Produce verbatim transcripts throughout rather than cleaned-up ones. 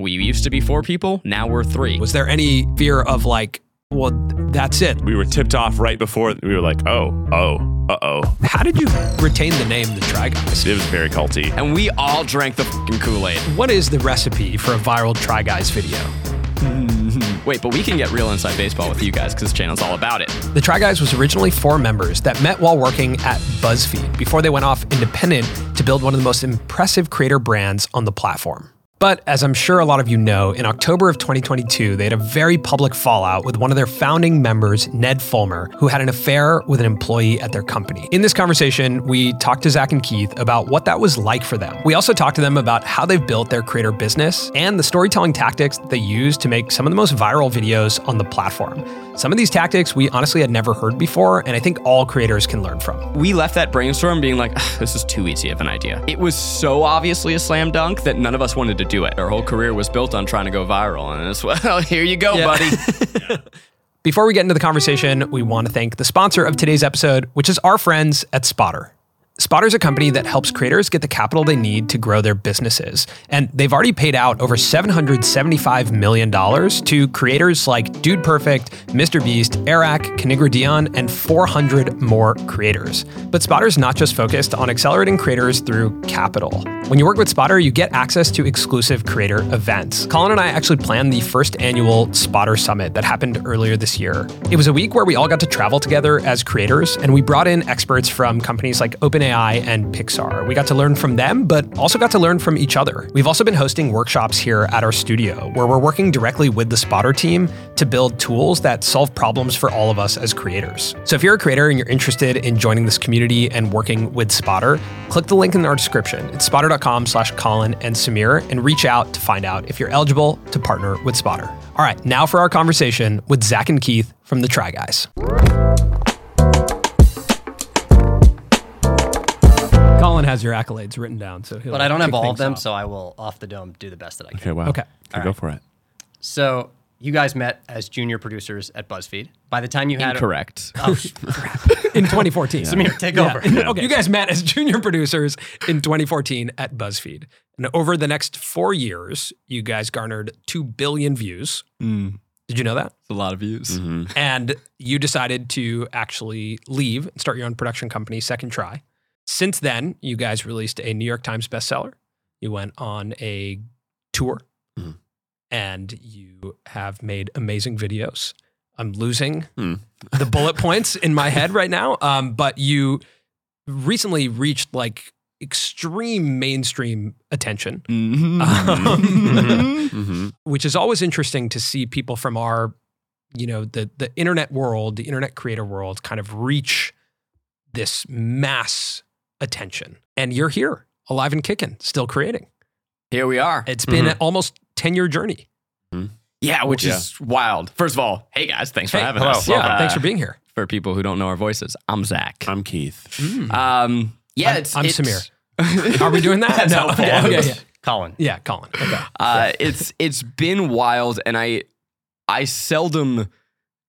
We used to be four people, now we're three. Was there any fear of like, well, that's it? We were tipped off right before. We were like, oh, oh, uh-oh. How did you retain the name The Try Guys? It was very culty. And we all drank the fucking Kool-Aid. What is the recipe for a viral Try Guys video? Wait, but we can get real inside baseball with you guys because this channel's all about it. The Try Guys was originally four members that met while working at BuzzFeed before they went off independent to build one of the most impressive creator brands on the platform. But as I'm sure a lot of you know, in October of twenty twenty-two, they had a very public fallout with one of their founding members, Ned Fulmer, who had an affair with an employee at their company. In this conversation, we talked to Zach and Keith about what that was like for them. We also talked to them about how they've built their creator business and the storytelling tactics that they use to make some of the most viral videos on the platform. Some of these tactics we honestly had never heard before, and I think all creators can learn from. We left that brainstorm being like, this is too easy of an idea. It was so obviously a slam dunk that none of us wanted to do it. Our whole career was built on trying to go viral, and it's, well, here you go, yeah. buddy. Before we get into the conversation, we want to thank the sponsor of today's episode, which is our friends at Spotter. Spotter is a company that helps creators get the capital they need to grow their businesses. And they've already paid out over seven hundred seventy-five million dollars to creators like Dude Perfect, MrBeast, Eric, Canigra Dion, and four hundred more creators. But Spotter's not just focused on accelerating creators through capital. When you work with Spotter, you get access to exclusive creator events. Colin and I actually planned the first annual Spotter Summit that happened earlier this year. It was a week where we all got to travel together as creators, and we brought in experts from companies like OpenAI and Pixar. We got to learn from them, but also got to learn from each other. We've also been hosting workshops here at our studio where we're working directly with the Spotter team to build tools that solve problems for all of us as creators. So if you're a creator and you're interested in joining this community and working with Spotter, click the link in our description. It's spotter.com slash Colin and Samir and reach out to find out if you're eligible to partner with Spotter. All right, now for our conversation with Zach and Keith from The Try Guys. Colin has your accolades written down, so he'll. But I don't have all of them, off. So I will off the dome do the best that I can. Okay, wow. Okay, okay go right. for it. So you guys met as junior producers at BuzzFeed. By the time you had incorrect a, oh, crap. in twenty fourteen, yeah. Samir, take yeah. over. Yeah. Okay, you guys met as junior producers in twenty fourteen at BuzzFeed, and over the next four years, you guys garnered two billion views. Mm. Did you know that? It's a lot of views. Mm-hmm. And you decided to actually leave and start your own production company, Second Try. Since then, you guys released a New York Times bestseller. You went on a tour, mm. and you have made amazing videos. I'm losing mm. the bullet points in my head right now, um, but you recently reached like extreme mainstream attention, mm-hmm. Um, mm-hmm. which is always interesting to see people from our, you know, the the internet world, the internet creator world, kind of reach this mass attention. And you're here, alive and kicking, still creating. Here we are. It's been mm-hmm. an almost ten-year journey. Mm-hmm. Yeah, which yeah. is wild. First of all, hey guys, thanks hey, for having hello. us. Yeah, uh, thanks for being here. For people who don't know our voices, I'm Zach. I'm Keith. Mm. Um, yeah, I'm, it's, I'm it's, Samir. Are we doing that? No. Okay. Yeah, yeah. Colin. Yeah, Colin. Okay. Uh, it's it's been wild, and I I seldom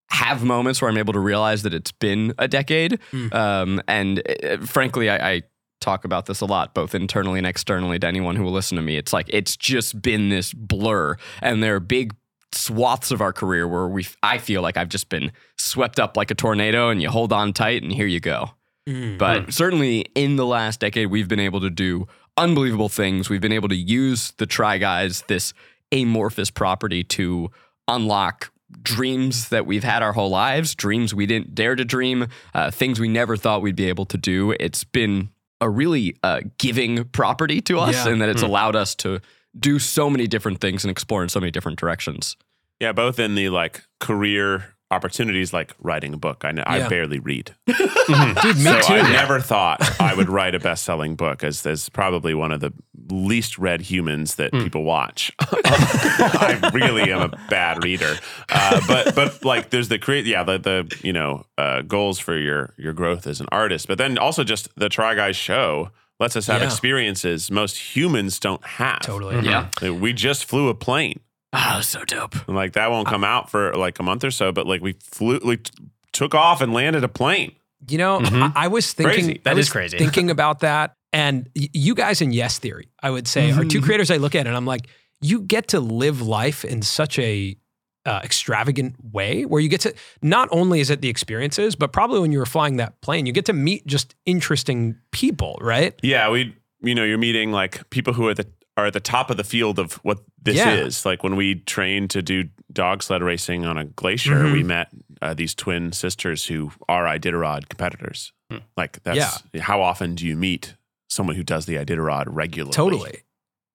have moments where I'm able to realize that it's been a decade. Mm. Um, and uh, frankly, I, I talk about this a lot, both internally and externally to anyone who will listen to me. It's like, it's just been this blur. And there are big swaths of our career where we, I feel like I've just been swept up like a tornado and you hold on tight and here you go. Mm. But mm. certainly in the last decade, we've been able to do unbelievable things. We've been able to use the Try Guys, this amorphous property, to unlock dreams that we've had our whole lives, dreams we didn't dare to dream, uh, things we never thought we'd be able to do. It's been a really uh, giving property to us, and yeah. that it's mm. allowed us to do so many different things and explore in so many different directions. Yeah, both in the like career opportunities, like writing a book. I, n- yeah. I barely read. Mm-hmm. Dude, me so too. I yeah. never thought I would write a best-selling book, as there's probably one of the least read humans that mm. people watch. I really am a bad reader. Uh, but but like there's the create yeah, the the you know, uh, goals for your your growth as an artist. But then also just the Try Guys show lets us have yeah. experiences most humans don't have. Totally. Mm-hmm. Yeah. We just flew a plane. Oh, so dope. And like that won't come out for like a month or so, but like we flew, like t- took off and landed a plane. You know, mm-hmm. I-, I was thinking, crazy. that I was is crazy. thinking about that. And y- you guys in Yes Theory, I would say, mm-hmm. are two creators I look at and I'm like, you get to live life in such a Uh, extravagant way where you get to, not only is it the experiences, but probably when you were flying that plane, you get to meet just interesting people, right? Yeah. We, you know, you're meeting like people who are, the, are at the top of the field of what this yeah. is. Like when we trained to do dog sled racing on a glacier, mm-hmm. we met uh, these twin sisters who are Iditarod competitors. Hmm. Like that's yeah. how often do you meet someone who does the Iditarod regularly? Totally.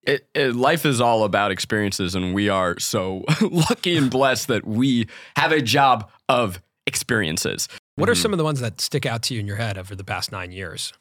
It, it, life is all about experiences, and we are so lucky and blessed that we have a job of experiences. What are some of the ones that stick out to you in your head over the past nine years?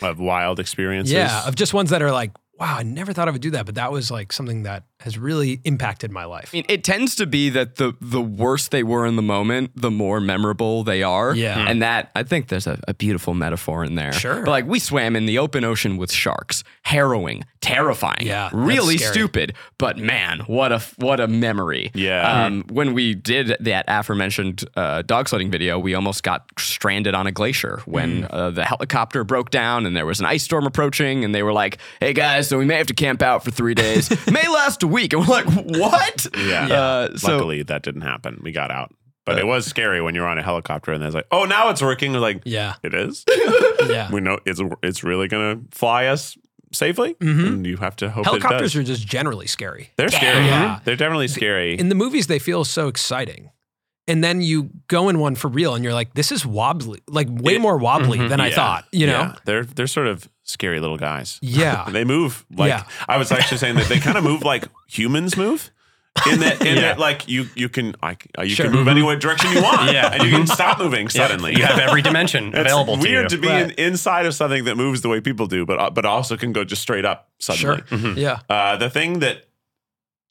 Of wild experiences? Yeah, of just ones that are like, wow, I never thought I would do that, but that was like something that has really impacted my life. I mean, it tends to be that the the worse they were in the moment, the more memorable they are. Yeah. And that, I think there's a, a beautiful metaphor in there. Sure. But like we swam in the open ocean with sharks. Harrowing, terrifying, yeah, really stupid, but man, what a, what a memory. Yeah. Um, when we did that aforementioned uh, dog sledding video, we almost got stranded on a glacier when mm. uh, the helicopter broke down and there was an ice storm approaching and they were like, hey guys, so we may have to camp out for three days. May last a week. And we're like, what? Yeah. Uh, so, Luckily, that didn't happen. We got out. But uh, it was scary when you're on a helicopter and it's like, oh, now it's working. We're like, yeah, it is. yeah. We know it's it's really going to fly us safely. Mm-hmm. And you have to hope helicopters it does. Are just generally scary. They're yeah. scary. Yeah. They're definitely scary. In the movies, they feel so exciting. And then you go in one for real and you're like, this is wobbly, like way it, more wobbly mm-hmm, than yeah. I thought, you know? Yeah. They're, they're sort of scary little guys. Yeah. They move like, yeah. I was actually saying that they kind of move like humans move. In that, in yeah. that, like you, you can, I, you sure. can move any direction you want, yeah, and you can stop moving suddenly. Yeah. You have every dimension it's available. Weird to you. To be right. in, inside of something that moves the way people do, but uh, but also can go just straight up suddenly. Sure. Mm-hmm. Yeah. Uh, the thing that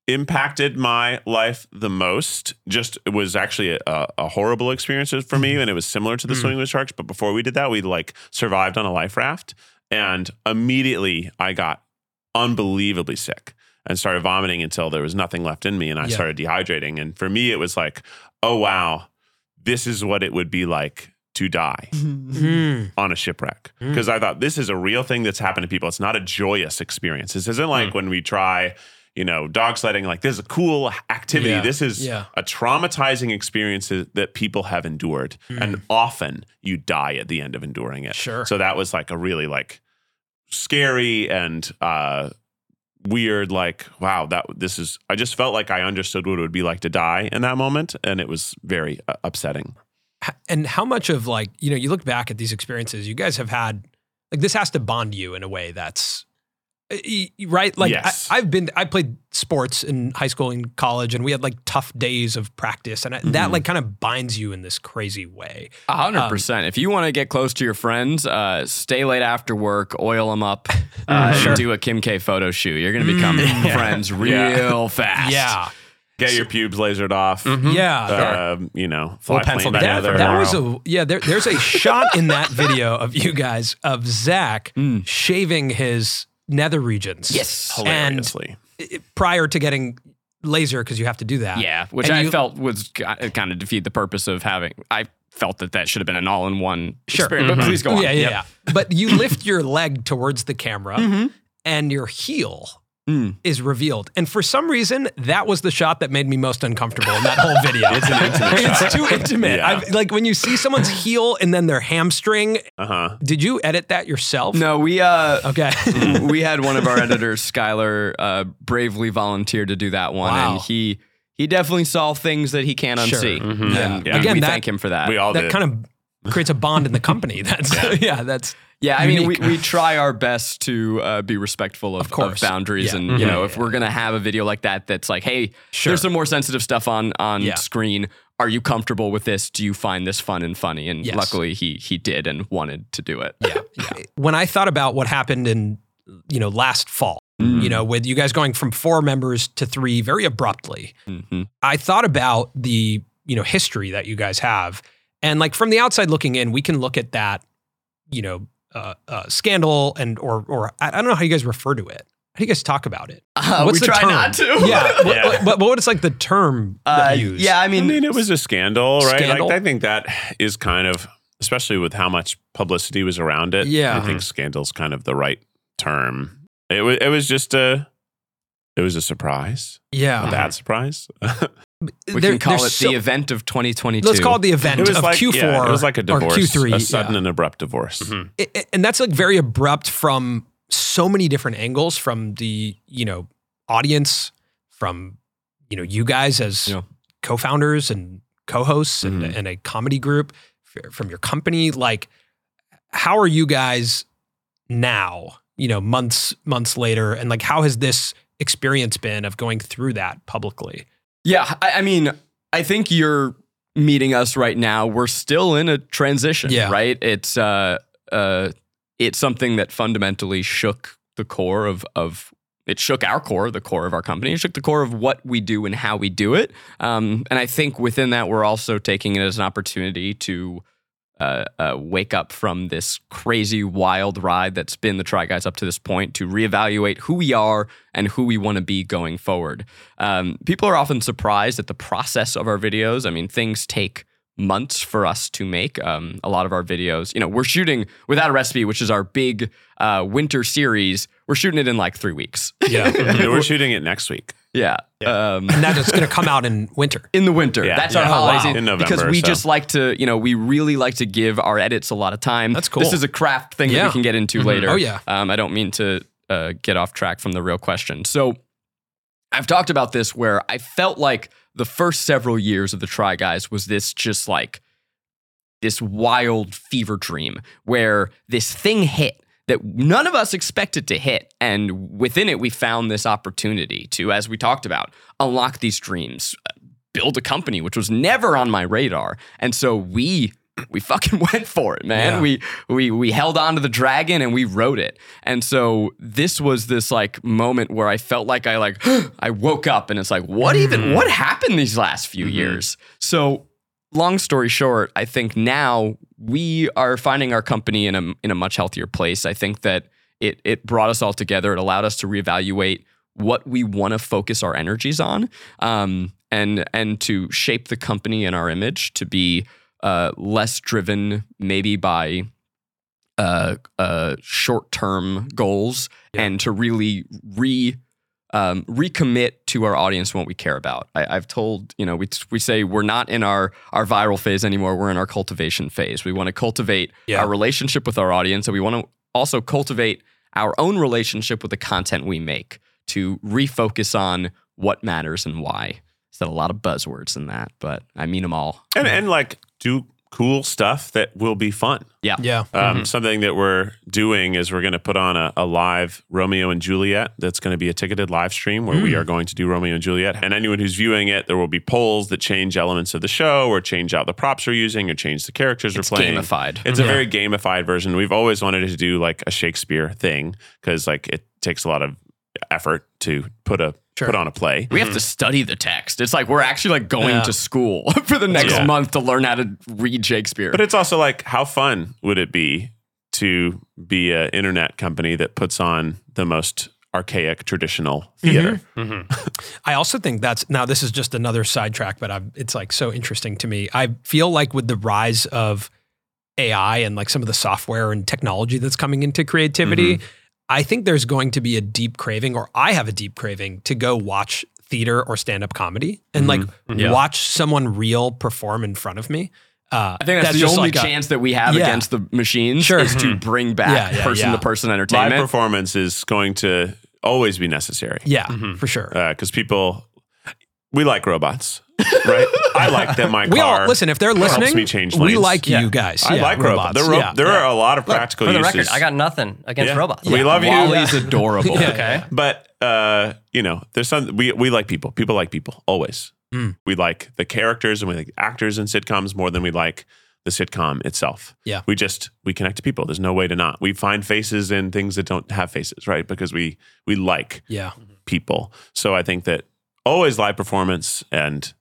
impacted my life the most just it was actually a, a horrible experience for me, and it was similar to the mm. swimming with sharks. But before we did that, we like survived on a life raft, and immediately I got unbelievably sick. And started vomiting until there was nothing left in me, and I yeah. started dehydrating. And for me, it was like, oh, wow, this is what it would be like to die mm. on a shipwreck. Because mm. I thought, this is a real thing that's happened to people. It's not a joyous experience. This isn't like mm. when we try, you know, dog sledding, like this is a cool activity. Yeah. This is yeah. a traumatizing experience that people have endured. Mm. And often you die at the end of enduring it. Sure. So that was like a really like scary and, uh, weird, like, wow, that this is, I just felt like I understood what it would be like to die in that moment. And it was very uh, upsetting. And how much of like, you know, you look back at these experiences you guys have had, like this has to bond you in a way that's right. Like yes. I, I've been, I played sports in high school and college and we had like tough days of practice and I, mm-hmm. that like kind of binds you in this crazy way. A hundred percent. If you want to get close to your friends, uh, stay late after work, oil them up, uh, sure. and do a Kim K photo shoot. You're going to become mm-hmm. friends yeah. real yeah. fast. Yeah. Get your pubes lasered off. Mm-hmm. Yeah. Uh, sure. You know, fly we'll pencil that, that was a, yeah, there, there's a shot in that video of you guys, of Zach mm. shaving his nether regions. Yes. Hilariously. And it, prior to getting laser, because you have to do that. Yeah, which and I you, felt was kind of defeat the purpose of having, I felt that that should have been an all-in-one sure. experience, mm-hmm. but please go on. Yeah, yeah, yep. yeah. But you lift your leg towards the camera mm-hmm. and your heel mm. is revealed. And for some reason, that was the shot that made me most uncomfortable in that whole video. It's an intimate shot. It's too intimate. Yeah. I've, like when you see someone's heel and then their hamstring. Uh-huh. Did you edit that yourself? No, we uh okay. we had one of our editors, Skylar, uh, bravely volunteer to do that one, wow. and he he definitely saw things that he can't unsee. Sure. Mm-hmm. Yeah. And yeah. Again, we that, thank him for that. We all that did. Kind of creates a bond in the company. That's yeah, yeah that's. Yeah, I mean, we, we try our best to uh, be respectful of, of, of boundaries. Yeah. And, mm-hmm. you know, if we're going to have a video like that, that's like, hey, sure. there's some more sensitive stuff on, on yeah. screen. Are you comfortable with this? Do you find this fun and funny? And yes. luckily he he did and wanted to do it. Yeah. yeah. When I thought about what happened in, you know, last fall, mm-hmm. you know, with you guys going from four members to three very abruptly, mm-hmm. I thought about the, you know, history that you guys have. And like from the outside looking in, we can look at that, you know, Uh, uh, scandal and or or I don't know how you guys refer to it. How do you guys talk about it? Uh, What's we the try term? Not to. Yeah, but yeah. what, what, what is like the term uh, that you use? Yeah, I mean, I mean, it was a scandal, right? Scandal? Like, I think that is kind of, especially with how much publicity was around it. Yeah, I think scandal's kind of the right term. It was it was just a It was a surprise. Yeah. A bad surprise. We there, can call it so, the event of twenty twenty-two. Let's call it the event it of like, Q four. Yeah, it was like a divorce, Q three, a sudden yeah. and abrupt divorce. Mm-hmm. It, it, and that's like very abrupt from so many different angles, from the, you know, audience, from, you know, you guys as yeah. co-founders and co-hosts and, mm-hmm. and a comedy group, from your company. Like, how are you guys now, you know, months, months later? And like, how has this experience been of going through that publicly? Yeah, I, I mean, I think you're meeting us right now. We're still in a transition, yeah. right? It's uh, uh, it's something that fundamentally shook the core of of it shook our core, the core of our company. It shook the core of what we do and how we do it. Um, and I think within that, we're also taking it as an opportunity to uh, uh, wake up from this crazy, wild ride that's been the Try Guys up to this point, to reevaluate who we are and who we want to be going forward. Um, people are often surprised at the process of our videos. I mean, things take months for us to make. Um, a lot of our videos, you know, we're shooting Without a Recipe, which is our big uh, winter series. We're shooting it in like three weeks. Yeah, we're, we're shooting it next week. Yeah, yeah. Um, and that's going to come out in winter. In the winter, yeah. that's yeah. our holiday season. Oh, wow. In November, because we so. just like to, you know, we really like to give our edits a lot of time. That's cool. This is a craft thing yeah. that we can get into mm-hmm. later. Oh yeah. Um, I don't mean to uh, get off track from the real question. So I've talked about this where I felt like the first several years of the Try Guys was this just like this wild fever dream where this thing hit that none of us expected to hit. And within it, we found this opportunity to, as we talked about, unlock these dreams, build a company, which was never on my radar. And so we we fucking went for it, man. Yeah. We we we held on to the dragon and we rode it. And so this was this like moment where I felt like I like, I woke up and it's like, what mm-hmm. even, what happened these last few mm-hmm. years? So long story short, I think now we are finding our company in a in a much healthier place. I think that it it brought us all together. It allowed us to reevaluate what we want to focus our energies on, um, and and to shape the company and our image to be uh, less driven maybe by uh, uh, short-term goals yeah. and to really re um, recommit to our audience what we care about. I, I've told, you know, we we say we're not in our, our viral phase anymore. We're in our cultivation phase. We want to cultivate yeah. our relationship with our audience, and we want to also cultivate our own relationship with the content we make to refocus on what matters and why. Said a lot of buzzwords in that, but I mean them all. And yeah. and like do cool stuff that will be fun. Yeah. yeah. Um, mm-hmm. Something that we're doing is we're going to put on a, a live Romeo and Juliet that's going to be a ticketed live stream where mm. we are going to do Romeo and Juliet. And anyone who's viewing it, there will be polls that change elements of the show or change out the props we're using or change the characters it's we're playing. It's gamified. It's yeah. a very gamified version. We've always wanted to do like a Shakespeare thing because like it takes a lot of effort to put a Sure. put on a play. We mm-hmm. have to study the text. It's like we're actually like going yeah. to school for the next yeah. month to learn how to read Shakespeare. But it's also like, how fun would it be to be an internet company that puts on the most archaic traditional theater? Mm-hmm. Mm-hmm. I also think that's, now this is just another sidetrack, but I'm, it's like so interesting to me. I feel like with the rise of A I and like some of the software and technology that's coming into creativity, mm-hmm. I think there's going to be a deep craving, or I have a deep craving, to go watch theater or stand-up comedy and mm-hmm. like yeah. watch someone real perform in front of me. Uh, I think that's, that's the only like chance a, that we have yeah. against the machines sure. is mm-hmm. to bring back person-to-person yeah, yeah, yeah. entertainment. Live performance is going to always be necessary. Yeah, mm-hmm. for sure. Because uh, people, we like robots. Right, I like that my we car. All, listen, if they're listening, me change we like yeah. you guys. I yeah, like robots. Ro- yeah. There yeah. are a lot of practical Look, for the uses. Record, I got nothing against yeah. robots. Yeah. We love Wally's you. Wally's adorable. yeah. Okay, but uh, you know, there's some we we like people. People like people always. Mm. We like the characters and we like actors in sitcoms more than we like the sitcom itself. Yeah, we just we connect to people. There's no way to not. We find faces in things that don't have faces, right? Because we we like yeah. people. So I think that always live performance and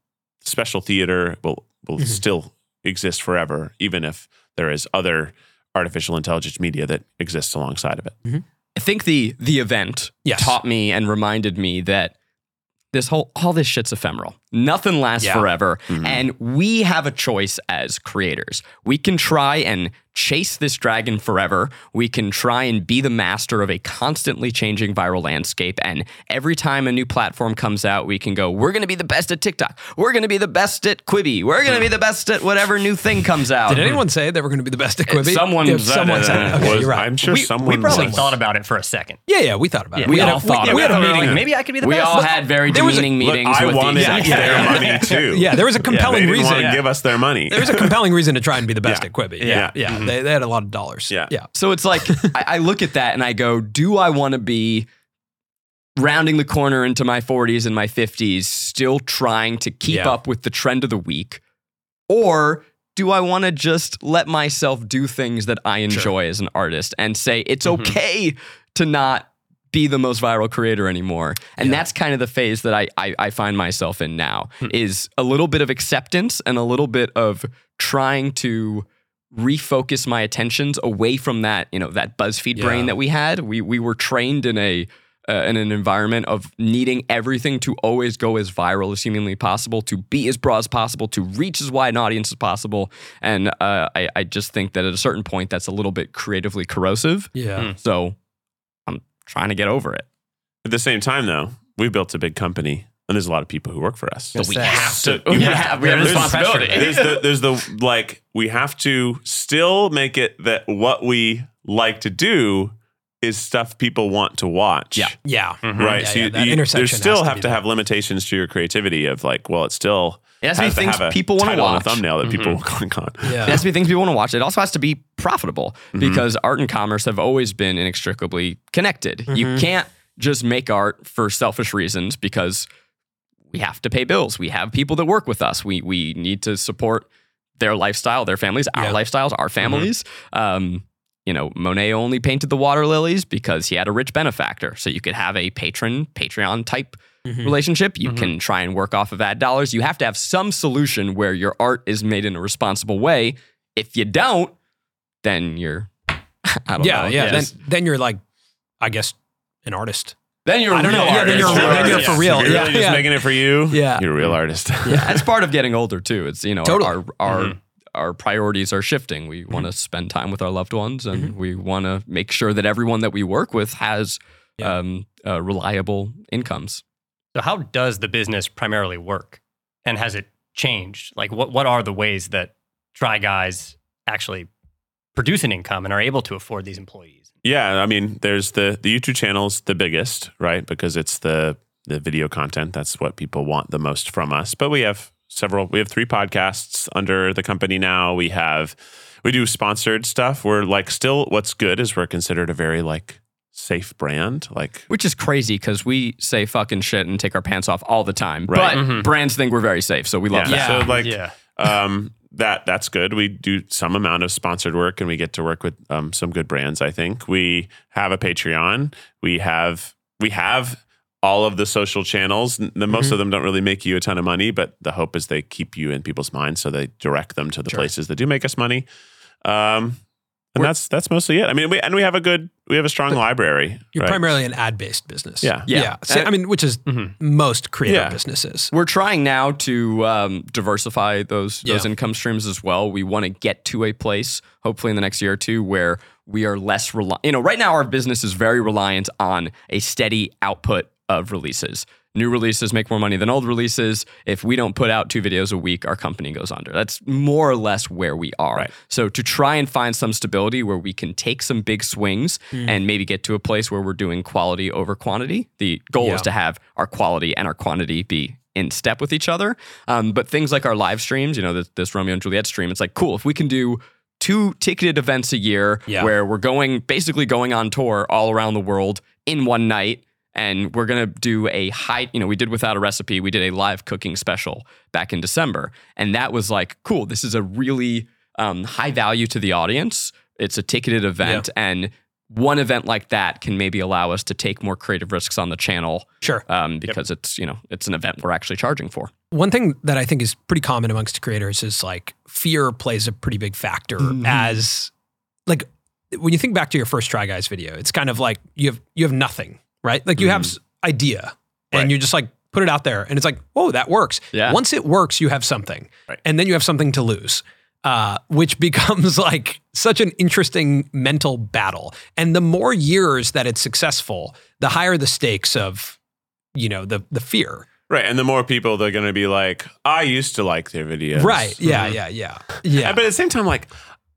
special theater will, will mm-hmm. still exist forever, even if there is other artificial intelligence media that exists alongside of it. Mm-hmm. I think the the event yes. taught me and reminded me that this whole, all this shit's ephemeral. Nothing lasts yeah. forever. Mm-hmm. And we have a choice as creators. We can try and chase this dragon forever. We can try and be the master of a constantly changing viral landscape. And every time a new platform comes out, we can go, we're going to be the best at TikTok. We're going to be the best at Quibi. We're going to be the best at whatever new thing comes out. Did anyone say that we're going to be the best at Quibi? Someone yeah, said someone said it. Okay, was, you're right. I'm sure we, someone We probably was. thought about it for a second. Yeah, yeah, we thought about yeah, it. We, we all a, thought we, about it. We had a meeting. Like, maybe I could be the we best. We all had very demeaning a, meetings. Look, I with wanted the yeah, their yeah, money yeah, too. Yeah, there was a compelling yeah, they didn't reason. Yeah. Give us their money. There was a compelling reason to try and be the best at Quibi. Yeah, yeah. They, they had a lot of dollars. Yeah. yeah. So it's like, I, I look at that and I go, do I want to be rounding the corner into my forties and my fifties, still trying to keep yeah. up with the trend of the week? Or do I want to just let myself do things that I enjoy sure. as an artist and say, it's mm-hmm. okay to not be the most viral creator anymore? And yeah. that's kind of the phase that I, I, I find myself in now, hmm. is a little bit of acceptance and a little bit of trying to refocus my attentions away from that, you know, that BuzzFeed yeah. brain that we had. We we were trained in a uh, in an environment of needing everything to always go as viral as humanly possible, to be as broad as possible, to reach as wide an audience as possible. And uh, I, I just think that at a certain point, that's a little bit creatively corrosive. Yeah. Mm. So I'm trying to get over it. At the same time, though, we built a big company. And there's a lot of people who work for us. So we have to. We have a responsibility. There's the, there's the, like, we have to still make it that what we like to do is stuff people want to watch. Yeah. Yeah. Mm-hmm. Right. Yeah, so you, yeah, you, you there still have to, to have limitations to your creativity of like, well, it's still. It has, has to be things people want to watch. A thumbnail that mm-hmm. people will click on. Yeah. It has to be things people want to watch. It also has to be profitable mm-hmm. because art and commerce have always been inextricably connected. Mm-hmm. You can't just make art for selfish reasons because we have to pay bills. We have people that work with us. We we need to support their lifestyle, their families, our yeah. lifestyles, our families. Mm-hmm. Um, you know, Monet only painted the water lilies because he had a rich benefactor. So you could have a patron, Patreon type mm-hmm. relationship. You mm-hmm. can try and work off of ad dollars. You have to have some solution where your art is made in a responsible way. If you don't, then you're, I don't yeah, know. Yeah, yeah. Then, then you're like, I guess, an artist. Then you're I don't know. Yeah, then you're, then you're for real. You're really yeah. just yeah. making it for you. Yeah. You're a real artist. yeah. That's part of getting older too. It's, you know, totally. our, our, mm-hmm. our priorities are shifting. We mm-hmm. want to spend time with our loved ones and mm-hmm. we want to make sure that everyone that we work with has yeah. um, uh, reliable incomes. So how does the business primarily work, and has it changed? Like what, what are the ways that Try Guys actually produce an income and are able to afford these employees? Yeah, I mean, there's the, the YouTube channel's the biggest, right? Because it's the the video content. That's what people want the most from us. But we have several, we have three podcasts under the company now. We have, we do sponsored stuff. We're like still, what's good is we're considered a very like safe brand. like Which is crazy because we say fucking shit and take our pants off all the time. Right? But mm-hmm. brands think we're very safe, so we love yeah. that. Yeah. So like, yeah. um, That that's good. We do some amount of sponsored work, and we get to work with um, some good brands. I think we have a Patreon. We have we have all of the social channels. The mm-hmm. most of them don't really make you a ton of money, but the hope is they keep you in people's minds, so they direct them to the sure. places that do make us money. Um, and We're, that's that's mostly it. I mean, we and we have a good we have a strong library. You're right? Primarily an ad based business. Yeah, yeah. yeah. So, I mean, which is mm-hmm. most creative yeah. businesses. We're trying now to um, diversify those yeah. those income streams as well. We want to get to a place, hopefully in the next year or two, where we are less reliant. You know, right now our business is very reliant on a steady output of releases. New releases make more money than old releases. If we don't put out two videos a week, our company goes under. That's more or less where we are. Right. So to try and find some stability where we can take some big swings mm. and maybe get to a place where we're doing quality over quantity. The goal yeah. is to have our quality and our quantity be in step with each other. Um, but things like our live streams, you know, this, this Romeo and Juliet stream, it's like, cool, if we can do two ticketed events a year yeah. where we're going, basically going on tour all around the world in one night. And we're going to do a high, you know, we did Without a Recipe. We did a live cooking special back in December. And that was like, cool, this is a really um, high value to the audience. It's a ticketed event. Yeah. And one event like that can maybe allow us to take more creative risks on the channel. Sure. Um, because yep. it's, you know, it's an event we're actually charging for. One thing that I think is pretty common amongst creators is like fear plays a pretty big factor mm-hmm. as like, when you think back to your first Try Guys video, it's kind of like you have, you have nothing. Right? Like you mm. have s- idea and right. you just like put it out there and it's like, oh, that works. Yeah. Once it works, you have something right. and then you have something to lose. uh, which becomes like such an interesting mental battle. And the more years that it's successful, the higher the stakes of, you know, the the fear. Right. And the more people, they're going to be like, I used to like their videos. Right. Yeah, mm-hmm. yeah, yeah, yeah. But at the same time, like,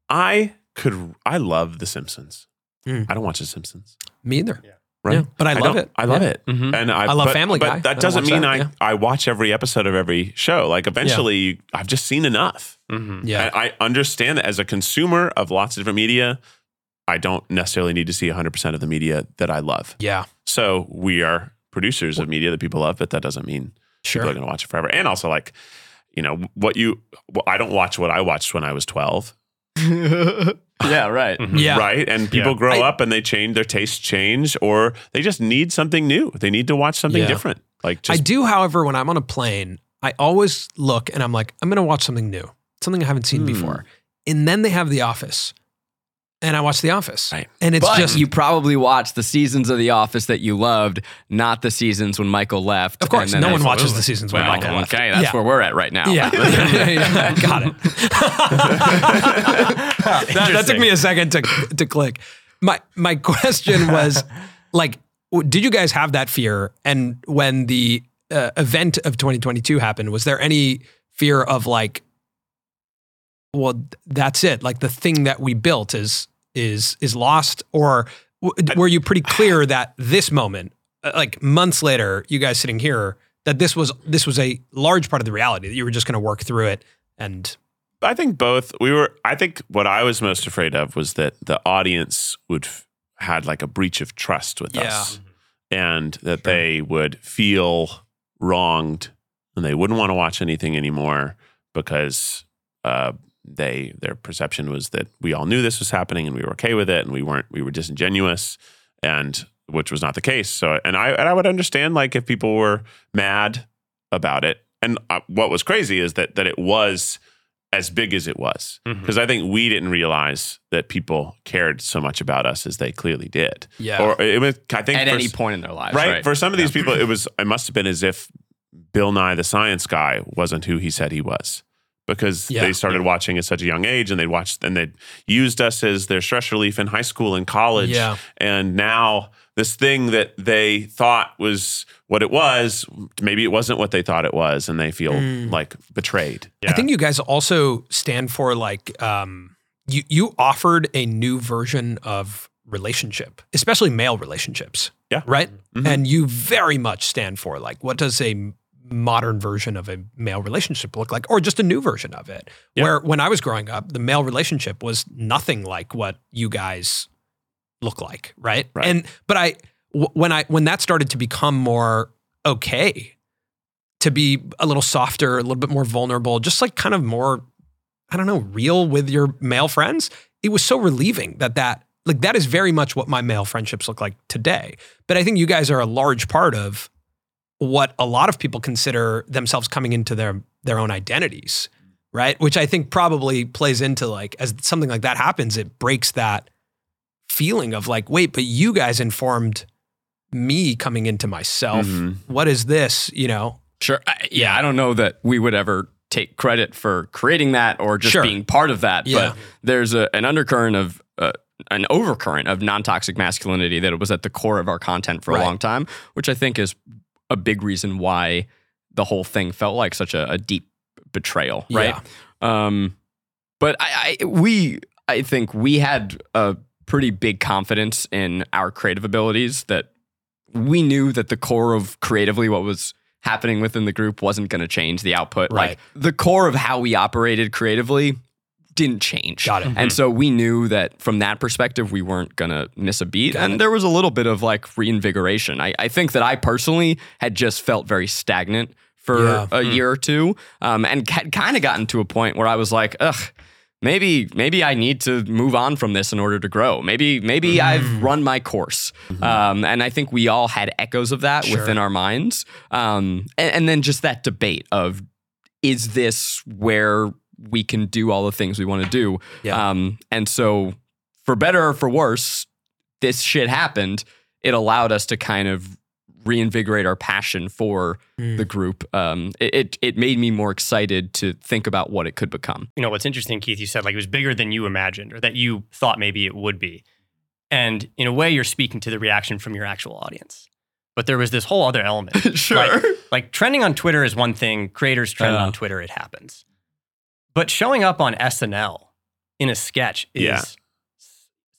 I could, I love The Simpsons. Mm. I don't watch The Simpsons. Me either. Yeah. Right. Yeah, but I, I love it. I love yeah. it. Mm-hmm. And I, I love but, Family Guy. But that doesn't mean that. I, yeah. I watch every episode of every show. Like eventually yeah. I've just seen enough. Mm-hmm. Yeah. I, I understand that as a consumer of lots of different media, I don't necessarily need to see one hundred percent of the media that I love. Yeah. So we are producers of media that people love, but that doesn't mean sure. people are going to watch it forever. And also like, you know, what you, well, I don't watch what I watched when I was twelve. Yeah, right. Mm-hmm. Yeah. Right. And people yeah. grow I, up and they change, their tastes change, or they just need something new. They need to watch something yeah. different. Like just, I do, however, when I'm on a plane, I always look and I'm like, I'm going to watch something new, something I haven't seen mm. before. And then they have The Office. And I watch The Office. Right. And it's but just. You probably watched the seasons of The Office that you loved, not the seasons when Michael left. Of course, and no one watches the seasons when well, Michael okay, left. Okay, that's yeah. where we're at right now. Yeah. yeah, yeah. Got it. that, that took me a second to, to click. My, my question was, like, did you guys have that fear? And when the uh, event of twenty twenty-two happened, was there any fear of like, well, that's it. Like the thing that we built is is is lost. Or w- were you pretty clear that this moment, like months later, you guys sitting here, that this was this was a large part of the reality that you were just going to work through it? And I think both. We were. I think what I was most afraid of was that the audience would f- had like a breach of trust with yeah. us, and that sure. they would feel wronged and they wouldn't want to watch anything anymore because. Uh, They their perception was that we all knew this was happening and we were okay with it and we weren't we were disingenuous, and which was not the case. So and I and I would understand like if people were mad about it. And uh, what was crazy is that that it was as big as it was, because mm-hmm. I think we didn't realize that people cared so much about us as they clearly did. Yeah, or it was I think at for, any point in their lives, right? right? For some of these yeah. people, it was it must have been as if Bill Nye the Science Guy wasn't who he said he was. Because yeah. they started watching at such a young age, and they'd watched and they'd used us as their stress relief in high school and college. Yeah. And now this thing that they thought was what it was, maybe it wasn't what they thought it was, and they feel mm. like betrayed. Yeah. I think you guys also stand for like um, you you offered a new version of relationship, especially male relationships. Yeah. Right? Mm-hmm. And you very much stand for like what does a modern version of a male relationship look like, or just a new version of it. Yeah. Where when I was growing up, the male relationship was nothing like what you guys look like, right? right. And but I w- when I when that started to become more okay, to be a little softer, a little bit more vulnerable, just like kind of more, I don't know, real with your male friends, it was so relieving that that like that is very much what my male friendships look like today. But I think you guys are a large part of what a lot of people consider themselves coming into their, their own identities, right? Which I think probably plays into like, as something like that happens, it breaks that feeling of like, wait, but you guys informed me coming into myself. Mm-hmm. What is this, you know? Sure. I, yeah, I don't know that we would ever take credit for creating that or just sure. being part of that, yeah. but there's a, an undercurrent of, uh, an overcurrent of non-toxic masculinity that was at the core of our content for right. a long time, which I think is a big reason why the whole thing felt like such a, a deep betrayal, right? Yeah. Um, but I, I, we, I think we had a pretty big confidence in our creative abilities, that we knew that the core of creatively what was happening within the group wasn't going to change the output. Right. Like the core of how we operated creatively didn't change. Got it. Mm-hmm. And so we knew that from that perspective, we weren't going to miss a beat. Got and it. There was a little bit of like reinvigoration. I, I think that I personally had just felt very stagnant for yeah. a mm. year or two um, and had kind of gotten to a point where I was like, ugh, maybe maybe I need to move on from this in order to grow. Maybe maybe mm. I've run my course. Mm-hmm. Um, and I think we all had echoes of that sure. within our minds. Um, and, and then just that debate of, is this where we can do all the things we want to do. Yeah. Um, and so for better or for worse, this shit happened. It allowed us to kind of reinvigorate our passion for mm. the group. Um, it, it it made me more excited to think about what it could become. You know, what's interesting, Keith, you said like it was bigger than you imagined or that you thought maybe it would be. And in a way, you're speaking to the reaction from your actual audience. But there was this whole other element. Sure. Like, like trending on Twitter is one thing. Creators trend uh, on Twitter, it happens. But showing up on S N L in a sketch is yeah.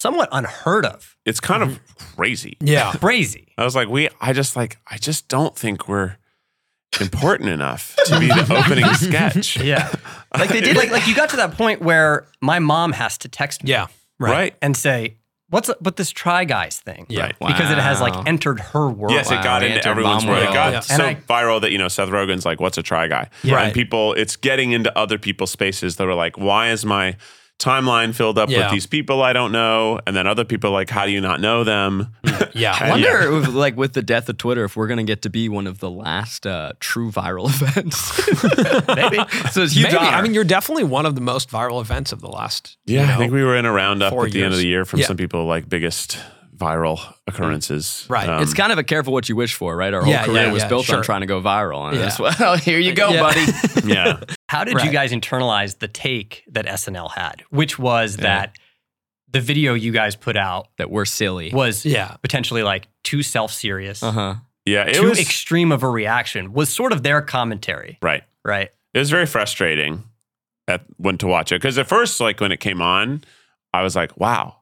somewhat unheard of. It's kind mm-hmm. of crazy. Yeah. Crazy. I was like, we, I just like, I just don't think we're important enough to be the opening sketch. Yeah. Like they did, like, like you got to that point where my mom has to text me. Yeah. Right. right. And say, what's up with this Try Guys thing? Yeah. Right. Wow. Because it has like entered her world. Yes, it got wow. into everyone's world. world. It got yeah. so I, viral that, you know, Seth Rogen's like, what's a Try Guy? Yeah. Right. And people, it's getting into other people's spaces that are like, why is my timeline filled up yeah. with these people I don't know? And then other people are like, how do you not know them? Yeah. I wonder, yeah. if, like with the death of Twitter, if we're going to get to be one of the last uh, true viral events. Maybe. So it's Maybe. I mean, you're definitely one of the most viral events of the last, Yeah, you know, I think we were in a roundup at the years. end of the year from yeah. some people like biggest viral occurrences. Right. Um, it's kind of a careful what you wish for, right? Our whole yeah, career yeah, was yeah, built sure. on trying to go viral. And yeah. it's, well, here you go, yeah. buddy. yeah. How did right. you guys internalize the take that S N L had, which was yeah. that the video you guys put out that we're silly was yeah. potentially like too self-serious, uh-huh. yeah, it too was, extreme of a reaction was sort of their commentary. Right. Right. It was very frustrating at, when to watch it. Because at first, like when it came on, I was like, wow,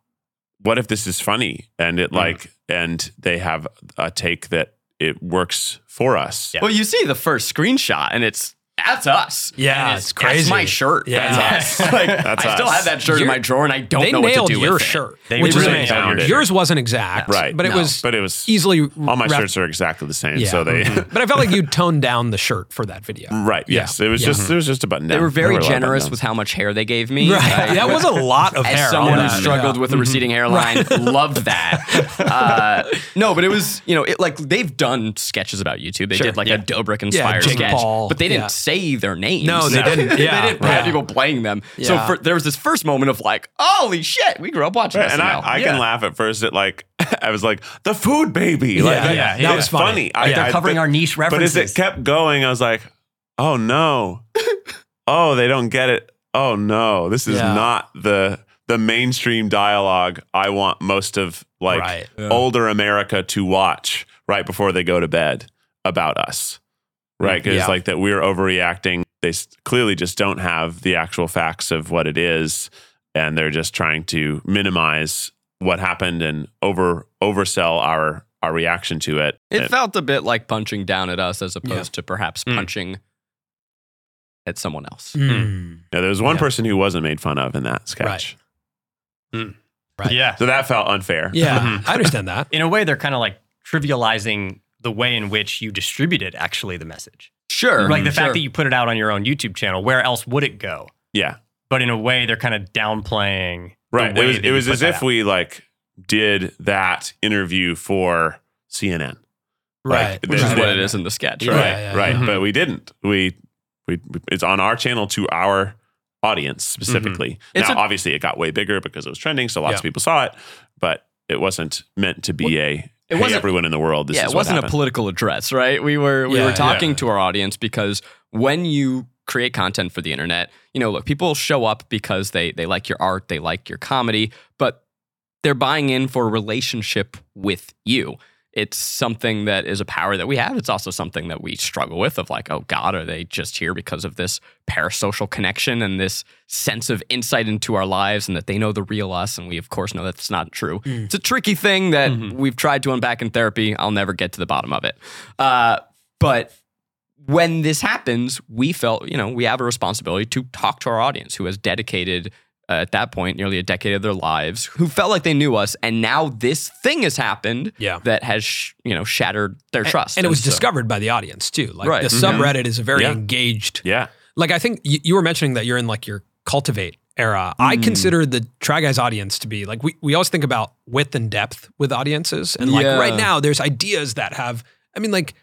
what if this is funny? And it like, mm. and they have a take that it works for us. Yeah. Well, you see the first screenshot and it's, that's us. Yeah, and it's crazy. That's my shirt. Yeah. That's us. Like, that's I us. still have that shirt You're, in my drawer, and I don't know what to do with it. They nailed your shirt. They which really is, nailed it. Yours wasn't exact, yeah. right? But it no. was. But it was easily. All my rep- shirts are exactly the same, yeah. so they. Mm-hmm. But I felt like you toned down the shirt for that video. Right. Yes. Yeah. It was yeah. just. Mm-hmm. It was just a button down. They were very they were generous with how much hair they gave me. Right. Like, that was a lot of as hair. As someone who struggled yeah. with mm-hmm. a receding hairline, loved that. No, but it was. You know, like they've done sketches about YouTube. They did like a Dobrik-inspired sketch, but they didn't. say their names. No, they no. didn't. Yeah. They didn't have yeah. people playing them. Yeah. So for, there was this first moment of like, holy shit, we grew up watching right. S N L. And I, I yeah. can laugh at first at like, I was like, the food baby. Like, yeah, that, yeah, that yeah. was funny. Yeah. I, They're I, covering I, but, our niche references. But as it kept going, I was like, oh no. Oh, they don't get it. Oh no, this is yeah. not the the mainstream dialogue I want most of like right. yeah. older America to watch right before they go to bed about us. Right, because yeah. like that we're overreacting. They clearly just don't have the actual facts of what it is, and they're just trying to minimize what happened and over oversell our our reaction to it. It and, felt a bit like punching down at us as opposed yeah. to perhaps mm. punching at someone else. Mm. Now, there was one yeah. person who wasn't made fun of in that sketch. Right. Mm. Right. Yeah. So that felt unfair. Yeah, mm-hmm. I understand that. In a way, they're kind of like trivializing the way in which you distributed actually the message. Sure. Like the sure. fact that you put it out on your own YouTube channel, where else would it go? Yeah. But in a way they're kind of downplaying. Right. It was it was as if out. we like did that interview for C N N. Right. Like, Which is what it is in the sketch. Right. Yeah, yeah, right. Yeah. But we didn't. We, we we it's on our channel to our audience specifically. Mm-hmm. Now a, obviously it got way bigger because it was trending, so lots yeah. of people saw it, but it wasn't meant to be what? a It hey, wasn't everyone in the world. This yeah, is it wasn't what a political address, right? We were we yeah, were talking yeah. to our audience because when you create content for the internet, you know, look, people show up because they they like your art, they like your comedy, but they're buying in for a relationship with you. It's something that is a power that we have. It's also something that we struggle with of like, oh God, are they just here because of this parasocial connection and this sense of insight into our lives and that they know the real us? And we, of course, know that's not true. Mm. It's a tricky thing that mm-hmm. we've tried to unpack in therapy. I'll never get to the bottom of it. Uh, but when this happens, we felt, you know, we have a responsibility to talk to our audience who has dedicated Uh, at that point, nearly a decade of their lives, who felt like they knew us, and now this thing has happened yeah. that has, sh- you know, shattered their and, trust. And it was and so. discovered by the audience too. Like right. the mm-hmm. subreddit is a very yeah. engaged. Yeah. Like I think you, you were mentioning that you're in like your cultivate era. Mm. I consider the Try Guys audience to be like we we always think about width and depth with audiences, and like yeah. right now there's ideas that have. I mean, like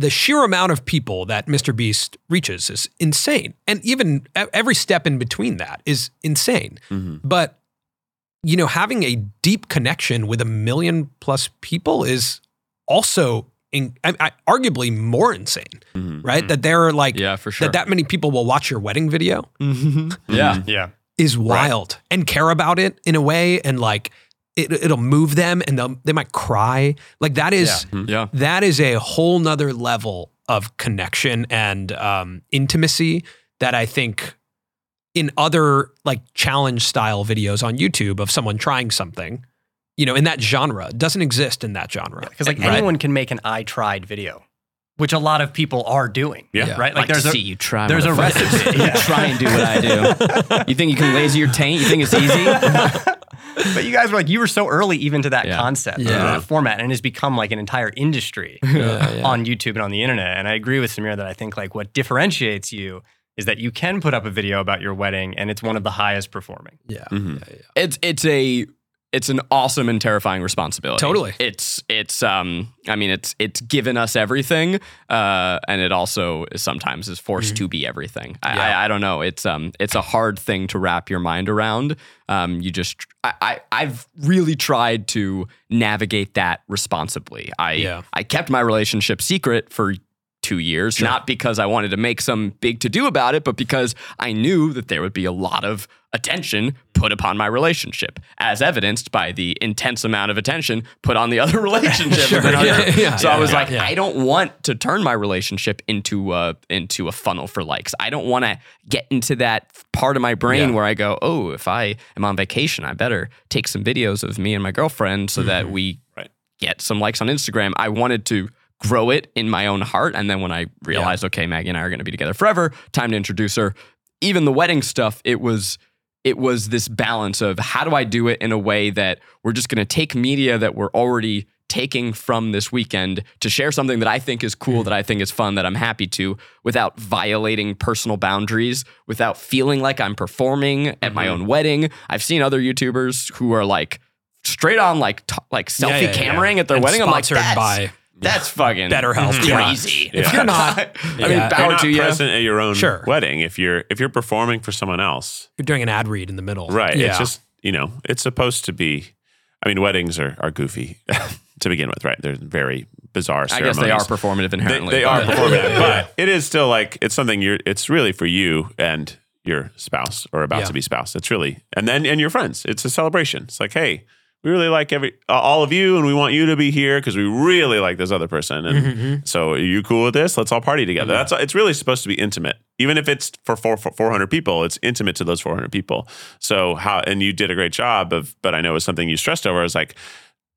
the sheer amount of people that Mister Beast reaches is insane. And even every step in between that is insane. Mm-hmm. But, you know, having a deep connection with a million plus people is also in, I, I, arguably more insane, mm-hmm. right? Mm-hmm. That there are like, yeah, for sure. that that many people will watch your wedding video. Mm-hmm. Yeah. Mm-hmm. Yeah. Is wild right. and care about it in a way. And like, it, it'll move them and they'll, they might cry. Like that is, yeah. Yeah. that is a whole nother level of connection and um, intimacy that I think in other like challenge style videos on YouTube of someone trying something, you know, in that genre doesn't exist in that genre. Because yeah, like right? anyone can make an I tried video, which a lot of people are doing. Yeah. Right? Like, like there's see a, you try. There's a recipe. Yeah. You try and do what I do. You think you can laser your taint? You think it's easy? But you guys were like, you were so early even to that yeah. concept, yeah. that format, and it's become like an entire industry yeah, yeah. on YouTube and on the internet. And I agree with Samir that I think like what differentiates you is that you can put up a video about your wedding and it's one of the highest performing. Yeah. Mm-hmm. yeah, yeah. It's it's a it's an awesome and terrifying responsibility. Totally. It's it's um I mean it's it's given us everything uh and it also sometimes is forced mm-hmm. to be everything. I, yeah. I I don't know. It's um it's a hard thing to wrap your mind around. Um you just I, I I've really tried to navigate that responsibly. I yeah. I kept my relationship secret for two years, sure. not because I wanted to make some big to-do about it, but because I knew that there would be a lot of attention put upon my relationship, as evidenced by the intense amount of attention put on the other relationship. sure. yeah, yeah, yeah, so yeah, I was yeah, like, yeah. I don't want to turn my relationship into a, into a funnel for likes. I don't want to get into that part of my brain yeah. where I go, oh, if I am on vacation, I better take some videos of me and my girlfriend so mm-hmm. that we right. get some likes on Instagram. I wanted to grow it in my own heart. And then when I realized, yeah. okay, Maggie and I are going to be together forever, time to introduce her. Even the wedding stuff, it was it was this balance of how do I do it in a way that we're just going to take media that we're already taking from this weekend to share something that I think is cool, that I think is fun, that I'm happy to, without violating personal boundaries, without feeling like I'm performing mm-hmm. at my own wedding. I've seen other YouTubers who are like straight on like t- like selfie yeah, yeah, cameraing yeah. at their and wedding. I'm like, that's... By- That's fucking BetterHelp crazy. Yeah. If you're not, yeah. I mean, bow you're not to you. Present at your own sure. wedding. If you're if you're performing for someone else, you're doing an ad read in the middle, right? Yeah. It's just you know, it's supposed to be. I mean, weddings are are goofy to begin with, right? They're very bizarre ceremonies. I guess they are performative inherently. They, they are performative, but it is still like it's something you're. It's really for you and your spouse or about yeah. to be spouse. It's really and then and your friends. It's a celebration. It's like, hey. We really like every uh, all of you, and we want you to be here because we really like this other person. And mm-hmm. so, are you cool with this? Let's all party together. Yeah. That's it's really supposed to be intimate, even if it's for, four, for four hundred people. It's intimate to those four hundred people. So how and you did a great job of, but I know it was something you stressed over. Is like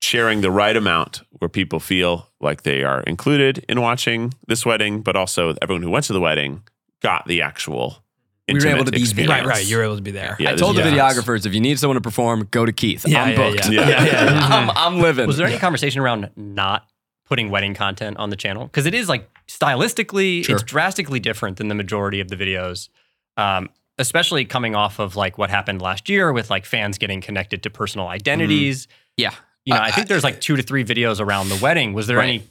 sharing the right amount where people feel like they are included in watching this wedding, but also everyone who went to the wedding got the actual. We were able to be experience. Right, right. You were able to be there. Yeah, I told the yeah. videographers, if you need someone to perform, go to Keith. Yeah, I'm booked. Yeah, yeah. Yeah. Yeah, yeah, yeah. I'm, I'm living. Was there any yeah. conversation around not putting wedding content on the channel? Because it is like stylistically, sure. it's drastically different than the majority of the videos, um, especially coming off of like what happened last year with like fans getting connected to personal identities. Mm. Yeah. You know, uh, I think there's like two to three videos around the wedding. Was there right. any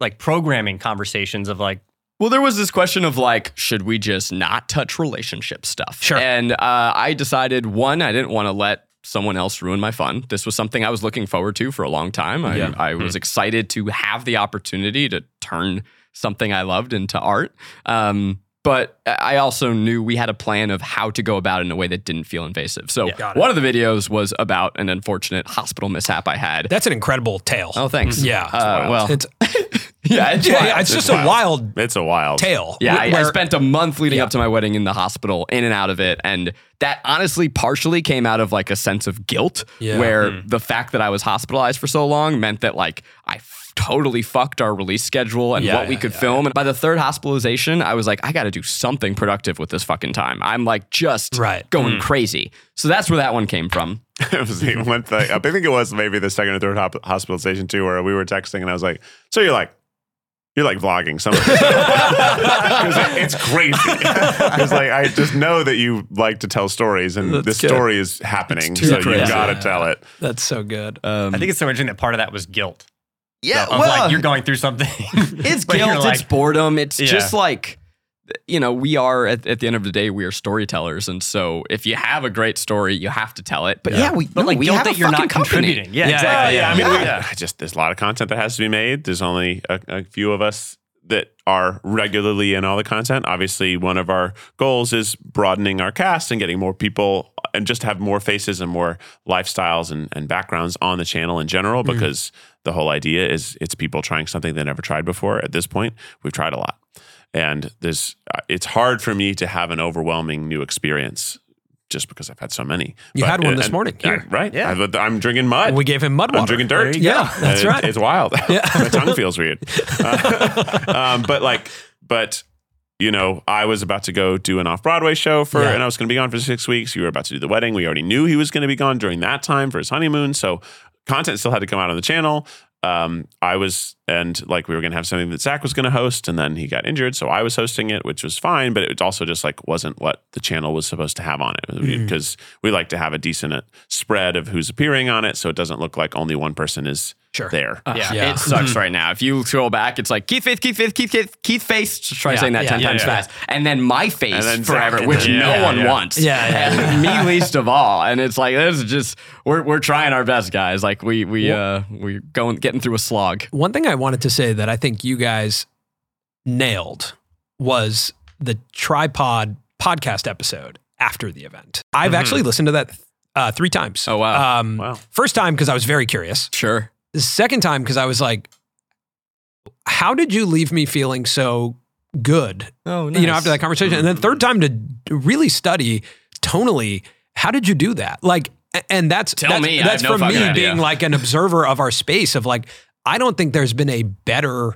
like programming conversations of like, well, there was this question of like, should we just not touch relationship stuff? Sure. And uh, I decided, one, I didn't want to let someone else ruin my fun. This was something I was looking forward to for a long time. I, yeah. I was excited to have the opportunity to turn something I loved into art. Um, but I also knew we had a plan of how to go about it in a way that didn't feel invasive. So yeah, one of the videos was about an unfortunate hospital mishap I had. That's an incredible tale. Oh, thanks. Mm-hmm. Yeah. Uh, well, it's... Yeah, it's, yeah, yeah, it's, it's just wild. a wild It's a wild tale. Yeah, I, I spent a month leading yeah. up to my wedding in the hospital, in and out of it. And that honestly partially came out of like a sense of guilt yeah. where mm. the fact that I was hospitalized for so long meant that like I f- totally fucked our release schedule and yeah, what yeah, we could yeah, film. Yeah. And by the third hospitalization, I was like, I got to do something productive with this fucking time. I'm like just right. going mm. crazy. So that's where that one came from. It was the one thing. I think it was maybe the second or third hop- hospitalization too where we were texting and I was like, so you're like, You're like vlogging some of it. Like, it's crazy. It's like, I just know that you like to tell stories and That's this good. story is happening. So crazy. You got to yeah. tell it. That's so good. Um, I think it's so interesting that part of that was guilt. Yeah. Of well, like you're going through something. It's guilt. Like, it's boredom. It's yeah. just like, you know, we are at, at the end of the day, we are storytellers. And so if you have a great story, you have to tell it. But yeah, yeah we, but no, like, we don't think you're not contributing. contributing. Yeah, yeah, exactly. Yeah, yeah. yeah. I mean, yeah. We, just there's a lot of content that has to be made. There's only a, a few of us that are regularly in all the content. Obviously, one of our goals is broadening our cast and getting more people and just have more faces and more lifestyles and, and backgrounds on the channel in general, because mm-hmm. the whole idea is it's people trying something they never tried before. At this point, we've tried a lot. And there's, it's hard for me to have an overwhelming new experience just because I've had so many. You but, had one and, this morning here. I, right. Yeah. I, I'm drinking mud. We gave him mud water. I'm drinking dirt. Yeah, go. That's right. It, it's wild. Yeah. My tongue feels weird. Uh, um, but like, but you know, I was about to go do an off-Broadway show for, yeah. and I was going to be gone for six weeks. You were about to do the wedding. We already knew he was going to be gone during that time for his honeymoon. So content still had to come out on the channel. Um, I was, and like we were going to have something that Zach was going to host, and then he got injured. So I was hosting it, which was fine, but it also just like, wasn't what the channel was supposed to have on it, because mm. we like to have a decent spread of who's appearing on it. So it doesn't look like only one person is sure. there. Uh, yeah. yeah. It sucks right now. If you scroll back, it's like Keith, Keith, Keith, Keith, Keith, Keith face, just try yeah. saying that yeah. ten yeah. times yeah. fast. And then my face and then forever, Zach, which yeah. no yeah. one yeah. wants. Yeah. yeah. And me least of all. And it's like, this is just, we're, we're trying our best, guys. Like we, we, yeah. uh, we're going, getting through a slog. One thing I wanted to say that I think you guys nailed was the tripod podcast episode after the event. I've mm-hmm. actually listened to that uh, three times. Oh, wow. Um, wow. First time, because I was very curious. Sure. The second time, because I was like, how did you leave me feeling so good? Oh, nice. You know, after that conversation. Mm-hmm. And then third time to really study tonally, how did you do that? Like, and that's, Tell that's, me. that's, that's no from me idea. being like an observer of our space of like, I don't think there's been a better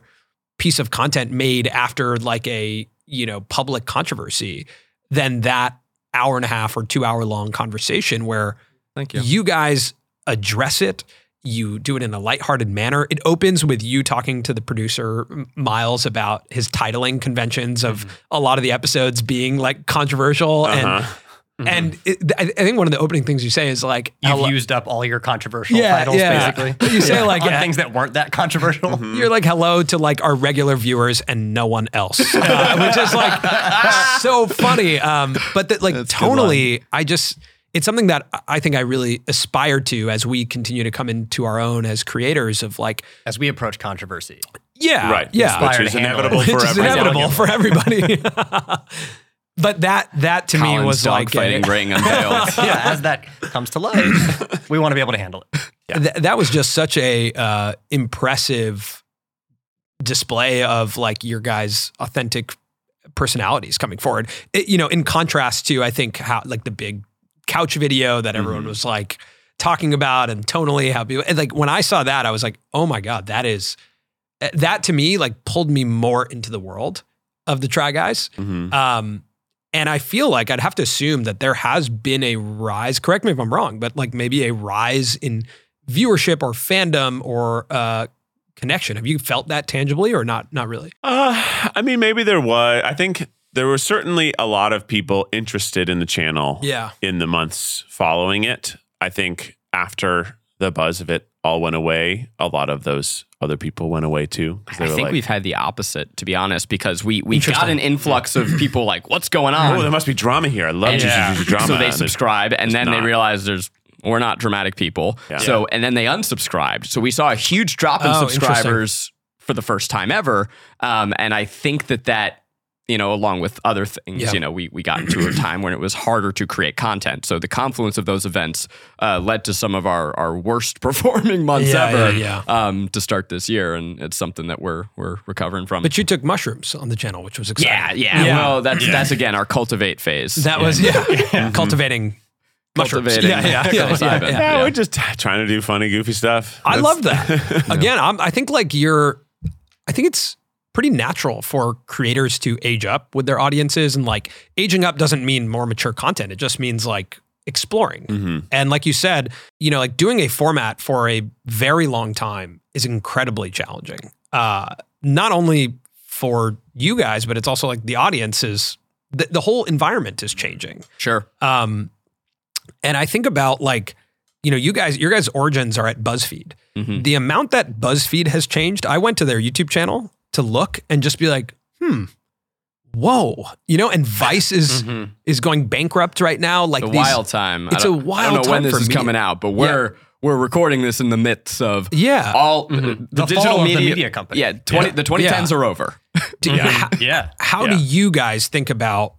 piece of content made after like a, you know, public controversy than that hour and a half or two hour long conversation where Thank you. you guys address it. You do it in a lighthearted manner. It opens with you talking to the producer, Miles, about his titling conventions of mm-hmm. a lot of the episodes being like controversial uh-huh. and Mm-hmm. And it, I think one of the opening things you say is like... You've lo- used up all your controversial yeah, titles, yeah. basically. You say yeah. like... Yeah. things that weren't that controversial. Mm-hmm. You're like, hello to like our regular viewers and no one else, uh, which is like so funny. Um, but that like That's tonally, I just... It's something that I think I really aspire to as we continue to come into our own as creators of like... As we approach controversy. Yeah. Right. Yeah. Which is inevitable it. for everybody. Which is inevitable for everybody. But that that to Colin's me was like fighting ring unveiled. Yeah, as that comes to life, we want to be able to handle it. Yeah. Th- that was just such a uh, impressive display of like your guys' authentic personalities coming forward. It, you know, in contrast to I think how like the big couch video that everyone mm-hmm. was like talking about and tonally how people and, like when I saw that I was like, oh my god, that is that to me like pulled me more into the world of the Try Guys. Mm-hmm. Um, And I feel like I'd have to assume that there has been a rise, correct me if I'm wrong, but like maybe a rise in viewership or fandom or uh, connection. Have you felt that tangibly or not? Not really. Uh, I mean, maybe there was. I think there were certainly a lot of people interested in the channel yeah. in the months following it. I think after the buzz of it all went away, a lot of those other people went away too. I think like, we've had the opposite, to be honest, because we, we got an influx of people like, what's going on? Oh, there must be drama here. I love yeah. drama. So they subscribe and, and then not. they realize there's we're not dramatic people. Yeah. So and then they unsubscribed. So we saw a huge drop in oh, subscribers for the first time ever. Um, and I think that that, you know, along with other things, yep. you know, we, we got into a time when it was harder to create content. So the confluence of those events uh, led to some of our, our worst performing months yeah, ever yeah, yeah. Um, to start this year. And it's something that we're we're recovering from. But you took mushrooms on the channel, which was exciting. Yeah, yeah. yeah. Well, that's, yeah. that's again, our cultivate phase. That was, yeah. yeah. yeah. Cultivating mushrooms. Cultivating. Yeah, yeah. yeah, yeah, yeah. yeah we're just trying to do funny, goofy stuff. I that's, love that. Again, I'm, I think like you're, I think it's, pretty natural for creators to age up with their audiences. And like aging up doesn't mean more mature content. It just means like exploring. Mm-hmm. And like you said, you know, like doing a format for a very long time is incredibly challenging. Uh, not only for you guys, but it's also like the audience is, the, the whole environment is changing. Sure. Um, and I think about like, you know, you guys, your guys' origins are at BuzzFeed. Mm-hmm. The amount that BuzzFeed has changed, I went to their YouTube channel to look and just be like, hmm, whoa, you know, and Vice is mm-hmm. is going bankrupt right now. Like the these, wild time. It's a wild time. I don't know when this is media. coming out, but we're yeah. we're recording this in the midst of yeah. all mm-hmm. the, the digital media, the media company. Yeah, twenty yeah. the twenty tens yeah. are over. Do, yeah. How, yeah. how yeah. do you guys think about,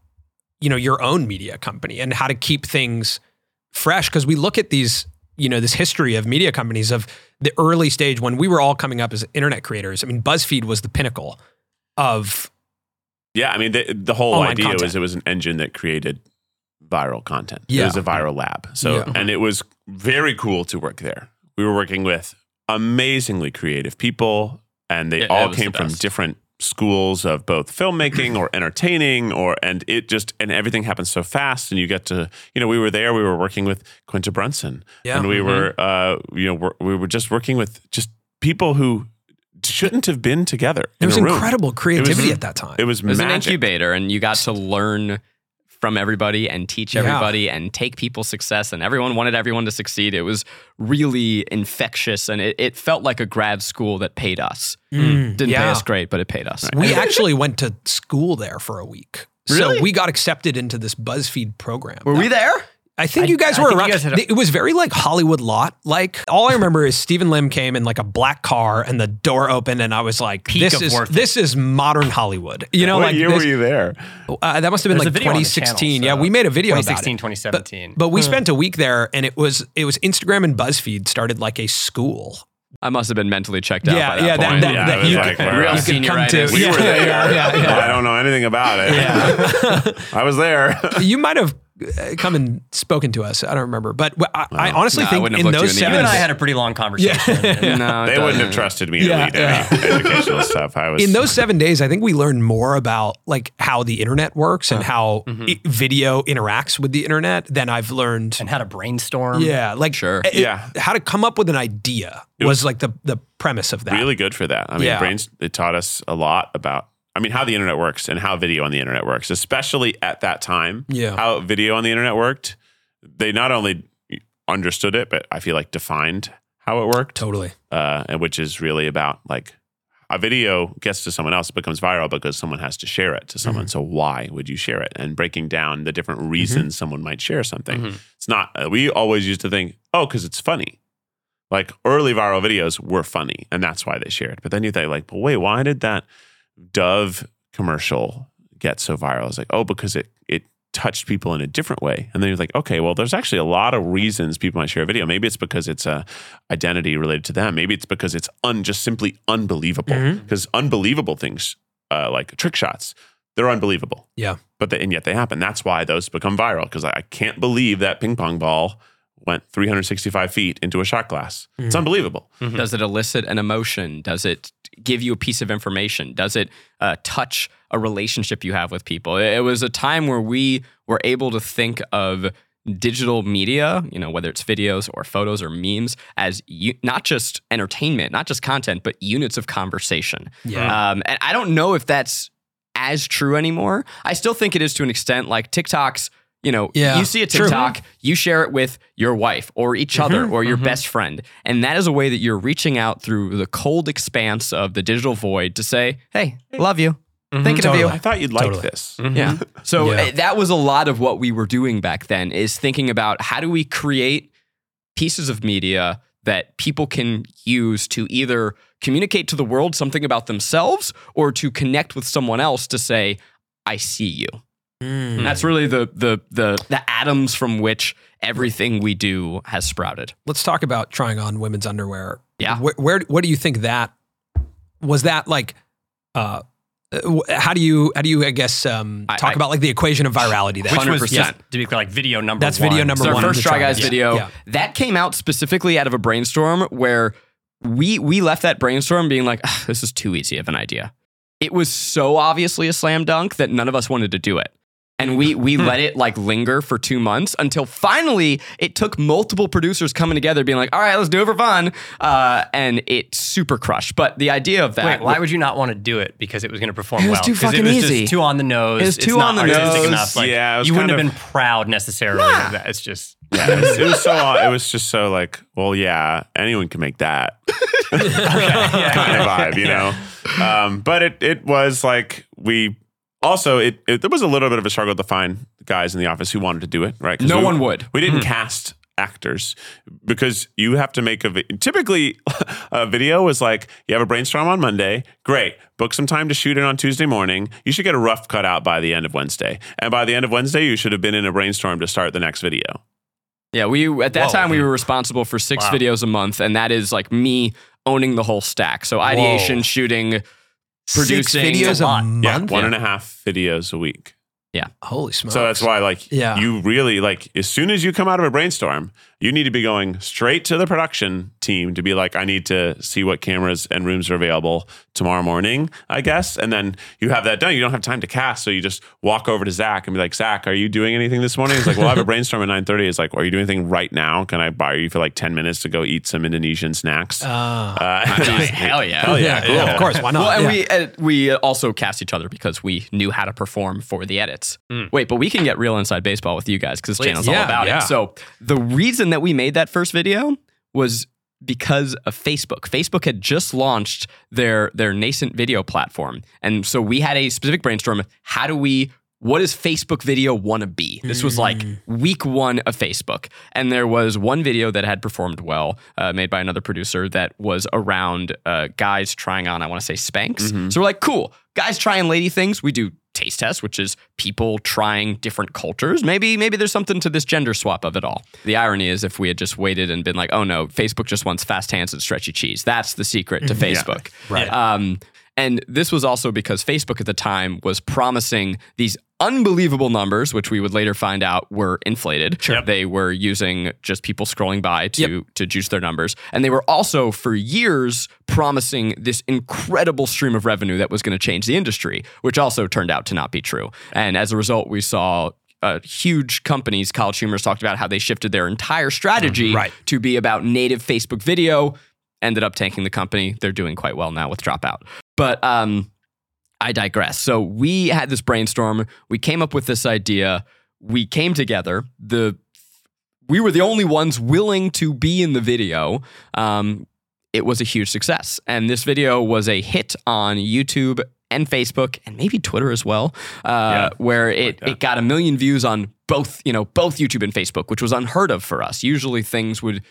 you know, your own media company and how to keep things fresh? Because we look at these, you know, this history of media companies of the early stage when we were all coming up as internet creators. I mean, BuzzFeed was the pinnacle of. Yeah, I mean, the, the whole idea content. was it was an engine that created viral content. Yeah. It was a viral lab. So, yeah. and it was very cool to work there. We were working with amazingly creative people, and they it, all it came the from different schools of both filmmaking or entertaining, or and it just and everything happens so fast. And you get to, you know, we were there. We were working with Quinta Brunson, yeah. and we mm-hmm. were, uh, you know, we're, we were just working with just people who. Shouldn't have been together. There was incredible creativity at that time. It was, it was an incubator, and you got to learn from everybody and teach everybody yeah. and take people's success, and everyone wanted everyone to succeed. It was really infectious, and it, it felt like a grad school that paid us. Mm. Didn't yeah. pay us great, but it paid us. Right. We actually went to school there for a week. Really? So we got accepted into this BuzzFeed program. Were that, we there? I think I, you guys I were around. Guys a- it was very like Hollywood Lot. Like all I remember is Stephen Lim came in like a black car and the door opened and I was like, Peak this is worth. This is modern Hollywood. You know, what like year this, were you there? Uh, that must have been There's like twenty sixteen. Channel, so. Yeah, we made a video twenty sixteen, about it. twenty seventeen. But, but we mm. spent a week there, and it was it was Instagram and BuzzFeed started like a school. I must have been mentally checked out. Yeah, by that yeah, point. That, that, yeah, that you like, could, real you senioritis. We yeah, were there. Yeah, yeah, yeah. I don't know anything about it. Yeah. I was there. You might have come and spoken to us. I don't remember, but I, I honestly no, think I in those seven, you and I had a pretty long conversation. Yeah. yeah. No, they doesn't. wouldn't have trusted me yeah, to lead yeah. any educational stuff. I was in those seven days. I think we learned more about like how the internet works and how mm-hmm. it, video interacts with the internet than I've learned, and how to brainstorm. Yeah, like sure. It, yeah, how to come up with an idea was, was like the the premise of that. Really good for that. I mean, yeah. brains. It taught us a lot about. I mean, how the internet works and how video on the internet works, especially at that time, yeah. how video on the internet worked. They not only understood it, but I feel like defined how it worked. Totally. Uh, and which is really about like a video gets to someone else, it becomes viral because someone has to share it to someone. Mm-hmm. So why would you share it? And breaking down the different reasons mm-hmm. someone might share something. Mm-hmm. It's not, uh, we always used to think, oh, because it's funny. Like early viral videos were funny and that's why they shared. But then you think like, but wait, why did that Dove commercial gets so viral? It's like, oh, because it it touched people in a different way. And then you're like, okay, well, there's actually a lot of reasons people might share a video. Maybe it's because it's a identity related to them. Maybe it's because it's un, just simply unbelievable. Because mm-hmm. unbelievable things uh, like trick shots, they're unbelievable. Yeah. But they, and yet they happen. That's why those become viral. Because I, I can't believe that ping pong ball went three hundred sixty-five feet into a shot glass. Mm-hmm. It's unbelievable. Mm-hmm. Does it elicit an emotion? Does it give you a piece of information? Does it uh, touch a relationship you have with people? It, it was a time where we were able to think of digital media, you know, whether it's videos or photos or memes, as you, not just entertainment, not just content, but units of conversation. Yeah. Um, and I don't know if that's as true anymore. I still think it is to an extent. Like TikToks, you know, yeah, you see a TikTok, true. you share it with your wife or each mm-hmm, other or your mm-hmm. best friend. And that is a way that you're reaching out through the cold expanse of the digital void to say, hey, love you. Mm-hmm, Thinking totally. of you. I thought you'd like totally. this. Mm-hmm. Yeah. So yeah. that was a lot of what we were doing back then, is thinking about how do we create pieces of media that people can use to either communicate to the world something about themselves or to connect with someone else to say, I see you. Mm. That's really the, the the the atoms from which everything we do has sprouted. Let's talk about trying on women's underwear. Yeah, where, where what do you think that was? That like, uh, how do you how do you I guess um, talk I, I, about like the equation of virality? That one hundred percent was just, to be clear, like video number. That's one. video number so one. Our first Try Guys yeah. video yeah. that came out specifically out of a brainstorm where we we left that brainstorm being like, oh, this is too easy of an idea. It was so obviously a slam dunk that none of us wanted to do it. And we we let it like linger for two months until finally it took multiple producers coming together being like, all right, let's do it for fun. Uh, and it super crushed. But the idea of that. Wait, why would you not want to do it? Because it was going to perform well. It was well, too fucking easy. It was easy. Just too on the nose. It was too it's on the nose. Enough. Like, yeah, you wouldn't have been proud necessarily nah. of that. It's just. Yeah, it, was, it was so. It was just so like, well, yeah, anyone can make that okay, yeah. kind of vibe, you know. Um, but it it was like we. Also, it, it there was a little bit of a struggle to find guys in the office who wanted to do it, right? No we, one would. We didn't mm. cast actors because you have to make a vi- typically a video was like, you have a brainstorm on Monday, great, book some time to shoot it on Tuesday morning, you should get a rough cutout by the end of Wednesday, and by the end of Wednesday you should have been in a brainstorm to start the next video. Yeah, we at that Whoa. time we were responsible for six wow. videos a month, and that is like me owning the whole stack. So ideation, Whoa. shooting, producing, six videos a, a month, yeah, one yeah. and a half videos a week. Yeah. Holy smokes. So that's why, like, yeah. you really, like, as soon as you come out of a brainstorm, you need to be going straight to the production team to be like, I need to see what cameras and rooms are available tomorrow morning, I guess. And then you have that done. You don't have time to cast. So you just walk over to Zach and be like, Zach, are you doing anything this morning? He's like, well, I have a brainstorm at nine thirty. It's like, well, are you doing anything right now? Can I borrow you for like ten minutes to go eat some Indonesian snacks? Oh, uh, hell yeah. Hell yeah. yeah, cool. yeah. Of course. Why not? Well, and yeah. we, uh, we also cast each other because we knew how to perform for the edits. Mm. Wait, but we can get real inside baseball with you guys because this channel's yeah, all about yeah. it. So the reason that we made that first video was because of Facebook. Facebook had just launched their their nascent video platform. And so we had a specific brainstorm. How do we, what does Facebook video want to be? This was like week one of Facebook. And there was one video that had performed well, uh, made by another producer, that was around uh, guys trying on, I want to say, Spanx. Mm-hmm. So we're like, cool, guys trying lady things. We do taste test, which is people trying different cultures. Maybe maybe there's something to this gender swap of it all. The irony is if we had just waited and been like, oh no, Facebook just wants fast hands and stretchy cheese. That's the secret to Facebook. Yeah, right. Um, and this was also because Facebook at the time was promising these unbelievable numbers, which we would later find out were inflated. Sure. Yep. They were using just people scrolling by to, yep. to juice their numbers. And they were also, for years, promising this incredible stream of revenue that was going to change the industry, which also turned out to not be true. And as a result, we saw uh, huge companies, College Humor's talked about how they shifted their entire strategy mm, right. to be about native Facebook video, ended up tanking the company. They're doing quite well now with Dropout. But um, I digress. So we had this brainstorm. We came up with this idea. We came together. The we were the only ones willing to be in the video. Um, it was a huge success. And this video was a hit on YouTube and Facebook and maybe Twitter as well, uh, yeah, where it, like it got a million views on both, you know, both YouTube and Facebook, which was unheard of for us. Usually things would...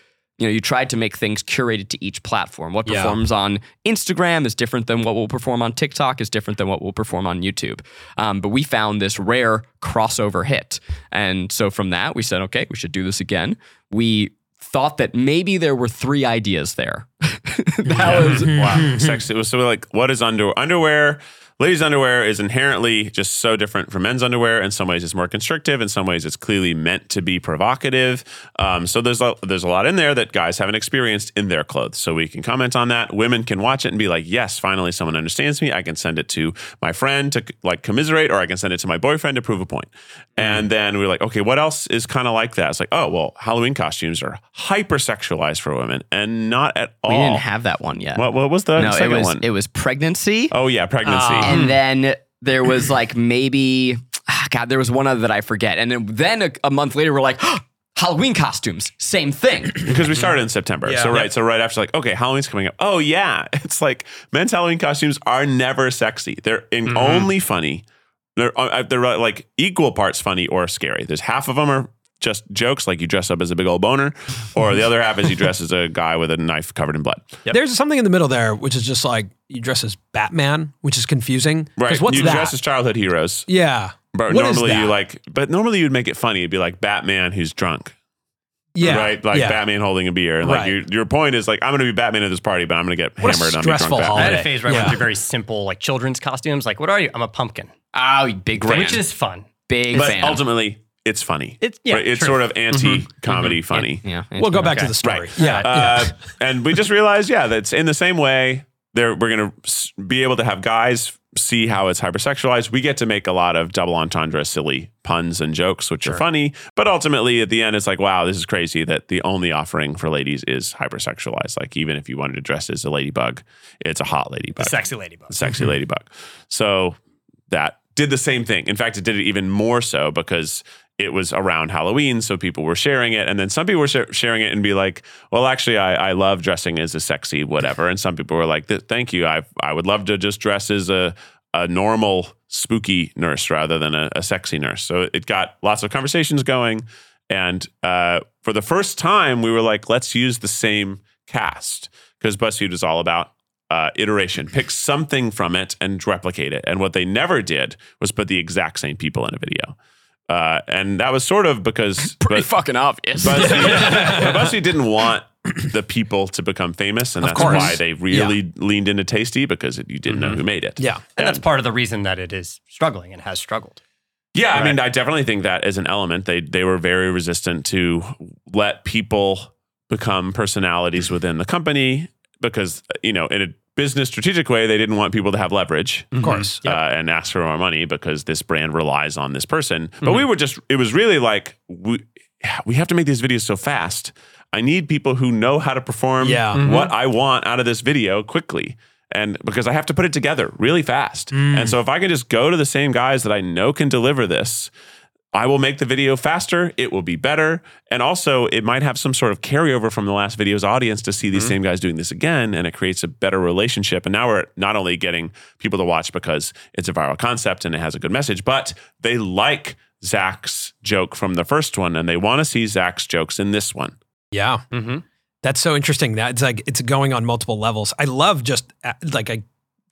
You know, you tried to make things curated to each platform. What yeah. performs on Instagram is different than what will perform on TikTok is different than what will perform on YouTube. Um, but we found this rare crossover hit. And so from that, we said, okay, we should do this again. We thought that maybe there were three ideas there. that yeah. was... Wow. Sex, it was sort of like, what is underwear? Underwear... Ladies' underwear is inherently just so different from men's underwear. In some ways, it's more constrictive. In some ways, it's clearly meant to be provocative. Um, so there's a, there's a lot in there that guys haven't experienced in their clothes. So we can comment on that. Women can watch it and be like, yes, finally someone understands me. I can send it to my friend to like commiserate, or I can send it to my boyfriend to prove a point. And then we're like, okay, what else is kind of like that? It's like, oh, well, Halloween costumes are hyper-sexualized for women and not at all. We didn't have that one yet. What, what was the no, second it was, one? It was pregnancy. Oh, yeah, pregnancy. Uh, And then there was like maybe, God, there was one other that I forget. And then, then a, a month later, we're like, oh, Halloween costumes, same thing. Because we started in September. Yeah. So right, so right after like, okay, Halloween's coming up. Oh yeah. It's like men's Halloween costumes are never sexy. They're in mm-hmm. only funny. They're, they're like equal parts funny or scary. There's half of them are just jokes, like you dress up as a big old boner, or the other half is you dress as a guy with a knife covered in blood. Yep. There's something in the middle there, which is just like you dress as Batman, which is confusing. Right, what's you that? dress as childhood heroes. Yeah, but what normally you like, but normally you'd make it funny. It'd be like Batman who's drunk. Yeah, right. Like yeah. Batman holding a beer. And right. like your your point is like I'm going to be Batman at this party, but I'm going to get what hammered. A stressful I'm drunk. Holiday. I had a phase where I went through very simple like children's costumes. Like, what are you? I'm a pumpkin. Oh, big fan. Which is fun. Big but fan. But ultimately. It's funny. It's yeah, right? It's true. Sort of anti-comedy mm-hmm. funny. Yeah, yeah, anti- we'll go back okay. to the story. Right. Yeah, uh, yeah. And we just realized, yeah, that's in the same way. There, we're going to be able to have guys see how it's hypersexualized. We get to make a lot of double entendre, silly puns and jokes, which sure. are funny. But ultimately, at the end, it's like, wow, this is crazy that the only offering for ladies is hypersexualized. Like, even if you wanted to dress as a ladybug, it's a hot ladybug. A sexy ladybug. A sexy mm-hmm. ladybug. So that did the same thing. In fact, it did it even more so because... It was around Halloween, so people were sharing it. And then some people were sh- sharing it and be like, well, actually, I, I love dressing as a sexy whatever. And some people were like, thank you. I I would love to just dress as a, a normal spooky nurse rather than a, a sexy nurse. So it got lots of conversations going. And uh, for the first time, we were like, let's use the same cast, because BuzzFeed was all about uh, iteration. Pick something from it and replicate it. And what they never did was put the exact same people in a video. Uh, and that was sort of because... Pretty Buzz, fucking obvious. BuzzFeed, BuzzFeed didn't want the people to become famous, and of that's course. why they really yeah. leaned into Tasty, because it, you didn't mm-hmm. know who made it. Yeah, and, and that's part of the reason that it is struggling and has struggled. Yeah, right. I mean, I definitely think that is an element. They they were very resistant to let people become personalities within the company because, you know, in a business strategic way, they didn't want people to have leverage. Of course. Uh, yep. And ask for more money because this brand relies on this person. But mm-hmm. we were just, it was really like, we, we have to make these videos so fast. I need people who know how to perform yeah. mm-hmm. what I want out of this video quickly. And because I have to put it together really fast. Mm. And so if I can just go to the same guys that I know can deliver this, I will make the video faster. It will be better. And also it might have some sort of carryover from the last video's audience to see these mm. same guys doing this again. And it creates a better relationship. And now we're not only getting people to watch because it's a viral concept and it has a good message, but they like Zach's joke from the first one and they want to see Zach's jokes in this one. Yeah. Mm-hmm. That's so interesting. That's like, it's going on multiple levels. I love just like, I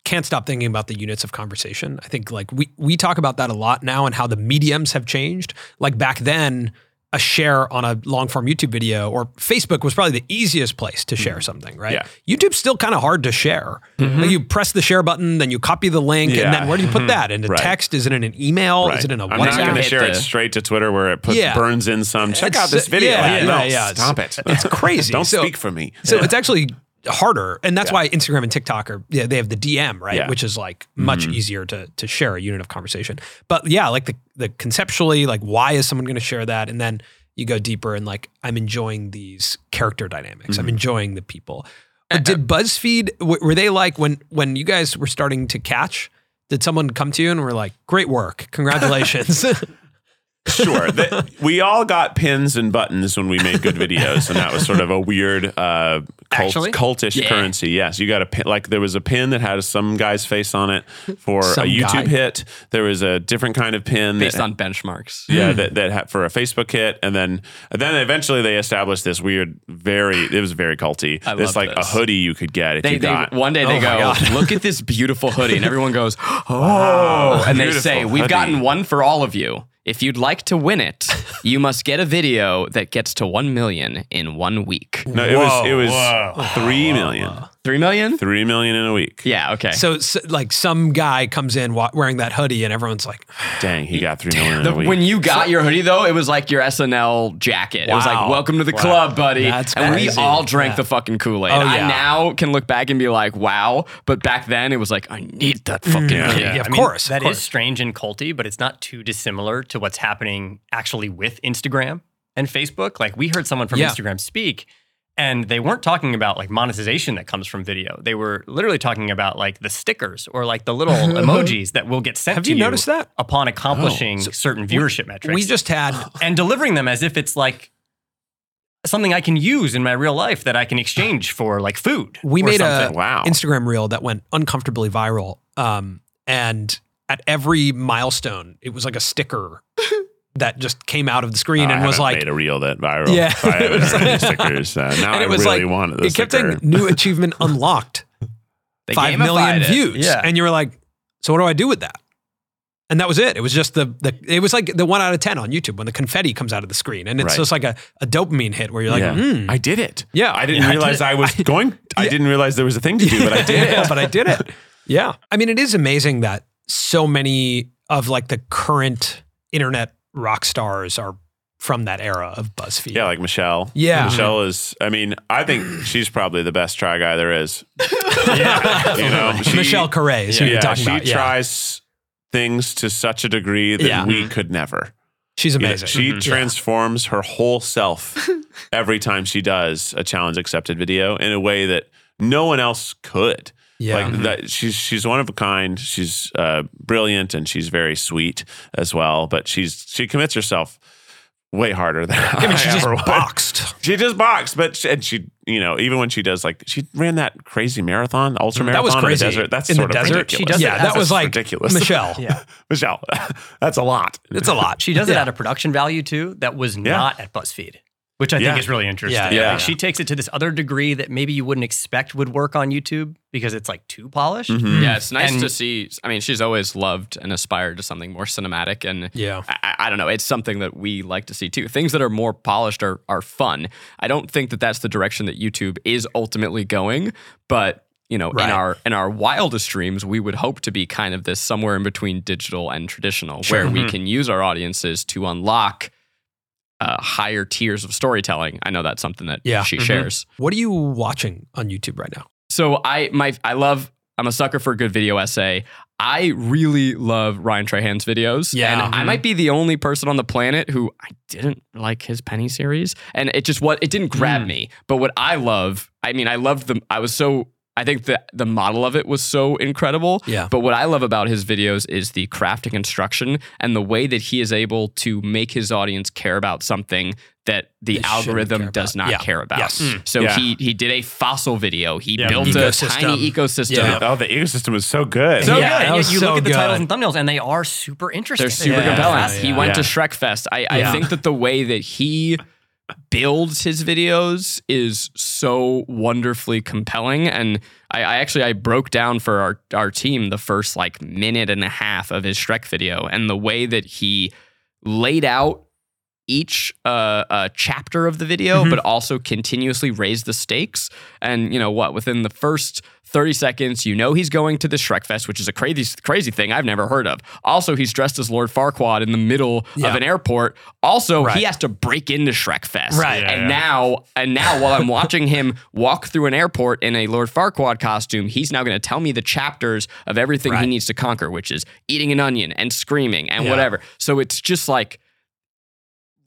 can't stop thinking about the units of conversation. I think like we, we talk about that a lot now and how the mediums have changed. Like back then, a share on a long form YouTube video or Facebook was probably the easiest place to share something, right? Yeah. YouTube's still kind of hard to share. Mm-hmm. Like you press the share button, then you copy the link, yeah. and then where do you put that? In a right. text? Is it in an email? Right. Is it in a I'm WhatsApp? I'm not going to share the, it straight to Twitter where it puts, yeah. burns in some, check it's, out this video. Yeah, yeah, no, yeah, yeah. Stop it. It's crazy. Don't so, speak for me. So yeah. it's actually harder. And that's yeah. why Instagram and TikTok are, yeah, they have the D M, right? Yeah. Which is like much mm-hmm. easier to to share a unit of conversation. But yeah, like the the conceptually, like why is someone going to share that? And then you go deeper and like, I'm enjoying these character dynamics. Mm-hmm. I'm enjoying the people. Uh, did BuzzFeed, w- were they like when, when you guys were starting to catch, did someone come to you and were like, great work, congratulations? Sure. The, we all got pins and buttons when we made good videos. And that was sort of a weird uh, cult, cultish yeah. currency. Yes. You got a pin. Like there was a pin that had some guy's face on it for some a YouTube guy. hit. There was a different kind of pin. Based that, on benchmarks. Yeah. Mm. That, that had for a Facebook hit. And then and then eventually they established this weird, very, it was very culty. I it's like this. a hoodie you could get if they, you got. They, one day they oh go, look at this beautiful hoodie. And everyone goes, oh. Wow, and they say, we've hoodie. gotten one for all of you. If you'd like to win it, you must get a video that gets to one million in one week. No, it whoa, was it was whoa. three million. Whoa. three million? three million in a week. Yeah, okay. So, so like some guy comes in wa- wearing that hoodie and everyone's like, dang, he got three million in the, a week. When you got so, your hoodie though, it was like your S N L jacket. Wow. It was like, welcome to the wow. club, buddy. That's and crazy. We all drank yeah. the fucking Kool-Aid. Oh, yeah. I now can look back and be like, wow. But back then it was like, I need that fucking yeah. hoodie. Yeah, of I mean, course. That of course. is strange and culty, but it's not too dissimilar to what's happening actually with Instagram and Facebook. Like we heard someone from yeah. Instagram speak, and they weren't talking about like monetization that comes from video. They were literally talking about like the stickers or like the little emojis that will get sent Have to you. Have you noticed that? Upon accomplishing oh. so certain viewership we, metrics. We just had. And delivering them as if it's like something I can use in my real life that I can exchange for like food. We made something. a wow. Instagram reel that went uncomfortably viral. Um, and at every milestone, it was like a sticker that just came out of the screen oh, and I was like, made a reel that viral. Yeah, I haven't heard any stickers. Uh, now I really like, wanted this. It kept sticker. saying new achievement unlocked. They Five million it. views, yeah. and you were like, so what do I do with that? And that was it. It was just the the. It was like the one out of ten on YouTube when the confetti comes out of the screen, and it's right. just like a, a dopamine hit where you're like, yeah. mm. I did it. Yeah, I didn't yeah, realize I, did I was I, going. I yeah. didn't realize there was a thing to do, but I did. yeah, but I did it. Yeah, I mean, it is amazing that so many of like the current internet rock stars are from that era of BuzzFeed. Yeah, like Michelle. Yeah. Michelle is, I mean, I think she's probably the best try guy there is. yeah. You know, she, Michelle Carré is who yeah, you're talking she about. She yeah. tries things to such a degree that yeah. we could never. She's amazing. You know, she mm-hmm. transforms yeah. her whole self every time she does a challenge accepted video in a way that no one else could. Yeah. Like mm-hmm. that, she's she's one of a kind. She's uh, brilliant and she's very sweet as well. But she's she commits herself way harder than I, I mean, she I just ever boxed. She just boxed, but she, and she, you know, even when she does like she ran that crazy marathon, ultra marathon that was crazy. In the desert. That's in sort the of desert. Ridiculous. She does yeah, it. That was like ridiculous. Michelle. Yeah, Michelle. That's a lot. It's a lot. She does yeah. it at a production value too. That was yeah. not at BuzzFeed. Which I yeah. think is really interesting. Yeah, yeah, like yeah. She takes it to this other degree that maybe you wouldn't expect would work on YouTube because it's like too polished. Mm-hmm. Yeah, it's nice and, to see. I mean, she's always loved and aspired to something more cinematic. And yeah. I, I don't know, it's something that we like to see too. Things that are more polished are, are fun. I don't think that that's the direction that YouTube is ultimately going, but... You know, right. in our in our wildest dreams, we would hope to be kind of this somewhere in between digital and traditional, sure. where mm-hmm. we can use our audiences to unlock uh, higher tiers of storytelling. I know that's something that yeah. she mm-hmm. shares. What are you watching on YouTube right now? So I my I love. I'm a sucker for a good video essay. I really love Ryan Trahan's videos. Yeah. And mm-hmm. I might be the only person on the planet who I didn't like his Penny series, and it just what it didn't grab mm. me. But what I love, I mean, I loved them. I was so. I think that the model of it was so incredible. Yeah. But what I love about his videos is the craft and construction and the way that he is able to make his audience care about something that the they algorithm does not yeah. care about. Yes. Mm. So yeah. he he did a fossil video. He yeah. built ecosystem. a tiny ecosystem. Yeah. Oh, the ecosystem was so good. So yeah, good. You, you so look at the good. titles and thumbnails and they are super interesting. They're super yeah. compelling. Yeah, yeah, he went yeah. to Shrek Fest. I, I yeah. think that the way that he... builds his videos is so wonderfully compelling. And I, I actually, I broke down for our, our team the first like minute and a half of his Shrek video and the way that he laid out each uh, uh, chapter of the video, mm-hmm. but also continuously raised the stakes. And you know what, within the first thirty seconds, you know he's going to the Shrek Fest, which is a crazy, crazy thing I've never heard of. Also, he's dressed as Lord Farquaad in the middle yeah. of an airport. Also, right. he has to break into Shrek Fest. Right. Yeah, and yeah. now, and now, while I'm watching him walk through an airport in a Lord Farquaad costume, he's now going to tell me the chapters of everything right. he needs to conquer, which is eating an onion and screaming and yeah. whatever. So it's just like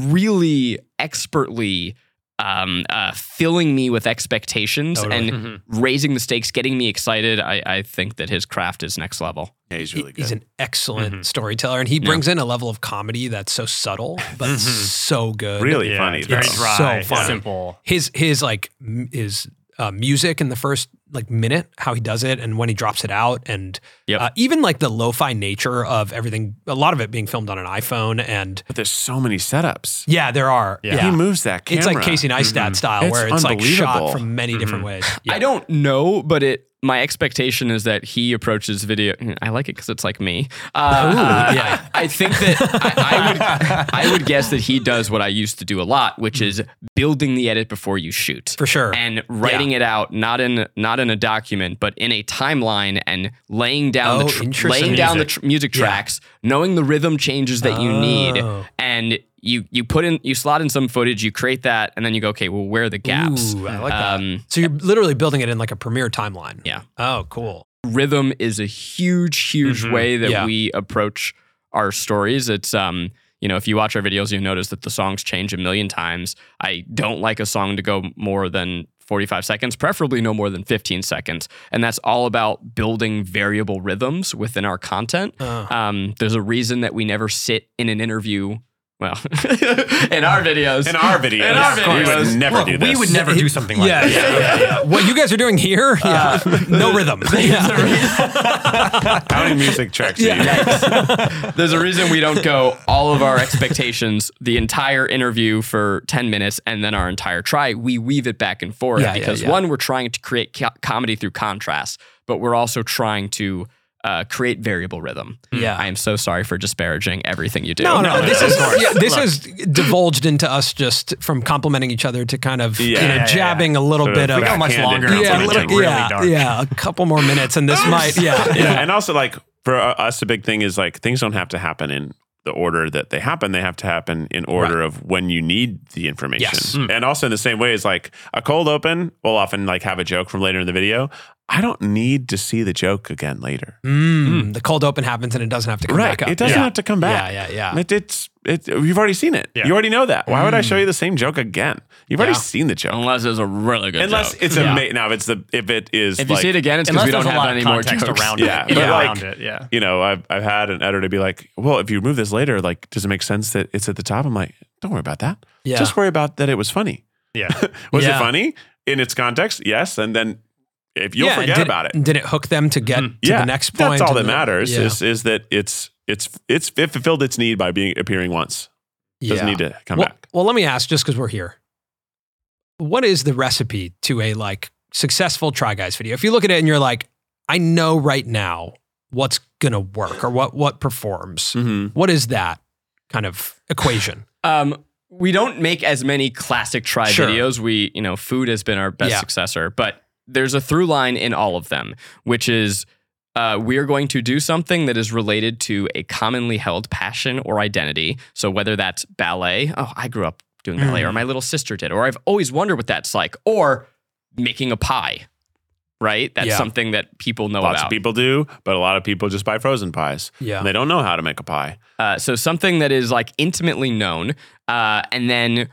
really expertly um, uh, filling me with expectations totally. and mm-hmm. raising the stakes, getting me excited. I, I think that his craft is next level. Yeah, he's really he, good. He's an excellent mm-hmm. storyteller, and he yeah. brings in a level of comedy that's so subtle, but mm-hmm. so good. Really yeah, funny. It's very dry. So funny. Simple. His, his like, m- his uh, music in the first like minute, how he does it and when he drops it out, and yep. uh, even like the lo-fi nature of everything, a lot of it being filmed on an iPhone. And but there's so many setups. Yeah, there are. Yeah. Yeah. He moves that camera. It's like Casey Neistat mm-hmm. style it's where it's like shot from many mm-hmm. different ways. Yeah. I don't know, but it my expectation is that he approaches video. I like it because it's like me. Uh, Ooh, uh, yeah. I think that I, I would I would guess that he does what I used to do a lot, which is building the edit before you shoot. For sure. And writing yeah. it out, not in not in a document, but in a timeline and laying down oh, the tr- laying music. down the tr- music tracks, yeah. knowing the rhythm changes that oh. you need, and You you put in you slot in some footage, you create that, and then you go, okay, well, where are the gaps? Ooh, I like um, that. So you're literally building it in like a Premiere timeline. Yeah. Oh, cool. Rhythm is a huge, huge mm-hmm. way that yeah. we approach our stories. It's um, you know, if you watch our videos, you notice that the songs change a million times. I don't like a song to go more than forty-five seconds, preferably no more than fifteen seconds. And that's all about building variable rhythms within our content. Uh. Um, there's a reason that we never sit in an interview. Well, in our videos. In our videos. In our videos. We would never Look, do this. We would never do something like yeah, that. Yeah, yeah, yeah. What you guys are doing here? Uh, yeah. No rhythm. Counting music tracks. Yeah. There's a reason we don't go all of our expectations, the entire interview for ten minutes, and then our entire try. We weave it back and forth yeah, because, yeah, yeah. one, we're trying to create co- comedy through contrast, but we're also trying to... Uh, create variable rhythm. Yeah, I am so sorry for disparaging everything you do. No, no, no this is yeah, this has divulged into us just from complimenting each other to kind of yeah, you know yeah, jabbing yeah. a little so bit of how much longer. Yeah, a little, really yeah, dark. yeah, a couple more minutes, and this might yeah, yeah yeah. And also, like, for us, a big thing is like things don't have to happen in the order that they happen. They have to happen in order right. of when you need the information. Yes. Mm. And also in the same way as like a cold open will often like have a joke from later in the video. I don't need to see the joke again later. Mm, mm. The cold open happens and it doesn't have to come right. back up. It doesn't yeah. have to come back. Yeah, yeah, yeah. It, it's, it, you've already seen it. Yeah. You already know that. Why mm. would I show you the same joke again? You've yeah. already seen the joke. Unless it's a really good Unless joke. Unless it's yeah. amazing. Now, if it's the, if it is If like, you see it again, it's because we don't have any more jokes around it. Yeah, yeah. yeah. Like, around it, yeah. You know, I've, I've had an editor be like, well, if you remove this later, like, does it make sense that it's at the top? I'm like, don't worry about that. Yeah. Just worry about that it was funny. Yeah. Was yeah. it funny? In its context, yes. And then... If you'll yeah, forget did, about it, did it hook them to get mm. to yeah, the next point? That's all that matters. Yeah. Is is that it's it's it's it fulfilled its need by being appearing once. It doesn't yeah. need to come well, back. Well, let me ask, just because we're here, what is the recipe to a like successful Try Guys video? If you look at it and you're like, I know right now what's gonna work or what what performs. Mm-hmm. What is that kind of equation? um, we don't make as many classic Try sure. videos. We you know food has been our best yeah. successor, but. There's a through line in all of them, which is uh, we are going to do something that is related to a commonly held passion or identity. So whether that's ballet, oh, I grew up doing ballet, mm. or my little sister did, or I've always wondered what that's like, or making a pie, right? That's yeah. something that people know Lots about. Lots of people do, but a lot of people just buy frozen pies. Yeah. They don't know how to make a pie. Uh, so something that is like intimately known. Uh, and then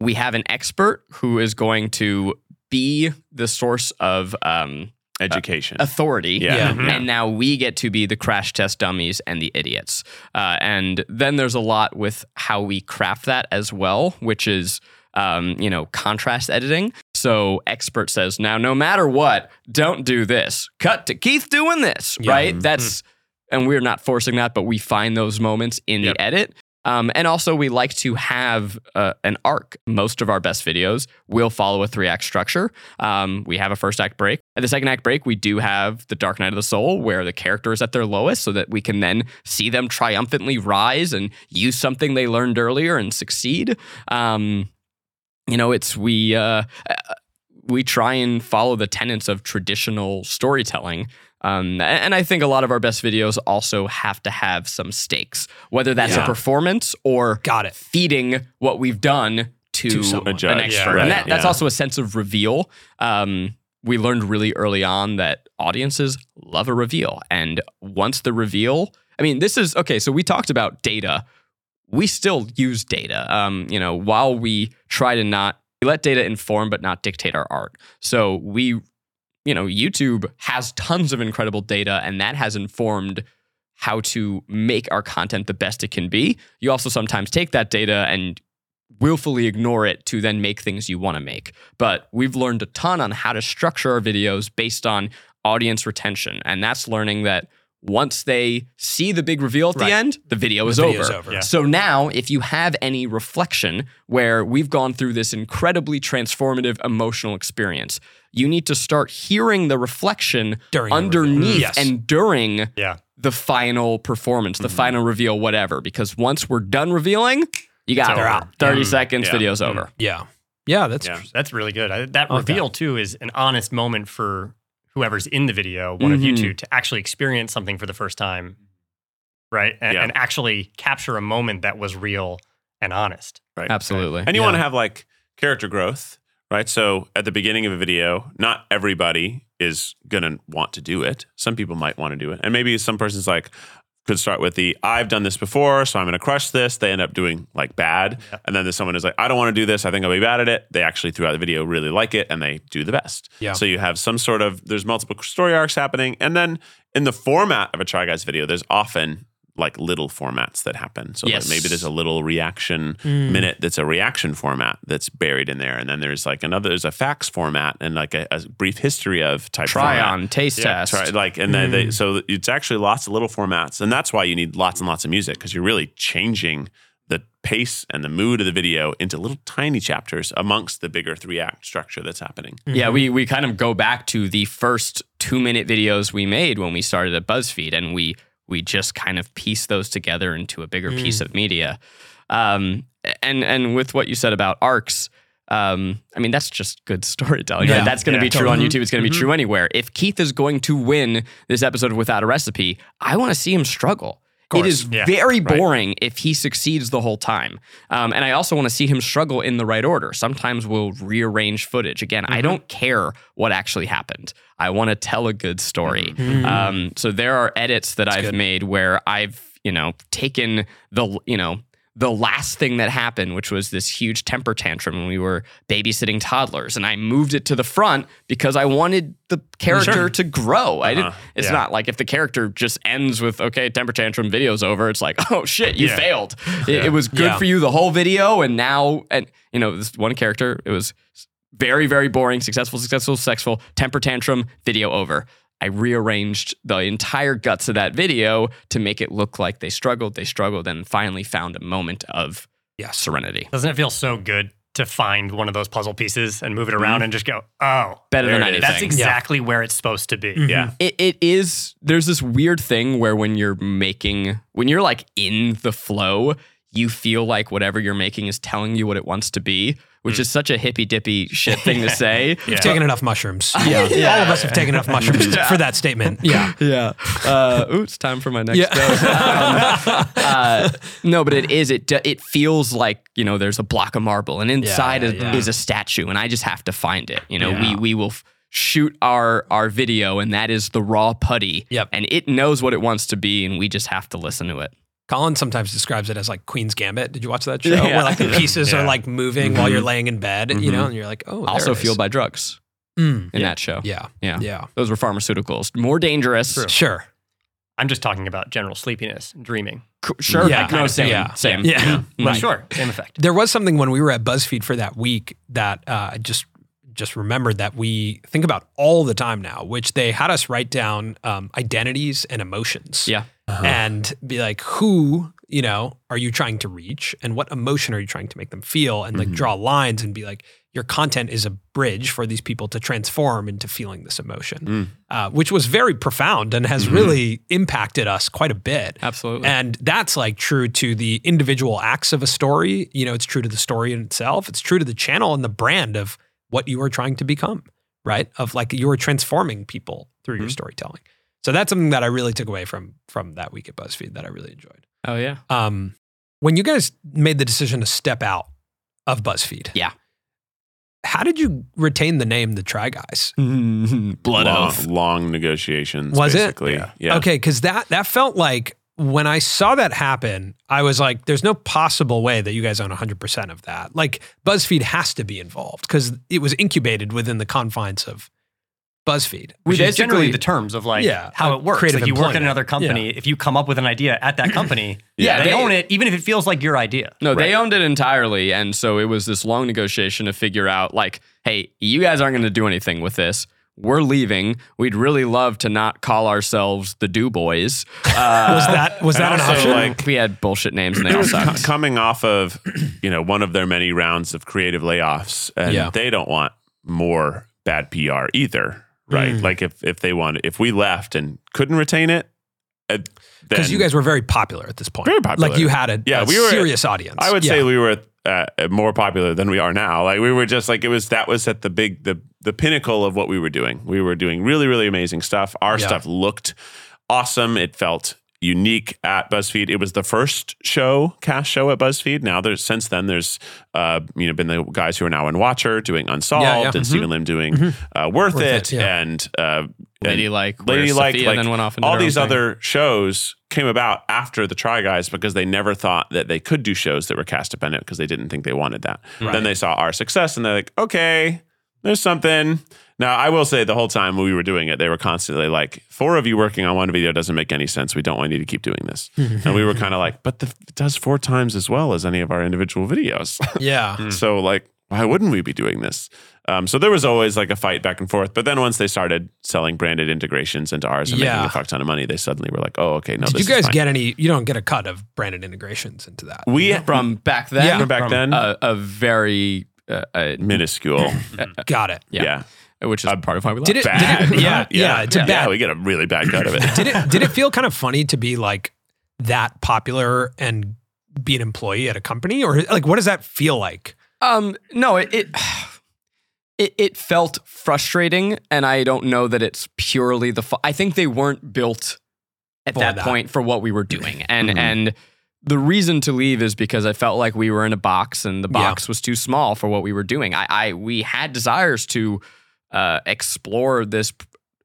we have an expert who is going to be the source of um, education, uh, authority. Yeah. Yeah. Mm-hmm. And now we get to be the crash test dummies and the idiots. Uh, and then there's a lot with how we craft that as well, which is, um, you know, contrast editing. So expert says, now, no matter what, don't do this. Cut to Keith doing this, yeah. right? That's, mm-hmm. and we're not forcing that, but we find those moments in yep. the edit. Um, and also, we like to have uh, an arc. Most of our best videos will follow a three-act structure. Um, we have a first act break. At the second act break, we do have the Dark Night of the Soul, where the character is at their lowest so that we can then see them triumphantly rise and use something they learned earlier and succeed. Um, you know, it's we uh, we try and follow the tenets of traditional storytelling. Um, and I think a lot of our best videos also have to have some stakes, whether that's yeah. a performance or Got it. feeding what we've done to, to an expert. Yeah, right. And that, yeah. that's also a sense of reveal. Um, we learned really early on that audiences love a reveal. And once the reveal, I mean, this is, okay, so we talked about data. We still use data, um, you know, while we try to not, we let data inform but not dictate our art. So we... You know, YouTube has tons of incredible data, and that has informed how to make our content the best it can be. You also sometimes take that data and willfully ignore it to then make things you want to make. But we've learned a ton on how to structure our videos based on audience retention. And that's learning that once they see the big reveal at right. the end, the video the is video over. Is over. Yeah. So now if you have any reflection where we've gone through this incredibly transformative emotional experience, you need to start hearing the reflection during underneath yes. and during yeah. the final performance, the mm-hmm. final reveal, whatever. Because once we're done revealing, you got it. Out. thirty mm. seconds, yeah. video's mm. over. Yeah. Yeah, that's yeah. that's really good. I, that okay. reveal, too, is an honest moment for whoever's in the video, one mm-hmm. of you two, to actually experience something for the first time, right? And, yeah. and actually capture a moment that was real and honest. Right. Absolutely. Right. And you yeah. want to have, like, character growth. Right. So at the beginning of a video, not everybody is going to want to do it. Some people might want to do it. And maybe some person's like, could start with the, I've done this before, so I'm going to crush this. They end up doing like bad. Yeah. And then there's someone who's like, I don't want to do this. I think I'll be bad at it. They actually throughout the video really like it and they do the best. Yeah. So you have some sort of, there's multiple story arcs happening. And then in the format of a Try Guys video, there's often like little formats that happen. So yes. like maybe there's a little reaction mm. minute that's a reaction format that's buried in there. And then there's like another, there's a facts format and like a, a brief history of type Try format. On, taste yeah, test. Try, like, and mm. then they, so it's actually lots of little formats. And that's why you need lots and lots of music because you're really changing the pace and the mood of the video into little tiny chapters amongst the bigger three-act structure that's happening. Mm-hmm. Yeah, we we kind of go back to the first two-minute videos we made when we started at BuzzFeed and we We just kind of piece those together into a bigger mm. piece of media. Um, and and with what you said about arcs, um, I mean, that's just good storytelling. Yeah. Right? That's going to yeah. be true mm-hmm. on YouTube. It's going to mm-hmm. be true anywhere. If Keith is going to win this episode of Without a Recipe, I want to see him struggle. It is yeah, very boring right. if he succeeds the whole time. Um, and I also want to see him struggle in the right order. Sometimes we'll rearrange footage. Again, mm-hmm. I don't care what actually happened. I want to tell a good story. Mm-hmm. Um, so there are edits that That's I've good. made where I've, you know, taken the, you know, the last thing that happened, which was this huge temper tantrum when we were babysitting toddlers, and I moved it to the front because I wanted the character sure. to grow. Uh-huh. I didn't. It's yeah. not like if the character just ends with, okay, temper tantrum, video's over. It's like, oh shit, you yeah. failed. It, yeah. it was good yeah. for you the whole video, and now, and you know, this one character, it was very, very boring. Successful, successful, successful. Temper tantrum, video over. I rearranged the entire guts of that video to make it look like they struggled, they struggled, and finally found a moment of yeah. serenity. Doesn't it feel so good to find one of those puzzle pieces and move it around mm-hmm. and just go, oh, better than anything. That's exactly yeah. where it's supposed to be. Mm-hmm. Yeah, it, it is. There's this weird thing where when you're making, when you're like in the flow, you feel like whatever you're making is telling you what it wants to be, which mm. is such a hippy-dippy shit thing to say. You've yeah. taken enough mushrooms. Yeah. yeah. All of us have taken enough mushrooms yeah. for that statement. Yeah. Yeah. Uh, ooh, it's time for my next yeah. dose. Um, uh, no, but it is. It it feels like, you know, there's a block of marble, and inside yeah, yeah. is a statue, and I just have to find it. You know, yeah. we we will f- shoot our, our video, and that is the raw putty, yep. and it knows what it wants to be, and we just have to listen to it. Colin sometimes describes it as like Queen's Gambit. Did you watch that show? Yeah. Where like the pieces yeah. are like moving mm-hmm. while you're laying in bed, mm-hmm. you know, and you're like, oh, there Also it is. Fueled by drugs mm. in yeah. that show. Yeah. Yeah. Yeah. Those were pharmaceuticals. More dangerous. True. Sure. I'm just talking about general sleepiness and dreaming. Sure. Yeah. No, same. Yeah. Same. Yeah. yeah. yeah. Right. Sure. Same effect. There was something when we were at BuzzFeed for that week that I uh, just just remembered that we think about all the time now, which they had us write down um, identities and emotions. Yeah. Uh-huh. And be like, who, you know, are you trying to reach, and what emotion are you trying to make them feel, and like mm-hmm. draw lines and be like, your content is a bridge for these people to transform into feeling this emotion, mm. uh, which was very profound and has mm-hmm. really impacted us quite a bit. Absolutely. And that's like true to the individual acts of a story. You know, it's true to the story in itself. It's true to the channel and the brand of what you are trying to become, right? Of like, you are transforming people through mm-hmm. your storytelling. So that's something that I really took away from from that week at BuzzFeed that I really enjoyed. Oh, yeah. Um, when you guys made the decision to step out of BuzzFeed. Yeah. How did you retain the name The Try Guys? Mm-hmm. Blood long, oath. Long negotiations, was basically. It? Yeah. yeah. Okay, because that, that felt like when I saw that happen, I was like, there's no possible way that you guys own one hundred percent of that. Like, BuzzFeed has to be involved because it was incubated within the confines of BuzzFeed. Which is generally the terms of like yeah, how it works. Like you work at another company, yeah. if you come up with an idea at that company, yeah, yeah, they, they own it, even if it feels like your idea. No, right? They owned it entirely. And so it was this long negotiation to figure out like, hey, you guys aren't going to do anything with this. We're leaving. We'd really love to not call ourselves the Do Boys. Uh, was that was that an option? Like, we had bullshit names and they all sucked. Coming off of, you know, one of their many rounds of creative layoffs, and yeah. they don't want more bad P R either. Right, mm. like if if they wanted, if we left and couldn't retain it, because uh, you guys were very popular at this point, very popular. Like you had a, yeah, a we were, serious audience. I would yeah. say we were uh, more popular than we are now. Like we were just like it was that was at the big the the pinnacle of what we were doing. We were doing really really amazing stuff. Our yeah. stuff looked awesome. It felt unique at BuzzFeed. It was the first show, cast show at BuzzFeed. Now there's since then there's uh, you know been the guys who are now in Watcher doing Unsolved yeah, yeah. and mm-hmm. Stephen Lim doing mm-hmm. uh, Worth, Worth It, it yeah. and uh, Lady Like, Lady Like, like then went off into all these thing. Other shows came about after the Try Guys because they never thought that they could do shows that were cast dependent because they didn't think they wanted that. Right. Then they saw our success and they're like, okay, there's something. Now, I will say the whole time we were doing it, they were constantly like, four of you working on one video doesn't make any sense. We don't want you to keep doing this. And we were kind of like, but the, it does four times as well as any of our individual videos. Yeah. Mm. So like, why wouldn't we be doing this? Um, so there was always like a fight back and forth. But then once they started selling branded integrations into ours and yeah. making a fuck ton of money, they suddenly were like, oh, okay, no, Did this is Did you guys is fine. Get any, you don't get a cut of branded integrations into that? We no. From back then? Yeah. From back from then? A, a very... Uh, uh, minuscule. Got it. Yeah. yeah. Which is uh, part of why we love it. Bad. Did it yeah, yeah, yeah, it's yeah. a bad. Yeah, we get a really bad cut of it. did it Did it feel kind of funny to be like that popular and be an employee at a company, or like what does that feel like? Um, no, it it it, it felt frustrating, and I don't know that it's purely the. Fu- I think they weren't built at that, that point for what we were doing. And mm-hmm. and the reason to leave is because I felt like we were in a box and the box yeah. was too small for what we were doing. I, I we had desires to uh, explore this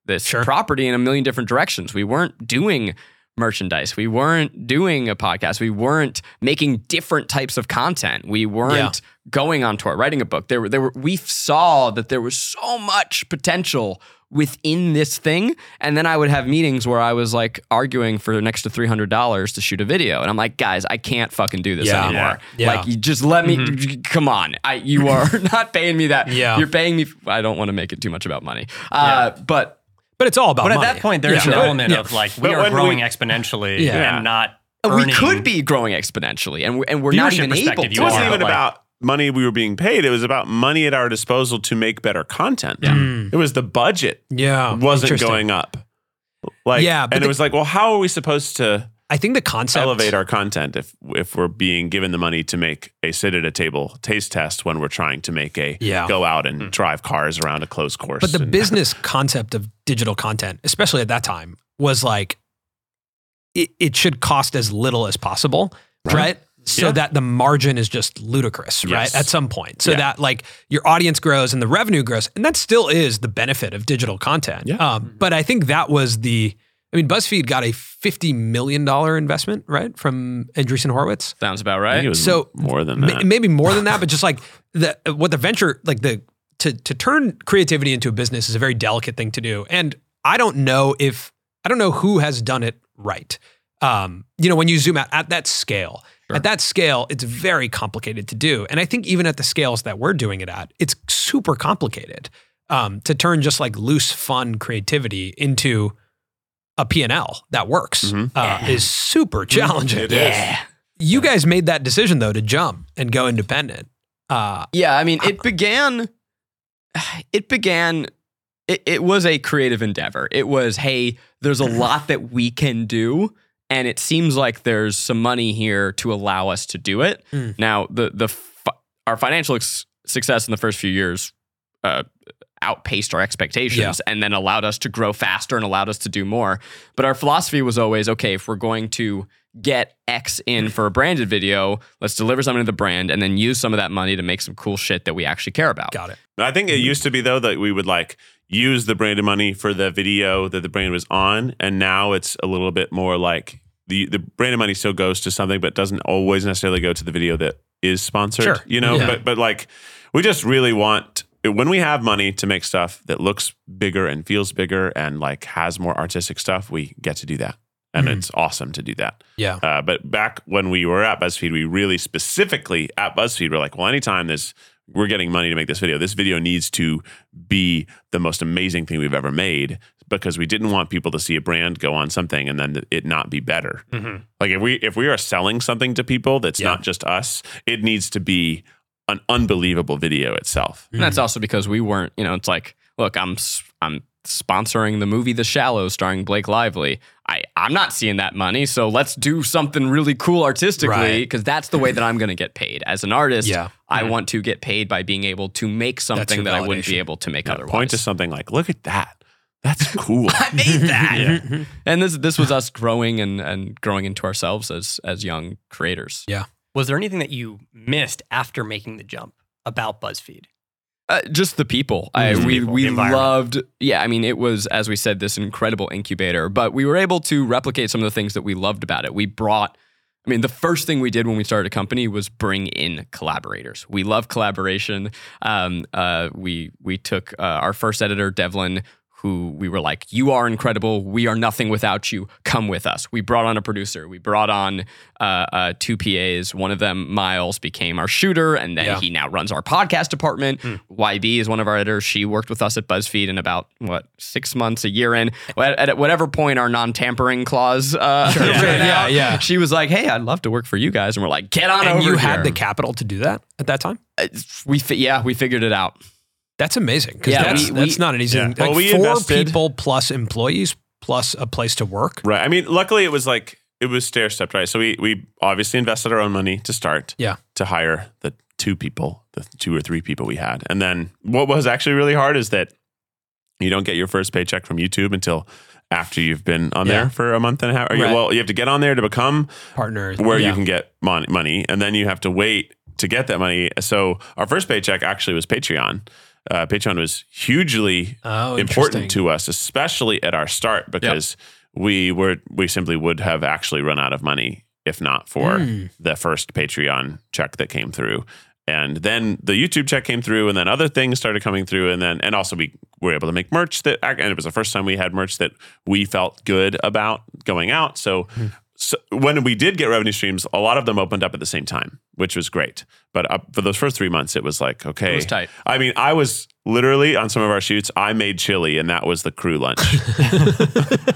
this sure. property in a million different directions. We weren't doing merchandise. We weren't doing a podcast. We weren't making different types of content. We weren't yeah. going on tour, writing a book. There were, there were, we saw that there was so much potential within this thing. And then I would have meetings where I was like arguing for next to three hundred dollars to shoot a video. And I'm like, guys, I can't fucking do this yeah, anymore. Yeah, yeah. Like, you just let me, mm-hmm. come on. I, you are not paying me that. Yeah. You're paying me. I don't want to make it too much about money. Uh, yeah. But But it's all about money. But at money. That point, there's yeah. an element yeah. of like, we but are growing we, exponentially yeah. and not earning. We could be growing exponentially, and we're, and we're not even able to. It wasn't even like, about money we were being paid. It was about money at our disposal to make better content. Yeah. Mm. It was the budget yeah. wasn't going up. Like, yeah, and the, it was like, well, how are we supposed to I think the concept, elevate our content if if we're being given the money to make a sit at a table taste test when we're trying to make a yeah. go out and mm. drive cars around a closed course. But the business concept of digital content, especially at that time, was like, it, it should cost as little as possible, right? right? So yeah. that the margin is just ludicrous, yes. right? At some point. So yeah. that like your audience grows and the revenue grows. And that still is the benefit of digital content. Yeah. Um, but I think that was the, I mean, BuzzFeed got a fifty million dollars investment, right? From Andreessen Horowitz. Sounds about right. It was so more than that. M- maybe more than that, but just like the what the venture, like the, to to turn creativity into a business is a very delicate thing to do. And I don't know if, I don't know who has done it right. Um, you know, when you zoom out at that scale, sure. at that scale, it's very complicated to do. And I think even at the scales that we're doing it at, it's super complicated um, to turn just like loose, fun creativity into a P and L that works mm-hmm. uh, yeah. is super challenging. It yeah. is. You guys made that decision though to jump and go independent. Uh, yeah, I mean, it began, it began, it, it was a creative endeavor. It was, hey, there's a lot that we can do, and it seems like there's some money here to allow us to do it. Mm. Now, the the fi- our financial ex- success in the first few years uh, outpaced our expectations yeah. and then allowed us to grow faster and allowed us to do more. But our philosophy was always, okay, if we're going to get X in for a branded video, let's deliver something to the brand and then use some of that money to make some cool shit that we actually care about. Got it. I think it used to be though that we would like use the branded money for the video that the brand was on. And now it's a little bit more like the, the branded money still goes to something, but doesn't always necessarily go to the video that is sponsored, sure. you know, yeah. but, but like we just really want when we have money to make stuff that looks bigger and feels bigger and like has more artistic stuff, we get to do that. And mm-hmm. it's awesome to do that. Yeah. Uh, but back when we were at BuzzFeed, we really specifically at BuzzFeed were like, well, anytime this, we're getting money to make this video, this video needs to be the most amazing thing we've ever made because we didn't want people to see a brand go on something and then it not be better. Mm-hmm. Like if we, if we are selling something to people that's yeah. not just us, it needs to be an unbelievable video itself. And that's also because we weren't, you know, it's like, look, I'm I'm sponsoring the movie The Shallow starring Blake Lively. I, I'm not seeing that money, so let's do something really cool artistically because right. that's the way that I'm going to get paid. As an artist, yeah. I yeah. want to get paid by being able to make something that I wouldn't be able to make yeah, otherwise. Point to something like, look at that. That's cool. I made that. yeah. And this this was us growing and, and growing into ourselves as as young creators. Yeah. Was there anything that you missed after making the jump about BuzzFeed? Uh, just the people. I, just we people, we loved, yeah, I mean, it was, as we said, this incredible incubator, but we were able to replicate some of the things that we loved about it. We brought, I mean, the first thing we did when we started a company was bring in collaborators. We love collaboration. Um, uh, we, we took uh, our first editor, Devlin, who we were like, you are incredible. We are nothing without you. Come with us. We brought on a producer. We brought on uh, uh, two P As. One of them, Miles, became our shooter, and then yeah. he now runs our podcast department. Mm. Y B is one of our editors. She worked with us at BuzzFeed in about, what, six months, a year in. At, at whatever point our non-tampering clause uh, sure. yeah. ran out, yeah, yeah. she was like, hey, I'd love to work for you guys. And we're like, get on and over here. And you had the capital to do that at that time? Uh, we fi- Yeah, we figured it out. That's amazing because yeah, that's, we, that's we, not an easy yeah. thing. Like well, we four invested. people plus employees plus a place to work. Right. I mean, luckily it was like, it was stair-stepped, right? So we we obviously invested our own money to start yeah. to hire the two people, the two or three people we had. And then what was actually really hard is that you don't get your first paycheck from YouTube until after you've been on yeah. there for a month and a half. Or right. you, well, you have to get on there to become partners where yeah. you can get mon- money, and then you have to wait to get that money. So our first paycheck actually was Patreon. Uh, Patreon was hugely oh, important to us, especially at our start, because yep. we were we simply would have actually run out of money if not for mm. the first Patreon check that came through. And then the YouTube check came through, and then other things started coming through, and then and also we were able to make merch that, and it was the first time we had merch that we felt good about going out. So, mm. so when we did get revenue streams, a lot of them opened up at the same time, which was great. But uh, for those first three months, it was like, okay, it was tight. I mean, I was literally on some of our shoots, I made chili, and that was the crew lunch.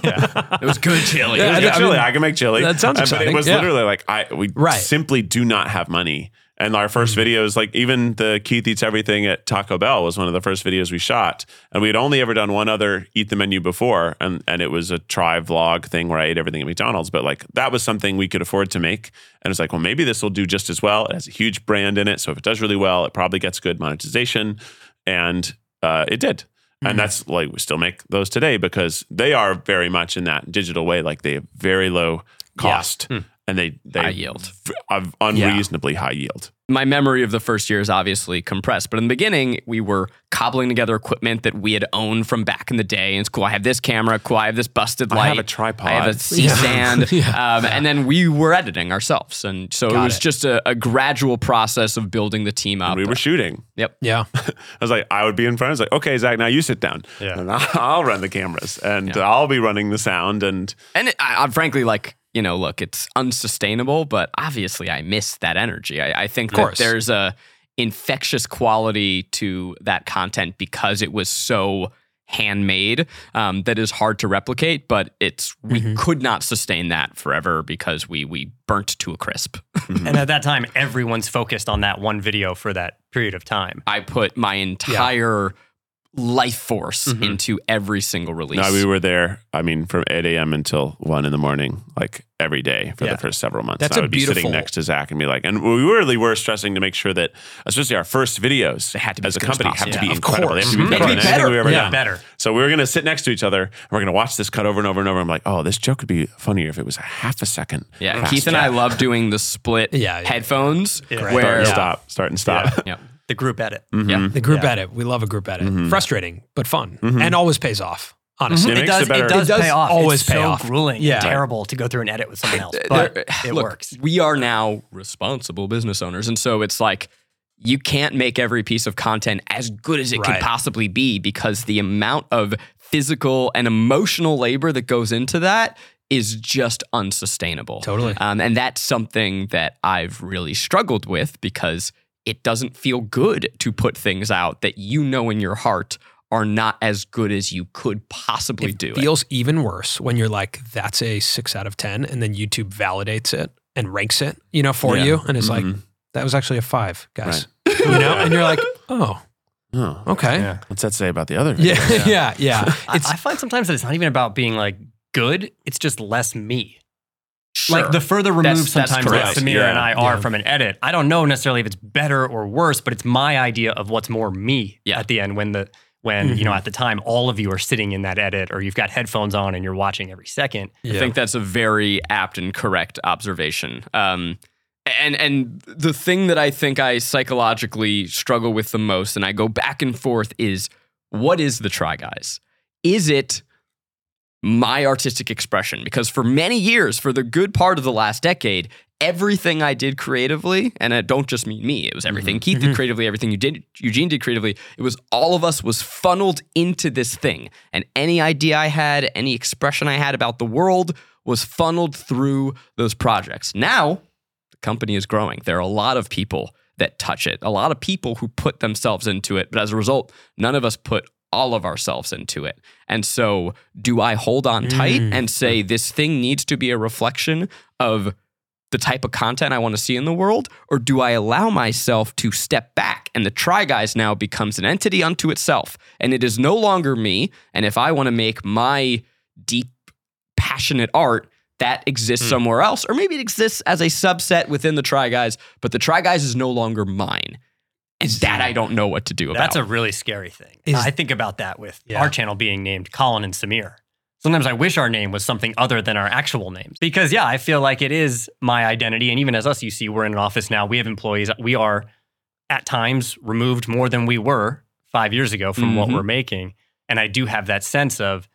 yeah. It was good chili. Yeah, it was good I chili. Mean, I can make chili. That sounds exciting. But it was yeah. literally like I we right. simply do not have money. And our first videos, like even the Keith Eats Everything at Taco Bell was one of the first videos we shot. And we had only ever done one other Eat the Menu before. And, and it was a try vlog thing where I ate everything at McDonald's. But like that was something we could afford to make. And it's like, well, maybe this will do just as well. It has a huge brand in it. So if it does really well, it probably gets good monetization. And uh, it did. Mm-hmm. And that's like, we still make those today because they are very much in that digital way. Like they have very low cost. Yeah. Hmm. And they, they high yield. F- unreasonably yeah. high yield. My memory of the first year is obviously compressed, but in the beginning, we were cobbling together equipment that we had owned from back in the day. And it's cool, I have this camera, cool, I have this busted light. I have a tripod. I have a C-stand. Yeah. yeah. um, and then we were editing ourselves. And so Got it was it. just a, a gradual process of building the team up. And we were shooting. Yep. Yeah. I was like, I would be in front. I was like, okay, Zach, now you sit down. Yeah. And I'll run the cameras. And yeah. I'll be running the sound. And, and it, I, I'm frankly like... You know, look, it's unsustainable, but obviously I miss that energy. I, I think that there's a infectious quality to that content because it was so handmade um, that is hard to replicate, but it's we mm-hmm. could not sustain that forever because we we burnt to a crisp. And at that time, everyone's focused on that one video for that period of time. I put my entire... Yeah. life force mm-hmm. into every single release. No, we were there, I mean, from eight a.m. until one in the morning, like every day for yeah. the first several months. That's and I would be sitting next to Zach and be like, and we really were stressing to make sure that, especially our first videos they had to be as a company, have to be incredible. They have to be better than anything we've ever yeah, done. Better. So we were going to sit next to each other and we're going to watch this cut over and over and over. I'm like, oh, this joke would be funnier if it was a half a second. Yeah, Keith job. and I love doing the split yeah, yeah. headphones. Yeah. Where, start and yeah. stop, start and stop. Yeah. yeah. The group edit. Mm-hmm. Yeah. The group yeah. edit. We love a group edit. Mm-hmm. Frustrating, but fun. Mm-hmm. And always pays off, honestly. Mm-hmm. It, it, does, it, it does It does pay off. Always it's pay so off. grueling yeah. and terrible to go through an edit with someone else, but there, it look, works. We are now responsible business owners, and so it's like, you can't make every piece of content as good as it right. could possibly be because the amount of physical and emotional labor that goes into that is just unsustainable. Totally. Um, and that's something that I've really struggled with because it doesn't feel good to put things out that you know in your heart are not as good as you could possibly do. It feels even worse when you're like, that's a six out of ten, and then YouTube validates it and ranks it, you know, for yeah. you, and it's mm-hmm. like, that was actually a five, guys. Right. You know, and you're like, oh. oh okay. Yeah. What's that say about the other video? Yeah, yeah, yeah. yeah. It's, I find sometimes that it's not even about being like good, it's just less me. Sure. Like the further removed that's, sometimes that Samir yeah. and I are yeah. from an edit, I don't know necessarily if it's better or worse, but it's my idea of what's more me yeah. at the end when the when mm-hmm. you know at the time all of you are sitting in that edit or you've got headphones on and you're watching every second. Yeah. I think that's a very apt and correct observation. Um, and and the thing that I think I psychologically struggle with the most, and I go back and forth, is what is the Try Guys? Is it my artistic expression? Because for many years, for the good part of the last decade, everything I did creatively, and I don't just mean me, it was everything mm-hmm. Keith mm-hmm. did creatively, everything you did, Eugene did creatively, it was all of us was funneled into this thing. And any idea I had, any expression I had about the world was funneled through those projects. Now, the company is growing. There are a lot of people that touch it, a lot of people who put themselves into it. But as a result, none of us put all of ourselves into it. And so do I hold on tight mm. and say this thing needs to be a reflection of the type of content I want to see in the world? Or do I allow myself to step back? And the Try Guys now becomes an entity unto itself. And it is no longer me. And if I want to make my deep, passionate art, that exists mm. somewhere else. Or maybe it exists as a subset within the Try Guys, but the Try Guys is no longer mine. And that I don't know what to do about. That's a really scary thing. Is, I think about that with yeah. our channel being named Colin and Samir. sometimes I wish our name was something other than our actual names. Because, yeah, I feel like it is my identity. And even as us, you see, we're in an office now. We have employees. We are, at times, removed more than we were five years ago from mm-hmm. what we're making. And I do have that sense of,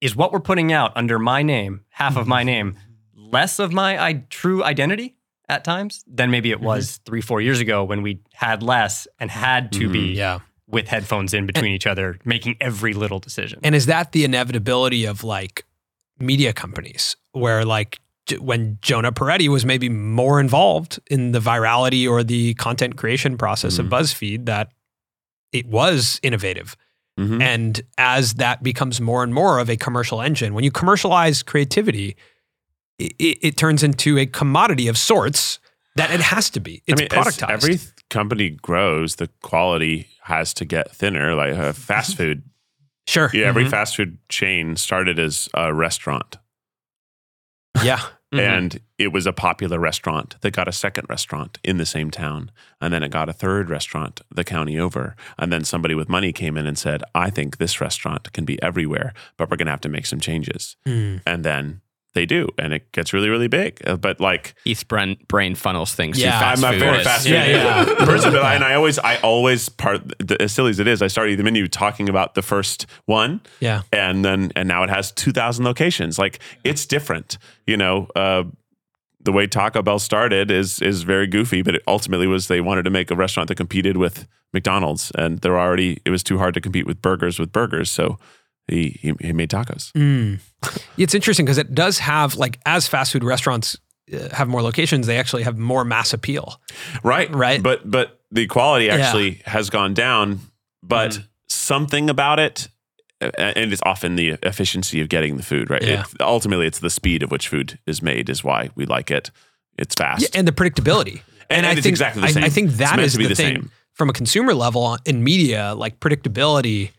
is what we're putting out under my name, half mm-hmm. of my name, less of my I- true identity at times than maybe it was mm-hmm. three, four years ago when we had less and had to mm-hmm. be yeah. with headphones in between and, each other, making every little decision. And is that the inevitability of like media companies where like j- when Jonah Peretti was maybe more involved in the virality or the content creation process mm-hmm. of BuzzFeed, that it was innovative. Mm-hmm. And as that becomes more and more of a commercial engine, when you commercialize creativity, it, it turns into a commodity of sorts that it has to be. It's I mean, productized. Every th- company grows, the quality has to get thinner, like uh, fast food. Sure. Yeah, every mm-hmm. fast food chain started as a restaurant. Yeah. Mm-hmm. And it was a popular restaurant that got a second restaurant in the same town. And then it got a third restaurant the county over. And then somebody with money came in and said, I think this restaurant can be everywhere, but we're going to have to make some changes. Mm. And then they do. And it gets really, really big. Uh, but like... Heath's brain, brain funnels things. Yeah, fast I'm a very fast food yeah, yeah. person. But I, and I always, I always part, the, as silly as it is, I started the menu talking about the first one. Yeah. And then, and now it has two thousand locations. Like it's different, you know, uh, the way Taco Bell started is is very goofy, but it ultimately was they wanted to make a restaurant that competed with McDonald's, and they're already it was too hard to compete with burgers with burgers, so he he, he made tacos. Mm. It's interesting because it does have like as fast food restaurants have more locations, they actually have more mass appeal. Right, right. But but the quality actually yeah. has gone down, but mm. something about it. And it's often the efficiency of getting the food, right? Yeah. It, ultimately, it's the speed of which food is made is why we like it. It's fast. Yeah, and the predictability. And, and, and I it's think, exactly the same. I, I think that is the, the thing. Same. From a consumer level in media, like predictability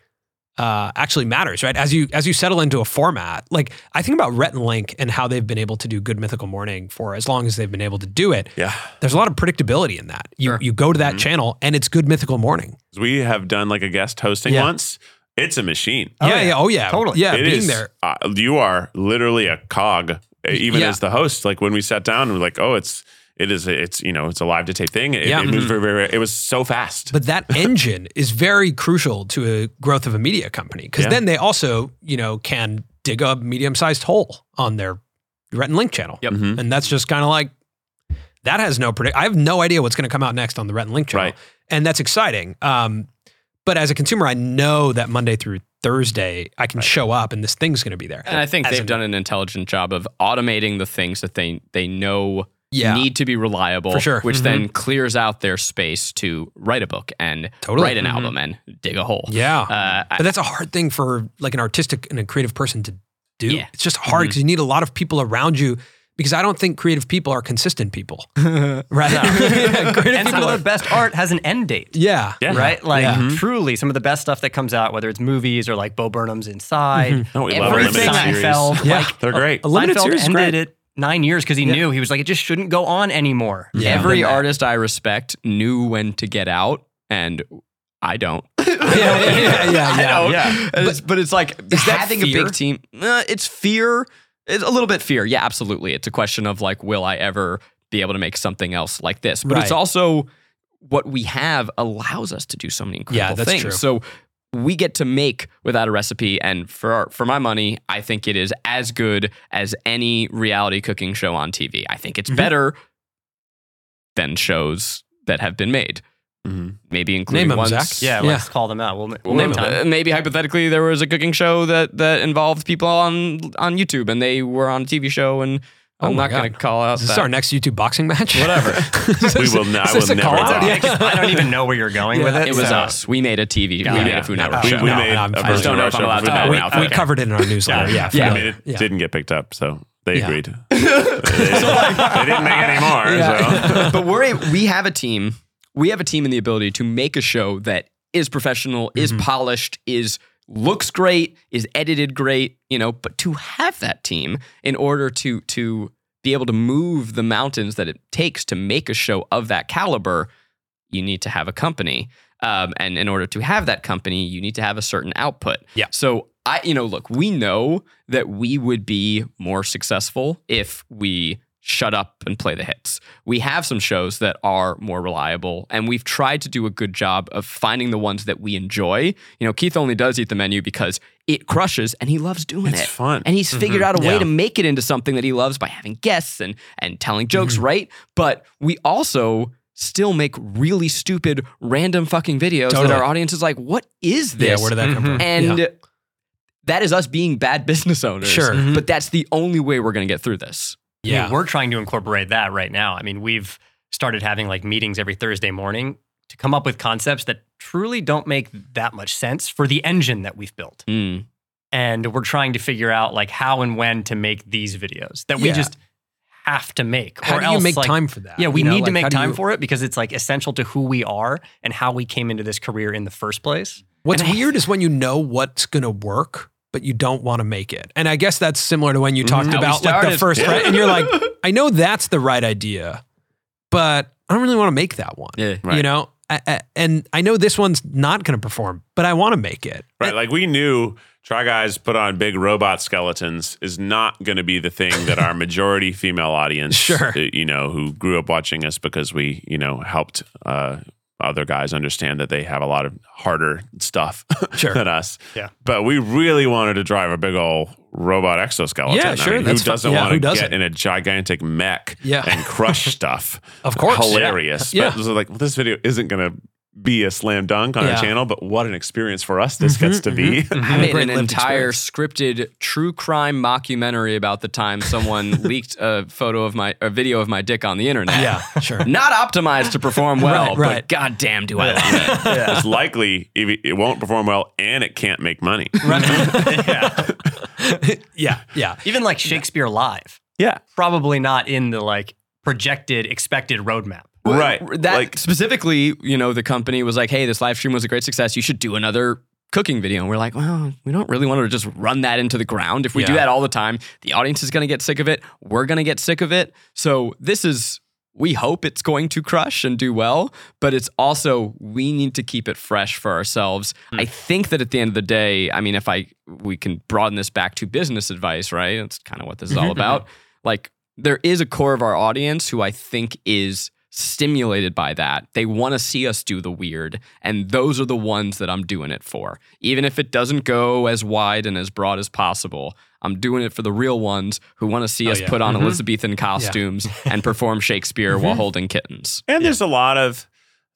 uh, actually matters, right? As you as you settle into a format, like I think about Rhett and Link and how they've been able to do Good Mythical Morning for as long as they've been able to do it. Yeah. There's a lot of predictability in that. You sure. you go to that mm-hmm. channel and it's Good Mythical Morning. We have done like a guest hosting yeah. once. It's a machine. Oh, yeah, yeah. Oh, yeah. Totally. Yeah, it being is, there. Uh, you are literally a cog, even yeah. as the host. Like when we sat down, we were like, oh, it's, it is, it's, you know, it's a live to tape thing. It, yeah. it mm-hmm. moves very, very, it was so fast. But that engine is very crucial to a growth of a media company because yeah. then they also, you know, can dig a medium-sized hole on their Rhett and Link channel. Yep. Mm-hmm. And that's just kind of like, that has no predict. I have no idea what's going to come out next on the Rhett and Link channel. Right. And that's exciting. Um, But as a consumer, I know that Monday through Thursday, I can right. show up and this thing's going to be there. And I think as they've an, done an intelligent job of automating the things that they they know yeah, need to be reliable, for sure. which mm-hmm. then clears out their space to write a book and totally. write an mm-hmm. album and dig a hole. Yeah. Uh, but I, that's a hard thing for like an artistic and a creative person to do. Yeah. It's just hard because mm-hmm. you need a lot of people around you. Because I don't think creative people are consistent people, right? yeah, creative and some people of the best art has an end date. Yeah. yeah. Right? Like yeah. Mm-hmm. truly some of the best stuff that comes out, whether it's movies or like Bo Burnham's Inside. Mm-hmm. Oh, we love Limited Seinfeld. Series. Yeah. Like, they're great. A, a Limited Seinfeld series ended great. It nine years because he yeah. knew. He was like, it just shouldn't go on anymore. Yeah. Every yeah. artist I respect knew when to get out and I don't. yeah, yeah, yeah, yeah. yeah. yeah. But, it's, but it's like is having that a big team. Uh, it's fear. It's a little bit fear. Yeah, absolutely. It's a question of like, will I ever be able to make something else like this? But right. it's also what we have allows us to do so many incredible yeah, that's things. True. So we get to make Without a Recipe. And for our, for my money, I think it is as good as any reality cooking show on T V. I think it's mm-hmm. better than shows that have been made. Mm-hmm. Maybe including name ones. Them, Zach. Yeah, yeah, let's call them out. We'll, we'll, we'll name them. Maybe hypothetically there was a cooking show that that involved people on on YouTube and they were on a T V show and I'm oh not going to call out Is this that. Our next YouTube boxing match? Whatever. we will not. I will never talk. Yeah, I don't even know where you're going yeah, with it. It was so. Us. We made a T V. Yeah, we made yeah. a Food Network uh, show. We, we made no, no, a I just don't know if I'm allowed to call it out. We covered it in our newsletter. Yeah, yeah. It didn't get picked up, so... They yeah. agreed. They didn't make any more. Yeah. So. But we're a, we have a team. We have a team in the ability to make a show that is professional, mm-hmm. is polished, is looks great, is edited great, you know, but to have that team in order to to be able to move the mountains that it takes to make a show of that caliber, you need to have a company. Um, and in order to have that company, you need to have a certain output. Yeah. So I, you know, look, we know that we would be more successful if we shut up and play the hits. We have some shows that are more reliable, and we've tried to do a good job of finding the ones that we enjoy. You know, Keith only does Eat the Menu because it crushes and he loves doing it's it. It's fun. And he's mm-hmm. figured out a yeah. way to make it into something that he loves by having guests and and telling jokes, mm-hmm. right? But we also still make really stupid, random fucking videos totally. that our audience is like, what is this? Yeah, where did that mm-hmm. come from? And yeah. that is us being bad business owners. Sure. Mm-hmm. But that's the only way we're going to get through this. Yeah. I mean, we're trying to incorporate that right now. I mean, we've started having like meetings every Thursday morning to come up with concepts that truly don't make that much sense for the engine that we've built. Mm. And we're trying to figure out like how and when to make these videos that yeah. we just have to make. How or do else, you make like, time for that? Yeah, we you know, need like, to make time you... for it because it's like essential to who we are and how we came into this career in the first place. What's and weird I, is when you know what's going to work, but you don't want to make it. And I guess that's similar to when you talked How about like the first, right? And you're like, I know that's the right idea, but I don't really want to make that one, yeah, right. you know? I, I, and I know this one's not going to perform, but I want to make it. Right. And, like we knew Try Guys put on big robot skeletons is not going to be the thing that our majority female audience, sure. you know, who grew up watching us because we, you know, helped, uh, other guys understand that they have a lot of harder stuff sure. than us. Yeah. But we really wanted to drive a big old robot exoskeleton. Yeah, sure. I mean, who doesn't yeah, want to get in a gigantic mech yeah. and crush stuff? Of course. Hilarious. Yeah. But yeah. it was like, well, this video isn't going to be a slam dunk on yeah. our channel, but what an experience for us this mm-hmm, gets to be. Mm-hmm. I made an entire experience. scripted true crime mockumentary about the time someone leaked a photo of my, a video of my dick on the internet. Yeah, sure. Not optimized to perform well, right, right. but goddamn do I love it. Yeah. It's likely it won't perform well and it can't make money. Right. yeah. yeah. Yeah. Even like Shakespeare yeah. Live. Yeah. Probably not in the like projected expected roadmap. Right. That like, specifically, you know, the company was like, hey, this live stream was a great success. You should do another cooking video. And we're like, well, we don't really want to just run that into the ground. If we yeah. do that all the time, the audience is going to get sick of it. We're going to get sick of it. So this is, we hope it's going to crush and do well, but it's also, we need to keep it fresh for ourselves. Mm. I think that at the end of the day, I mean, if I, we can broaden this back to business advice, right? That's kind of what this is all about. Like there is a core of our audience who I think is stimulated by that. They want to see us do the weird, and those are the ones that I'm doing it for. Even if it doesn't go as wide and as broad as possible, I'm doing it for the real ones who want to see oh, us yeah. put on mm-hmm. Elizabethan costumes yeah. and perform Shakespeare mm-hmm. while holding kittens. And yeah. there's a lot of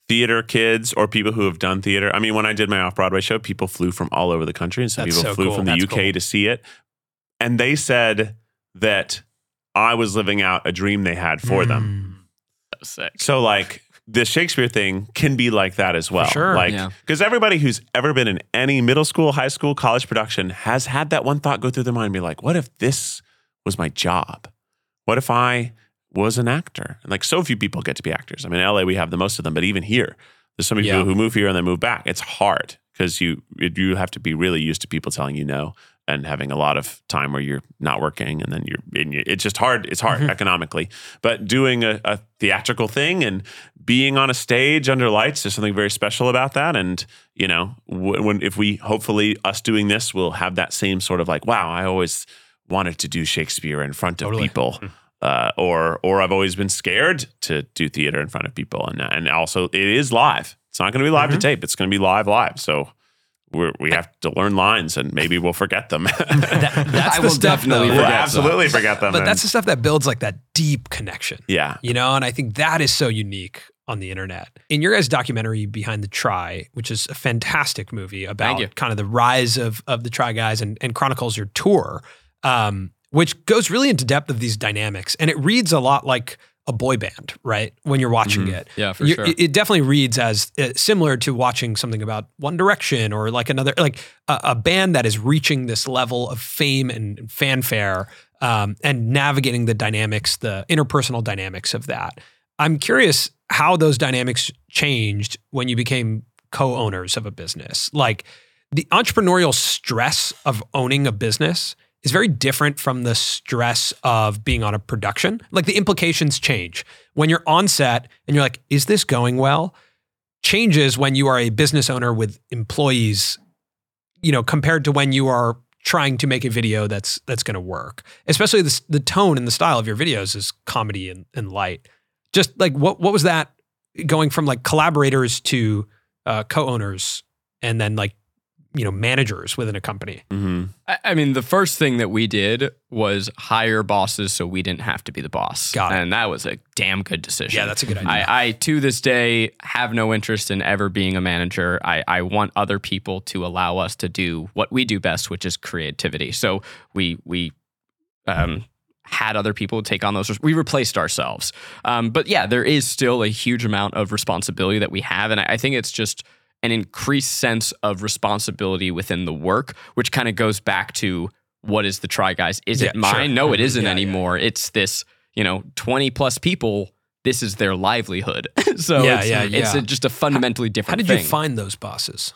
theater kids or people who have done theater. I mean, when I did my off-Broadway show, people flew from all over the country, and some That's people so flew cool. from the That's U K cool. to see it. And they said that I was living out a dream they had for mm. them. Sick. So like the Shakespeare thing can be like that as well. For sure. Like, yeah. cause everybody who's ever been in any middle school, high school, college production has had that one thought go through their mind and be like, what if this was my job? What if I was an actor? And like so few people get to be actors. I mean, in L A we have the most of them, but even here, there's so many yeah. people who move here and then move back. It's hard because you, you have to be really used to people telling you no and having a lot of time where you're not working and then you're in, it's just hard. It's hard mm-hmm. economically, but doing a, a theatrical thing and being on a stage under lights, there's something very special about that. And, you know, w- when, if we, hopefully us doing this will have that same sort of like, wow, I always wanted to do Shakespeare in front of totally. people. Mm-hmm. Uh, or, or I've always been scared to do theater in front of people. And, and also it is live. It's not going to be live mm-hmm. to tape. It's going to be live, live. So We're, we have to learn lines, and maybe we'll forget them. that, that's I the will stuff, definitely forget we'll absolutely them. forget them. But man. that's the stuff that builds like that deep connection. Yeah, you know, and I think that is so unique on the internet. In your guys' documentary Behind the Try, which is a fantastic movie about kind of the rise of of the Try Guys and, and chronicles your tour, um, which goes really into depth of these dynamics, and it reads a lot like a boy band, right? When you're watching mm-hmm. it. Yeah, for you're, sure. It definitely reads as uh, similar to watching something about One Direction or like another, like a, a band that is reaching this level of fame and fanfare um, and navigating the dynamics, the interpersonal dynamics of that. I'm curious how those dynamics changed when you became co-owners of a business. Like the entrepreneurial stress of owning a business is very different from the stress of being on a production. Like the implications change. When you're on set and you're like, is this going well? changes when you are a business owner with employees, you know, compared to when you are trying to make a video that's that's going to work. Especially the, the tone and the style of your videos is comedy and, and light. Just like what what was that going from like collaborators to uh, co-owners and then like, you know, managers within a company? Mm-hmm. I, I mean, the first thing that we did was hire bosses so we didn't have to be the boss. Got it. And that was a damn good decision. Yeah, that's a good idea. I, I to this day, have no interest in ever being a manager. I, I want other people to allow us to do what we do best, which is creativity. So we, we, um, had other people take on those. We replaced ourselves. Um, but yeah, there is still a huge amount of responsibility that we have. And I, I think it's just an increased sense of responsibility within the work, which kind of goes back to what is the Try Guys? Is yeah, it mine? Sure. No, it isn't yeah, anymore. Yeah. It's this, you know, twenty plus people, this is their livelihood. so yeah, it's, yeah, yeah. it's a, just a fundamentally different thing. How did thing. you find those bosses?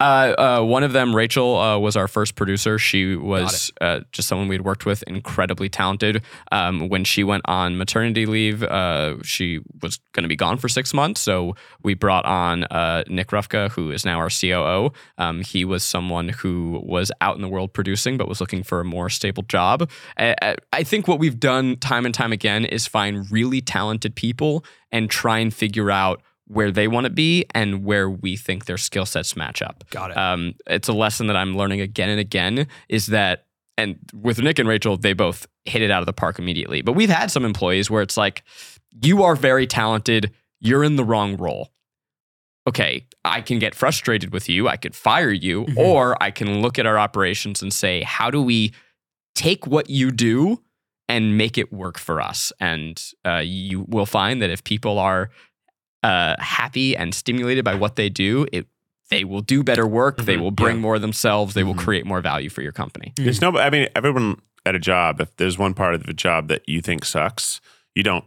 Uh, uh, one of them, Rachel, uh, was our first producer. She was uh, just someone we'd worked with, incredibly talented. Um, when she went on maternity leave, uh, she was going to be gone for six months. So we brought on uh, Nick Rufka, who is now our C O O. Um, he was someone who was out in the world producing, but was looking for a more stable job. I, I think what we've done time and time again is find really talented people and try and figure out where they want to be and where we think their skill sets match up. Got it. Um, it's a lesson that I'm learning again and again is that, and with Nick and Rachel, they both hit it out of the park immediately. But we've had some employees where it's like, you are very talented, you're in the wrong role. Okay, I can get frustrated with you, I could fire you, mm-hmm. or I can look at our operations and say, how do we take what you do and make it work for us? And uh, you will find that if people are Uh, happy and stimulated by what they do, it they will do better work. Mm-hmm. They will bring yeah. more of themselves. They mm-hmm. will create more value for your company. Mm-hmm. There's no, I mean, everyone at a job, if there's one part of the job that you think sucks, you don't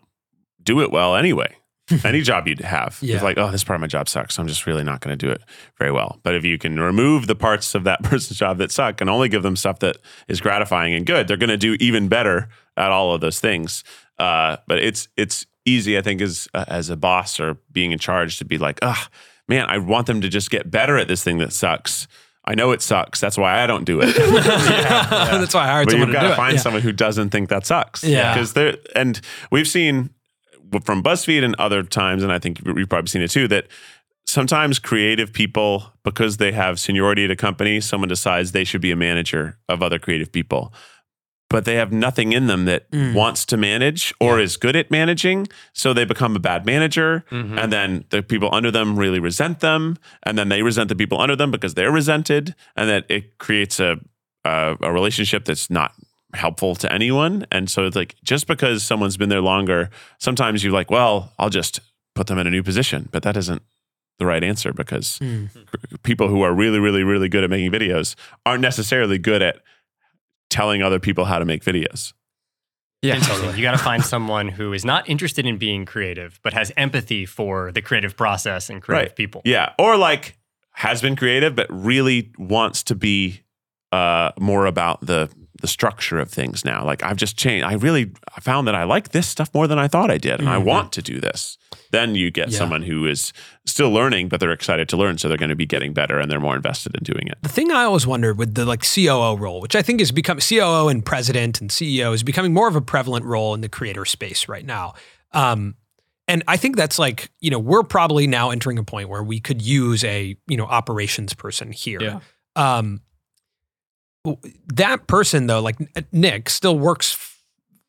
do it well anyway. Any job you'd have. Yeah. It's like, oh, this part of my job sucks. I'm just really not going to do it very well. But if you can remove the parts of that person's job that suck and only give them stuff that is gratifying and good, they're going to do even better at all of those things. Uh, but it's, it's, easy, I think, as uh, as a boss or being in charge to be like, oh, man, I want them to just get better at this thing that sucks. I know it sucks. That's why I don't do it. yeah, yeah. That's why I hired but someone to do it. You've got to find yeah. someone who doesn't think that sucks. Yeah. Because they're, and we've seen from BuzzFeed and other times, and I think you've probably seen it too, that sometimes creative people, because they have seniority at a company, someone decides they should be a manager of other creative people. But they have nothing in them that mm. wants to manage or yeah. is good at managing. So they become a bad manager. Mm-hmm. And then the people under them really resent them. And then they resent the people under them because they're resented. And that it creates a, a, a relationship that's not helpful to anyone. And so it's like, just because someone's been there longer, sometimes you're like, well, I'll just put them in a new position. But that isn't the right answer because mm. people who are really, really, really good at making videos aren't necessarily good at telling other people how to make videos. Yeah, totally. You got to find someone who is not interested in being creative, but has empathy for the creative process and creative right. people. Yeah, or like has been creative, but really wants to be uh, more about the the structure of things now. Like I've just changed. I really found that I like this stuff more than I thought I did, and mm-hmm. I want to do this. Then you get yeah. someone who is still learning, but they're excited to learn. So they're going to be getting better and they're more invested in doing it. The thing I always wondered with the like C O O role, which I think is becoming C O O and president and C E O is becoming more of a prevalent role in the creator space right now. Um, and I think that's like, you know, we're probably now entering a point where we could use a, you know, operations person here. Yeah. Um, that person though, like Nick still works f-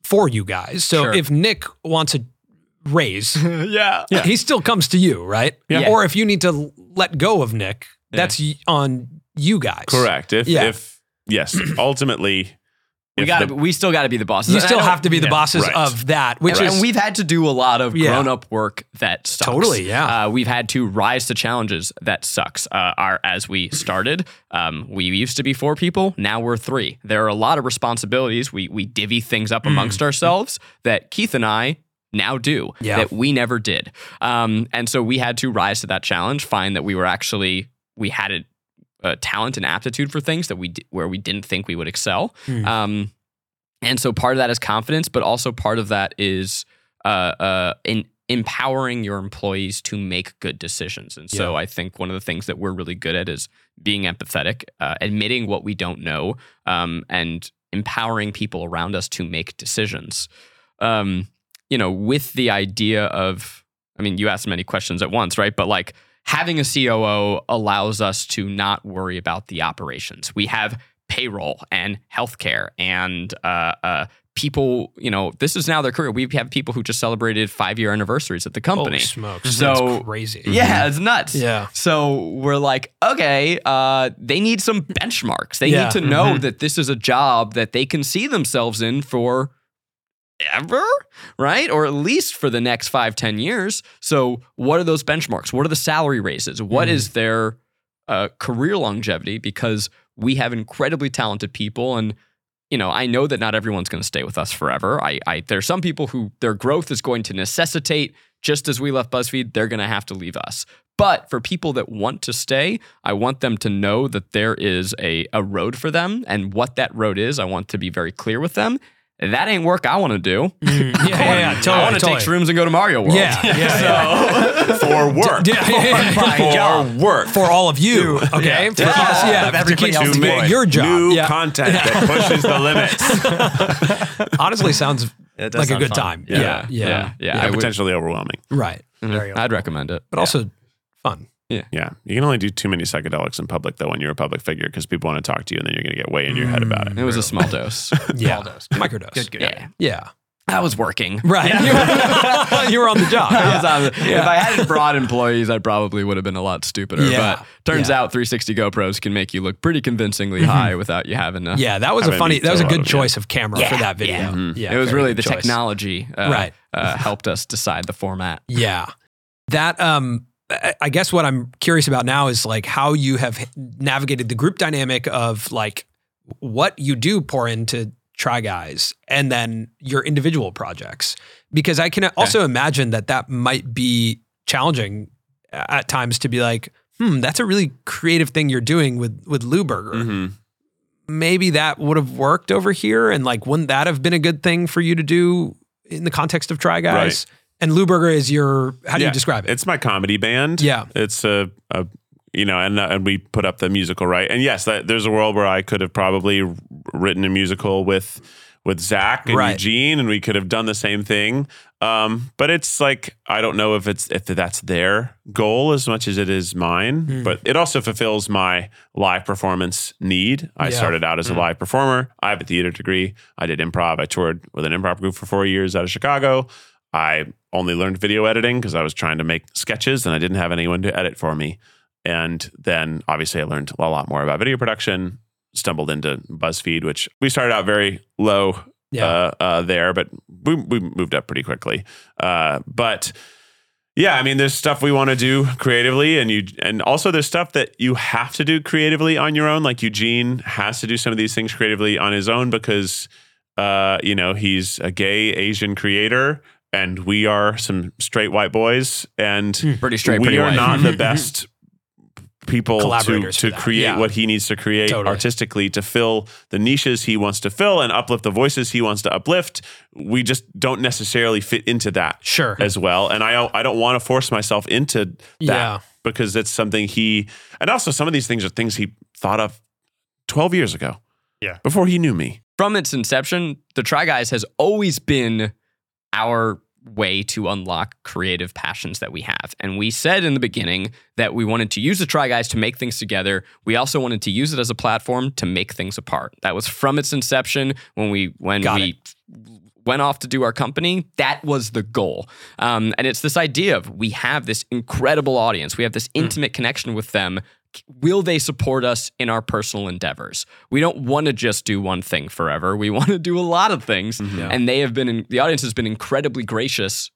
for you guys. So sure. if Nick wants a raise, yeah. yeah, he still comes to you, right? Yeah. Or if you need to let go of Nick, that's yeah. on you guys. Correct. If, yeah. if yes, ultimately, we got. We still got to be the bosses. You still have to be yeah. the bosses right. of that, which and, is, and we've had to do a lot of yeah. grown-up work that sucks. Totally, yeah. Uh, we've had to rise to challenges that sucks. Uh, our as we started, um, we used to be four people. Now we're three. There are a lot of responsibilities. We we divvy things up amongst mm. ourselves that Keith and I now do yeah. that we never did. Um, and so we had to rise to that challenge, find that we were actually, we had a, a talent and aptitude for things that we d- where we didn't think we would excel. Mm. Um, and so part of that is confidence, but also part of that is uh, uh, in empowering your employees to make good decisions. And so yeah. I think one of the things that we're really good at is being empathetic, uh, admitting what we don't know, um, and empowering people around us to make decisions. Um, you know, with the idea of, I mean, you asked many questions at once, right? But like having a C O O allows us to not worry about the operations. We have payroll and healthcare and uh, uh, people, you know, this is now their career. We have people who just celebrated five-year anniversaries at the company. Holy smokes. So that's crazy. Yeah, it's nuts. Yeah. So we're like, okay, uh, they need some benchmarks. They yeah. need to know mm-hmm. that this is a job that they can see themselves in for ever, right? Or at least for the next five, ten years. So what are those benchmarks? What are the salary raises? What mm. is their uh, career longevity? Because we have incredibly talented people, and you know, I know that not everyone's going to stay with us forever. I, I, there are some people who their growth is going to necessitate, just as we left BuzzFeed, they're going to have to leave us. But for people that want to stay, I want them to know that there is a, a road for them, and what that road is, I want to be very clear with them. That ain't work I want to do. Mm, yeah, yeah, yeah, totally. I want to totally. take shrooms and go to Mario World. Yeah, yeah. So, for work. D- yeah, for, for job. work. For all of you. Okay. Yeah. For yeah. us, yeah. yeah. For keep else to make your job. New yeah. content yeah. that pushes the limits. Honestly, sounds like sound a good fun. time. Yeah, yeah, yeah. yeah. yeah. yeah. yeah. And potentially overwhelming. Right. Mm-hmm. Very I'd recommend it, but yeah. also fun. Yeah. Yeah. You can only do too many psychedelics in public, though, when you're a public figure, because people want to talk to you and then you're going to get way in your head about it. It was a small dose. yeah. Small dose. Microdose. Good, good. Yeah. yeah. I was working. Right. Yeah. You were on the job. I was on the, yeah. If I had broad employees, I probably would have been a lot stupider. Yeah. But turns yeah. out three sixty GoPros can make you look pretty convincingly mm-hmm. high without you having to. Yeah, that was a funny, that was a good of choice of camera yeah. for that video. Yeah. Mm-hmm. yeah it was really the choice. technology uh, right. uh, helped us decide the format. Yeah. That, um, I guess what I'm curious about now is like how you have navigated the group dynamic of like what you do pour into Try Guys and then your individual projects, because I can also okay. imagine that that might be challenging at times to be like, hmm, that's a really creative thing you're doing with, with Lou Burger. Mm-hmm. Maybe that would have worked over here. And like, wouldn't that have been a good thing for you to do in the context of Try Guys? Right. And Lou Burger is your, how do yeah, you describe it? It's my comedy band. Yeah. It's a, a you know, and, uh, and we put up the musical, right? And yes, that, there's a world where I could have probably written a musical with with Zach and right. Eugene, and we could have done the same thing. Um, but it's like, I don't know if it's if that's their goal as much as it is mine, mm. but it also fulfills my live performance need. I yeah. started out as mm. a live performer. I have a theater degree. I did improv. I toured with an improv group for four years out of Chicago. I only learned video editing because I was trying to make sketches and I didn't have anyone to edit for me. And then obviously I learned a lot more about video production, stumbled into BuzzFeed, which we started out very low yeah. uh, uh, there, but we, we moved up pretty quickly. Uh, but yeah, I mean, there's stuff we want to do creatively, and you, and also there's stuff that you have to do creatively on your own. Like Eugene has to do some of these things creatively on his own because, uh, you know, he's a gay Asian creator. And we are some straight white boys, and pretty straight, we pretty are white. Not the best people to, to create yeah. what he needs to create totally. artistically, to fill the niches he wants to fill and uplift the voices he wants to uplift. We just don't necessarily fit into that sure. as well. And I, I don't want to force myself into that yeah. because it's something he, and also some of these things are things he thought of twelve years ago. Yeah. Before he knew me. From its inception, the Try Guys has always been our way to unlock creative passions that we have. And we said in the beginning that we wanted to use the Try Guys to make things together. We also wanted to use it as a platform to make things apart. That was from its inception when we when Got we it. went off to do our company. That was the goal. Um, and it's this idea of we have this incredible audience. We have this intimate mm. connection with them. Will they support us in our personal endeavors? We don't want to just do one thing forever. We want to do a lot of things. Mm-hmm. Yeah. And they have been, in, the audience has been incredibly gracious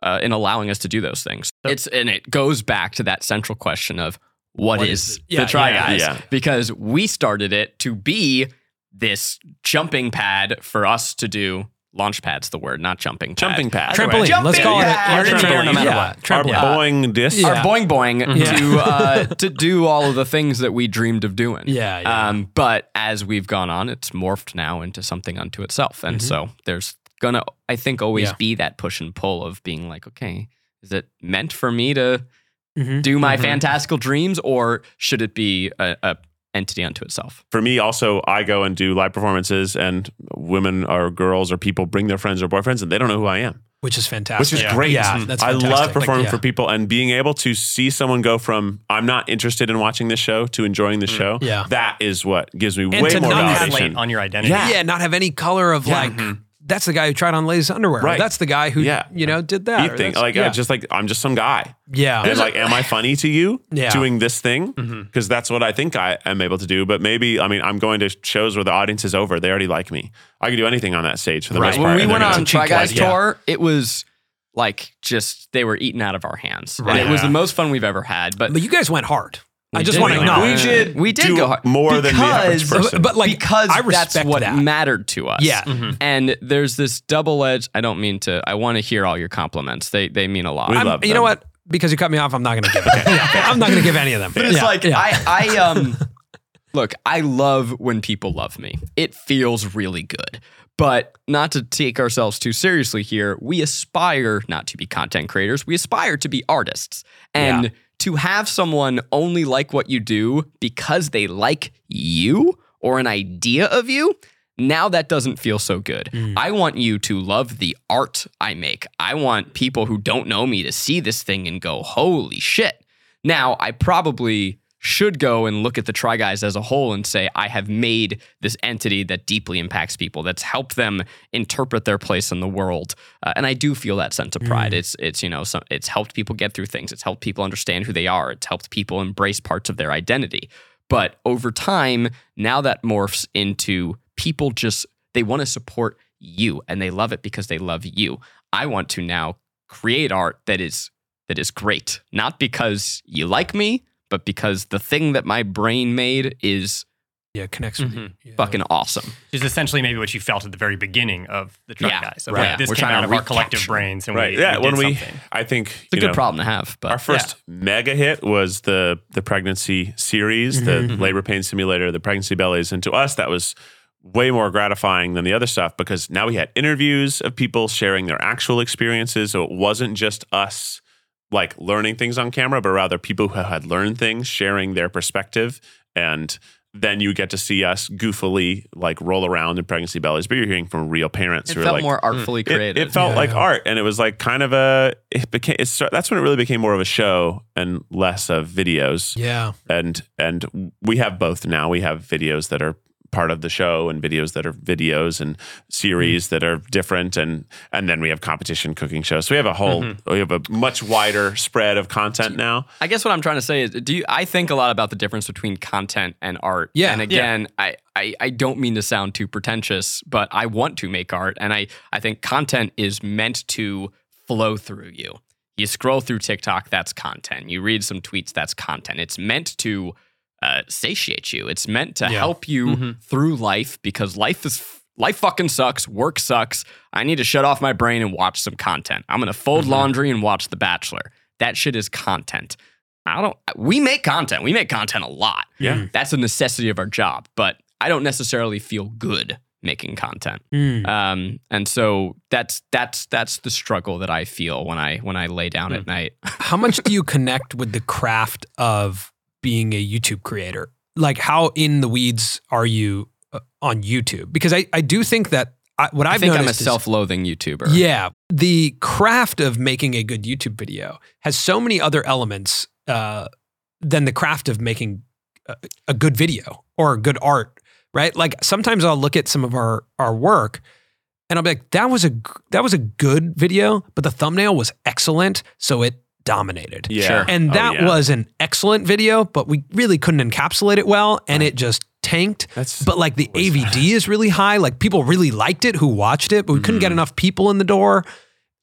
uh, in allowing us to do those things. So, it's and it goes back to that central question of what, what is, is yeah, the Try yeah, Guys? Yeah. Because we started it to be this jumping pad for us to do. Launch pad's the word, not jumping pad. Jumping pad. Trampoline. Jumping Let's call pad. it. Our trampoline. No matter yeah. what. Our yeah. boing disc. Yeah. Our boing boing mm-hmm. yeah. to, uh, to do all of the things that we dreamed of doing. Yeah, yeah. Um, but as we've gone on, it's morphed now into something unto itself. And mm-hmm. so there's going to, I think, always yeah. be that push and pull of being like, okay, is it meant for me to mm-hmm. do my mm-hmm. fantastical dreams, or should it be a, a entity unto itself? For me, also, I go and do live performances, and women or girls or people bring their friends or boyfriends, and they don't know who I am. Which is fantastic. Which is yeah. great. Yeah, that's I fantastic. love performing like, yeah. for people, and being able to see someone go from I'm not interested in watching this show to enjoying the mm. show. Yeah. That is what gives me and way more validation. Like, on your identity. Yeah. yeah, not have any color of yeah. like, mm-hmm. that's the guy who tried on Lady's underwear. Right. That's the guy who, yeah. you know, did that. Thing. Like, yeah. I just like, I'm just some guy. Yeah. And like, am I funny to you yeah. doing this thing? Because mm-hmm. that's what I think I am able to do. But maybe, I mean, I'm going to shows where the audience is over. They already like me. I can do anything on that stage for the right. most part. When we went on Try Guys like, tour, yeah. it was like just, they were eaten out of our hands. Right. And yeah. it was the most fun we've ever had. But, but you guys went hard. We I just want to acknowledge. We did, we did do go hard. More because, than the average person. But like, because I respect that's what that. mattered to us. Yeah. Mm-hmm. And there's this double-edged, I don't mean to, I want to hear all your compliments. They they mean a lot. We I'm, love them. You know what? Because you cut me off, I'm not going to give okay. yeah. I'm not going to give any of them. But it's yeah. like, yeah. I, I um, look, I love when people love me. It feels really good. But not to take ourselves too seriously here, we aspire not to be content creators. We aspire to be artists. And yeah. to have someone only like what you do because they like you or an idea of you, now that doesn't feel so good. Mm. I want you to love the art I make. I want people who don't know me to see this thing and go, holy shit. Now, I probably should go and look at the Try Guys as a whole and say, I have made this entity that deeply impacts people, that's helped them interpret their place in the world. Uh, and I do feel that sense of pride. Mm. It's, it's you know, some, it's helped people get through things. It's helped people understand who they are. It's helped people embrace parts of their identity. But over time, now that morphs into people just, they want to support you and they love it because they love you. I want to now create art that is that is great, not because you like me, but because the thing that my brain made is yeah connects with mm-hmm. you. Yeah. Fucking awesome. Which is essentially maybe what you felt at the very beginning of the Try yeah, Guys. So right. like, this We're came out of our collective brains, and right. we, yeah, we did when something. We, I think it's a good know, problem to have. But our first yeah. mega hit was the the pregnancy series, the mm-hmm. labor pain simulator, the pregnancy bellies, and to us that was way more gratifying than the other stuff because now we had interviews of people sharing their actual experiences, so it wasn't just us like learning things on camera, but rather people who had learned things, sharing their perspective. And then you get to see us goofily like roll around in pregnancy bellies, but you're hearing from real parents. It who felt are like, more artfully mm. created. It, it felt yeah. like art. And it was like kind of a, it became, it start, that's when it really became more of a show and less of videos. Yeah. And, and we have both now. We have videos that are part of the show and videos that are videos and series mm-hmm. that are different. And, and then we have competition cooking shows. So we have a whole, mm-hmm. we have a much wider spread of content you, now. I guess what I'm trying to say is, do you, I think a lot about the difference between content and art. Yeah. And again, yeah. I, I, I don't mean to sound too pretentious, but I want to make art. And I, I think content is meant to flow through you. You scroll through TikTok, that's content. You read some tweets, that's content. It's meant to Uh, satiate you. It's meant to yeah. help you mm-hmm. through life because life is life fucking sucks. Work sucks. I need to shut off my brain and watch some content. I'm gonna fold mm-hmm. laundry and watch The Bachelor. That shit is content. I don't. We make content. We make content a lot. Yeah, that's a necessity of our job. But I don't necessarily feel good making content. Mm. Um, and so that's that's that's the struggle that I feel when I when I lay down mm. at night. How much do you connect with the craft of being a YouTube creator? Like, how in the weeds are you uh, on YouTube? Because I, I do think that I, what I've I think noticed I'm a is, self-loathing YouTuber. Yeah. The craft of making a good YouTube video has so many other elements uh, than the craft of making a, a good video or a good art, right? Like sometimes I'll look at some of our, our work and I'll be like, that was a, that was a good video, but the thumbnail was excellent. So it dominated. Yeah. And that oh, yeah. was an excellent video, but we really couldn't encapsulate it well and right. it just tanked. That's, but like the A V D that? is really high. Like people really liked it who watched it, but we mm. couldn't get enough people in the door.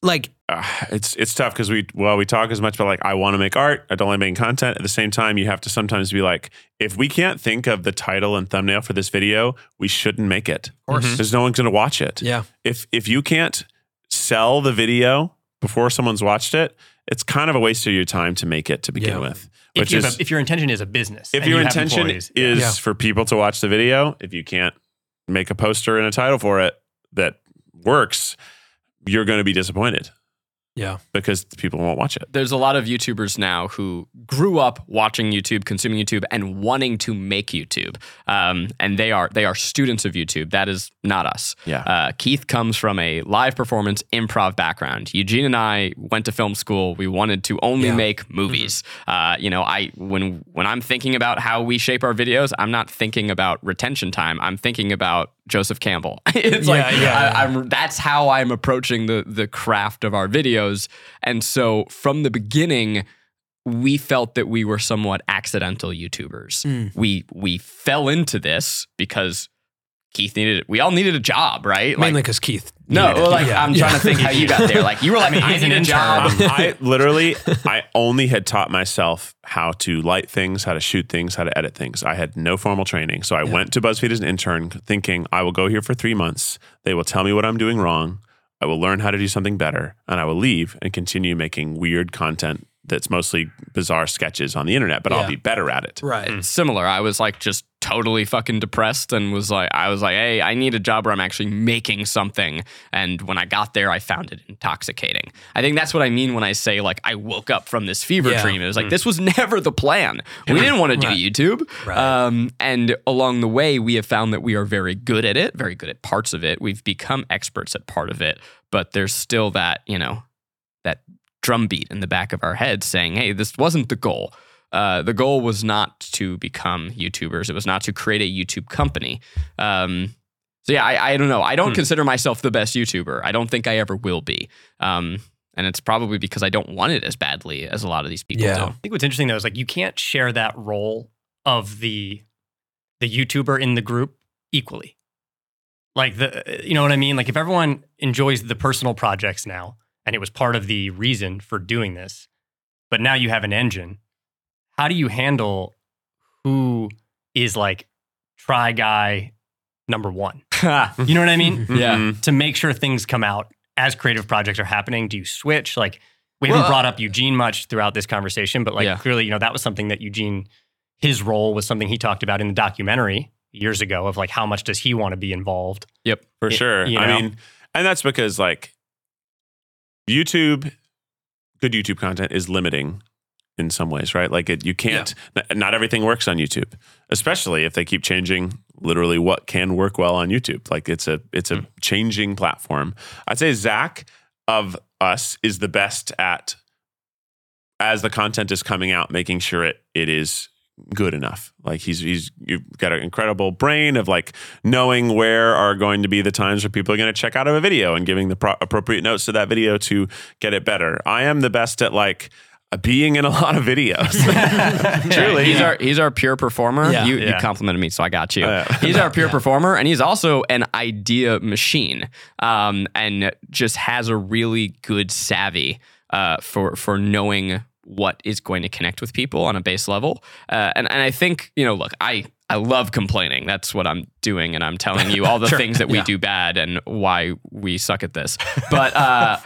Like uh, it's it's tough because we well we talk as much about like I want to make art, I don't like making content. At the same time, you have to sometimes be like, if we can't think of the title and thumbnail for this video, we shouldn't make it. Of course. Because mm-hmm. no one's gonna watch it. Yeah. If if you can't sell the video before someone's watched it, it's kind of a waste of your time to make it to begin yeah. with. Which if, you is, a, if your intention is a business. If your you intention is yeah. for people to watch the video, if you can't make a poster and a title for it that works, you're going to be disappointed. Yeah. Because people won't watch it. There's a lot of YouTubers now who grew up watching YouTube, consuming YouTube, and wanting to make YouTube. Um, and they are they are students of YouTube. That is not us. Yeah. Uh, Keith comes from a live performance improv background. Eugene and I went to film school. We wanted to only yeah. make movies. Mm-hmm. Uh, you know, I when when I'm thinking about how we shape our videos, I'm not thinking about retention time. I'm thinking about Joseph Campbell. It's yeah, like yeah. I, I'm, that's how I'm approaching the the craft of our videos. And so from the beginning, we felt that we were somewhat accidental YouTubers. Mm. We we fell into this because Keith needed it. We all needed a job, right? Mainly because like, Keith. No, well, like yeah. I'm yeah. trying to think how you got there. Like you were like, I, mean, I need a job. I literally, I only had taught myself how to light things, how to shoot things, how to edit things. I had no formal training. So I yeah. went to BuzzFeed as an intern thinking I will go here for three months. They will tell me what I'm doing wrong. I will learn how to do something better and I will leave and continue making weird content that's mostly bizarre sketches on the internet, but yeah. I'll be better at it. Right. Mm. Similar. I was like just totally fucking depressed and was like, I was like, hey, I need a job where I'm actually making something. And when I got there, I found it intoxicating. I think that's what I mean when I say like, I woke up from this fever yeah. dream. It was like, mm. this was never the plan. We didn't want to do right. YouTube. Right. Um, and along the way, we have found that we are very good at it, very good at parts of it. We've become experts at part of it, but there's still that, you know, that drumbeat in the back of our head saying, hey, this wasn't the goal. Uh, the goal was not to become YouTubers. It was not to create a YouTube company. Um, so yeah, I, I don't know. I don't hmm. consider myself the best YouTuber. I don't think I ever will be. Um, and it's probably because I don't want it as badly as a lot of these people yeah. do. I think what's interesting though is like you can't share that role of the the YouTuber in the group equally. Like the you know what I mean? Like if everyone enjoys the personal projects now, and it was part of the reason for doing this, but now you have an engine. How do you handle who is like try guy number one? You know what I mean? Yeah. Mm-hmm. To make sure things come out as creative projects are happening, do you switch? Like we well, haven't brought up Eugene much throughout this conversation, but like yeah. clearly, you know, that was something that Eugene, his role was something he talked about in the documentary years ago of like, how much does he want to be involved? Yep, for it, sure. You know? I mean, and that's because like, YouTube, good YouTube content is limiting in some ways, right? Like it, you can't, yeah. n- not everything works on YouTube, especially if they keep changing literally what can work well on YouTube. Like it's a, it's a mm. changing platform. I'd say Zach of us is the best at, as the content is coming out, making sure it, it is good enough. Like he's, he's, you've got an incredible brain of like knowing where are going to be the times where people are going to check out of a video and giving the pro- appropriate notes to that video to get it better. I am the best at like being in a lot of videos. Truly. He's yeah. our, he's our pure performer. Yeah. You, yeah. you complimented me. So I got you. Uh, he's our pure yeah. performer and he's also an idea machine. Um, and just has a really good savvy, uh, for, for knowing what is going to connect with people on a base level. Uh, and, and I think, you know, look, I, I love complaining. That's what I'm doing. And I'm telling you all the sure. things that we yeah. do bad and why we suck at this. But uh,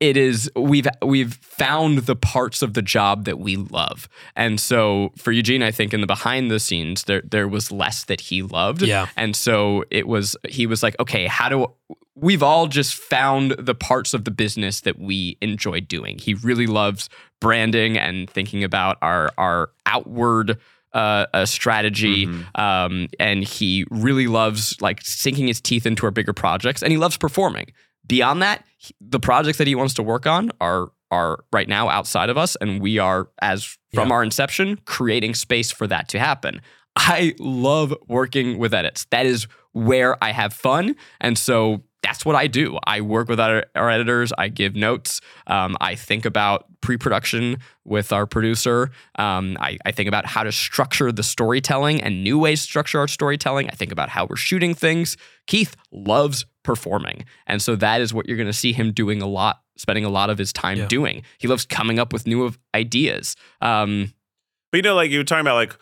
it is, we've, we've found the parts of the job that we love. And so for Eugene, I think in the behind the scenes, there, there was less that he loved. Yeah. And so it was, he was like, okay, how do, we've all just found the parts of the business that we enjoy doing. He really loves branding and thinking about our our outward uh, uh, strategy. Mm-hmm. Um, and he really loves like sinking his teeth into our bigger projects. And he loves performing. Beyond that, he, the projects that he wants to work on are are right now outside of us. And we are, as from yeah. our inception, creating space for that to happen. I love working with edits. That is where I have fun. And so that's what I do. I work with our, our editors. I give notes. Um, I think about pre-production with our producer. Um, I, I think about how to structure the storytelling and new ways to structure our storytelling. I think about how we're shooting things. Keith loves performing. And so that is what you're going to see him doing a lot, spending a lot of his time yeah. doing. He loves coming up with new ideas. Um, but you know, like you were talking about like,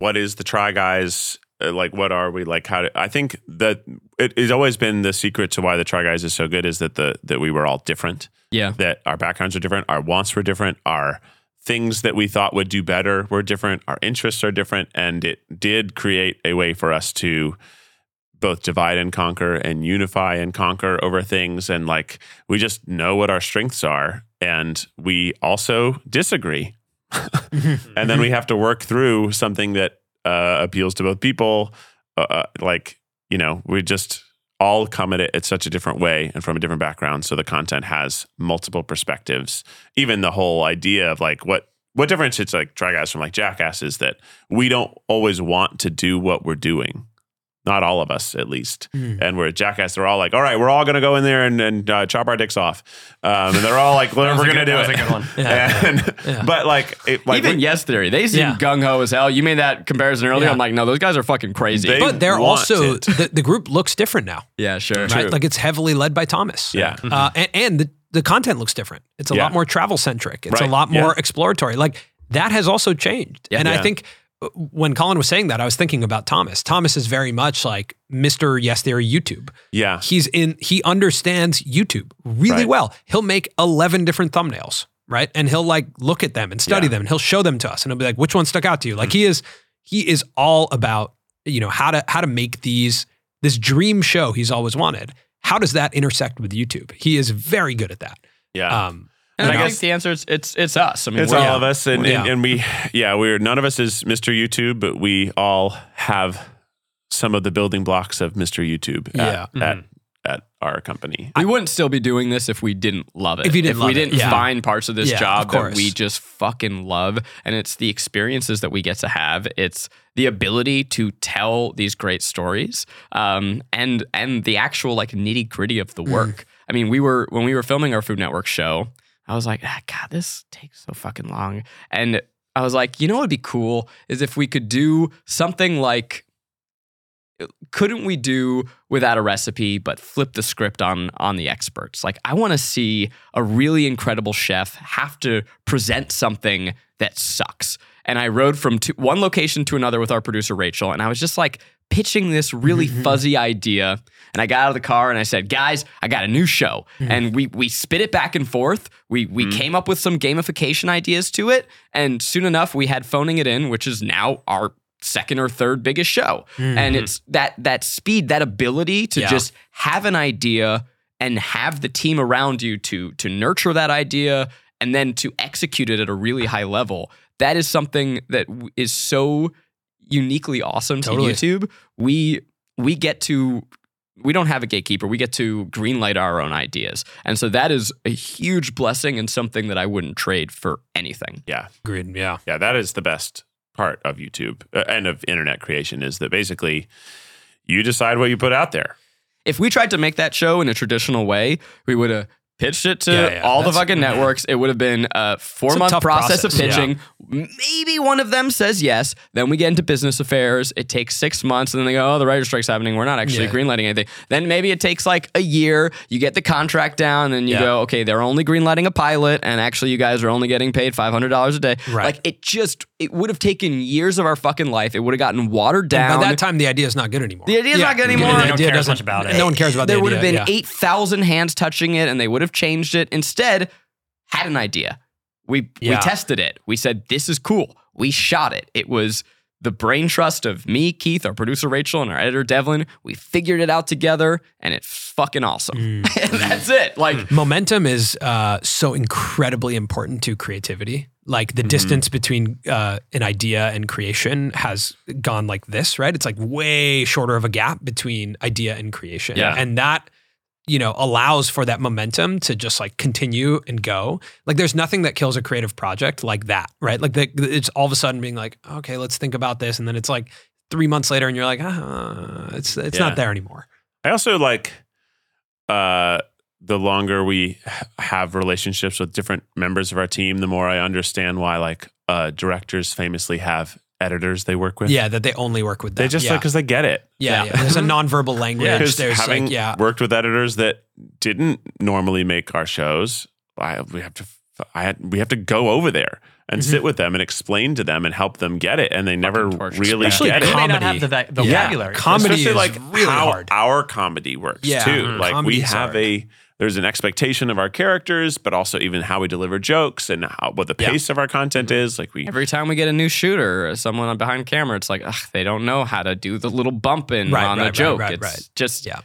what is the Try Guys? Like, what are we like? How do I think that it has always been the secret to why the Try Guys is so good is that the that we were all different. Yeah. That our backgrounds are different. Our wants were different. Our things that we thought would do better were different. Our interests are different. And it did create a way for us to both divide and conquer and unify and conquer over things. And like, we just know what our strengths are and we also disagree. And then we have to work through something that uh, appeals to both people. Uh, like, you know, we just all come at it in such a different way and from a different background. So the content has multiple perspectives. Even the whole idea of like, what, what difference it's like Try Guys from like Jackass is that we don't always want to do what we're doing. Not all of us, at least. Mm. And we're at Jackass. They're all like, all right, we're all going to go in there and, and uh, chop our dicks off. Um, and they're all like, we're going to do that it. That was a good one. Yeah, and, yeah. Yeah. But like, it, like... Even we, Yes Theory, they seem yeah. gung-ho as hell. You made that comparison earlier. Yeah. I'm like, no, those guys are fucking crazy. They but they're also... The, the group looks different now. Yeah, sure. Right? Like, it's heavily led by Thomas. Yeah. Mm-hmm. Uh, and and the, the content looks different. It's a yeah. lot more travel-centric. It's right. a lot more yeah. exploratory. Like, that has also changed. Yeah. And yeah. I think... When Colin was saying that, I was thinking about Thomas. Thomas is very much like Mister Yes Theory YouTube. Yeah. He's in, he understands YouTube really right. well. He'll make eleven different thumbnails, right? And he'll like look at them and study yeah. them and he'll show them to us and he'll be like, which one stuck out to you? Like mm-hmm. he is, he is all about, you know, how to, how to make these, this dream show he's always wanted. How does that intersect with YouTube? He is very good at that. Yeah. Um, And, and I guess, guess the answer is it's it's us. I mean, it's all yeah. of us, and, yeah. and and we yeah we're none of us is Mister YouTube, but we all have some of the building blocks of Mister YouTube. Yeah. At, mm-hmm. at, at our company, we wouldn't still be doing this if we didn't love it. If, you didn't if love we didn't it, yeah. find parts of this yeah, job of that we just fucking love, and it's the experiences that we get to have. It's the ability to tell these great stories, um, and and the actual like nitty gritty of the work. Mm. I mean, we were when we were filming our Food Network show. I was like, ah, God, this takes so fucking long. And I was like, you know what would be cool is if we could do something like, couldn't we do Without a Recipe, but flip the script on on the experts? Like, I want to see a really incredible chef have to present something that sucks. And I rode from two, one location to another with our producer, Rachel, and I was just like pitching this really mm-hmm. fuzzy idea. And I got out of the car and I said, guys, I got a new show. Mm-hmm. And we we spit it back and forth. We we mm-hmm. came up with some gamification ideas to it. And soon enough, we had Phoning It In, which is now our second or third biggest show. Mm-hmm. And it's that that speed, that ability to yeah. just have an idea and have the team around you to to nurture that idea and then to execute it at a really high level. That is something that is so uniquely awesome totally. to YouTube. We we get to, we don't have a gatekeeper. We get to greenlight our own ideas. And so that is a huge blessing and something that I wouldn't trade for anything. Yeah. Agreed. Yeah. Yeah, that is the best part of YouTube uh, and of internet creation is that basically you decide what you put out there. If we tried to make that show in a traditional way, we would have pitched it to yeah, yeah, all the fucking networks. Yeah. It would have been a four-month a process, process of pitching. Yeah. Maybe one of them says yes. Then we get into business affairs. It takes six months. And then they go, oh, the writer's strike's happening. We're not actually yeah. greenlighting anything. Then maybe it takes like a year. You get the contract down and you yeah. go, okay, they're only greenlighting a pilot. And actually, you guys are only getting paid five hundred dollars a day. Right. Like it just, it would have taken years of our fucking life. It would have gotten watered down. And by that time, the idea is not good anymore. The idea is yeah. not good anymore. No one cares much about it. No one cares about there the idea. There would have been yeah. eight thousand hands touching it and they would have changed it. Instead, had an idea. We yeah. we tested it. We said, this is cool. We shot it. It was the brain trust of me, Keith, our producer, Rachel, and our editor, Devlin. We figured it out together, and it's fucking awesome. Mm. And that's it. Like mm. Momentum is uh, so incredibly important to creativity. Like the mm-hmm. distance between uh, an idea and creation has gone like this, right? It's like way shorter of a gap between idea and creation. Yeah. And that... you know, allows for that momentum to just like continue and go. Like there's nothing that kills a creative project like that, right? Like the, it's all of a sudden being like, okay, let's think about this. And then it's like three months later and you're like, ah, it's it's yeah. not there anymore. I also like uh, the longer we have relationships with different members of our team, the more I understand why like uh, directors famously have editors they work with. Yeah, that they only work with them. They just, because yeah. like, they get it. Yeah, yeah. yeah. There's a nonverbal language. Yeah, There's having like, yeah. worked with editors that didn't normally make our shows, I, we have to I had, we have to go over there and mm-hmm. sit with them and explain to them and help them get it. And they never really Especially get it. Comedy. They may not have the va- vocabulary. Yeah. Comedy Especially is like really how hard. Our comedy works yeah. too. Mm-hmm. Like Comedy's we have hard. a there's an expectation of our characters, but also even how we deliver jokes and how, what the pace yeah. of our content mm-hmm. is. Like we every time we get a new shooter or someone behind camera, it's like, ugh, they don't know how to do the little bump in right, on right, a joke. Right, right, it's right. just yeah.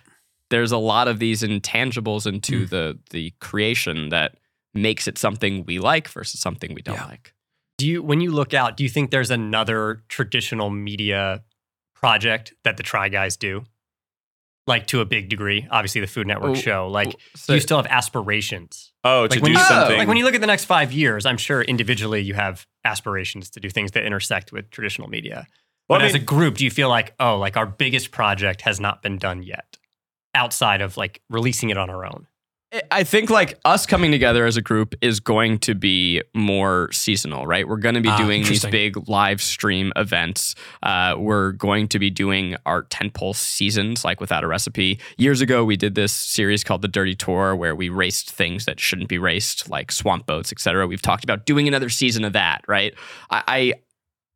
there's a lot of these intangibles into mm. the the creation that makes it something we like versus something we don't yeah. like. Do you, when you look out, do you think there's another traditional media project that the Try Guys do? Like to a big degree, obviously the Food Network oh, show. Like, so, do you still have aspirations? Oh, like to do you, something. Like when you look at the next five years, I'm sure individually you have aspirations to do things that intersect with traditional media. Well, but I mean, as a group, do you feel like, oh, like our biggest project has not been done yet outside of like releasing it on our own? I think like us coming together as a group is going to be more seasonal, right? We're going to be ah, doing these big live stream events. Uh, we're going to be doing our tentpole seasons, like Without a Recipe. Years ago, we did this series called The Dirty Tour, where we raced things that shouldn't be raced, like swamp boats, et cetera. We've talked about doing another season of that, right? I... I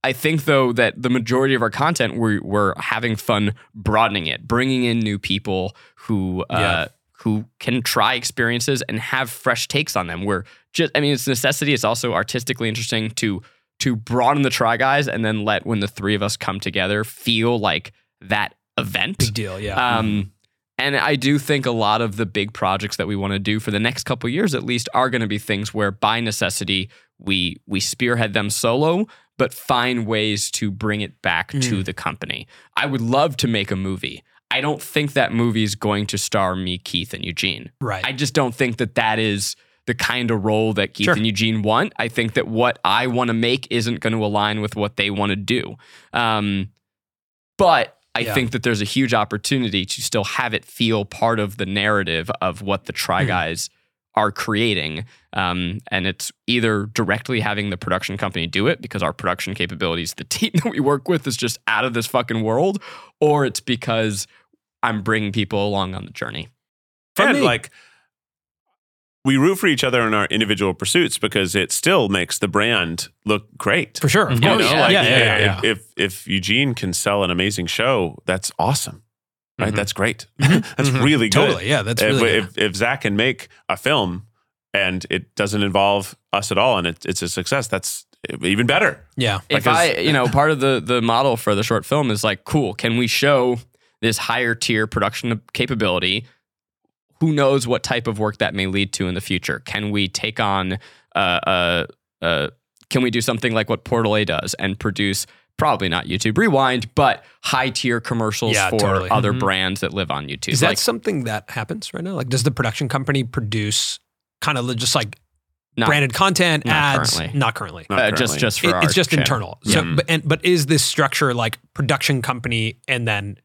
I think, though, that the majority of our content, we're, we're having fun broadening it, bringing in new people who uh, yeah. who can try experiences and have fresh takes on them. We're just, I mean, it's a necessity. It's also artistically interesting to to broaden the Try Guys and then let, when the three of us come together, feel like that event. Big deal, yeah. Um, mm-hmm. And I do think a lot of the big projects that we want to do for the next couple of years, at least, are going to be things where, by necessity, we we spearhead them solo, but find ways to bring it back mm. to the company. I would love to make a movie. I don't think that movie is going to star me, Keith, and Eugene. Right. I just don't think that that is the kind of role that Keith sure. and Eugene want. I think that what I want to make isn't going to align with what they want to do. Um, but I yeah. think that there's a huge opportunity to still have it feel part of the narrative of what the Try Guys mm. are creating, um, and it's either directly having the production company do it because our production capabilities, the team that we work with, is just out of this fucking world, or it's because I'm bringing people along on the journey. For and me, like, we root for each other in our individual pursuits because it still makes the brand look great. For sure, of course. You know, yeah. Like, yeah, yeah, yeah, yeah, yeah. If if Eugene can sell an amazing show, that's awesome. Right, mm-hmm. that's great. Mm-hmm. That's mm-hmm. really good. Totally, yeah, that's really if, good. If, if Zach can make a film and it doesn't involve us at all and it, it's a success, that's even better. Yeah. Like if I, you know, part of the, the model for the short film is like, cool, can we show this higher tier production capability? Who knows what type of work that may lead to in the future? Can we take on, uh, uh, uh, can we do something like what Portal A does and produce... Probably not YouTube Rewind, but high-tier commercials yeah, for totally. other mm-hmm. brands that live on YouTube. Is like, that something that happens right now? Like, does the production company produce kind of just like not, branded content, not ads? Currently. Not currently. Not uh, currently. Just, just for it, our It's just channel. internal. So, yeah. but, and, but is this structure like production company and then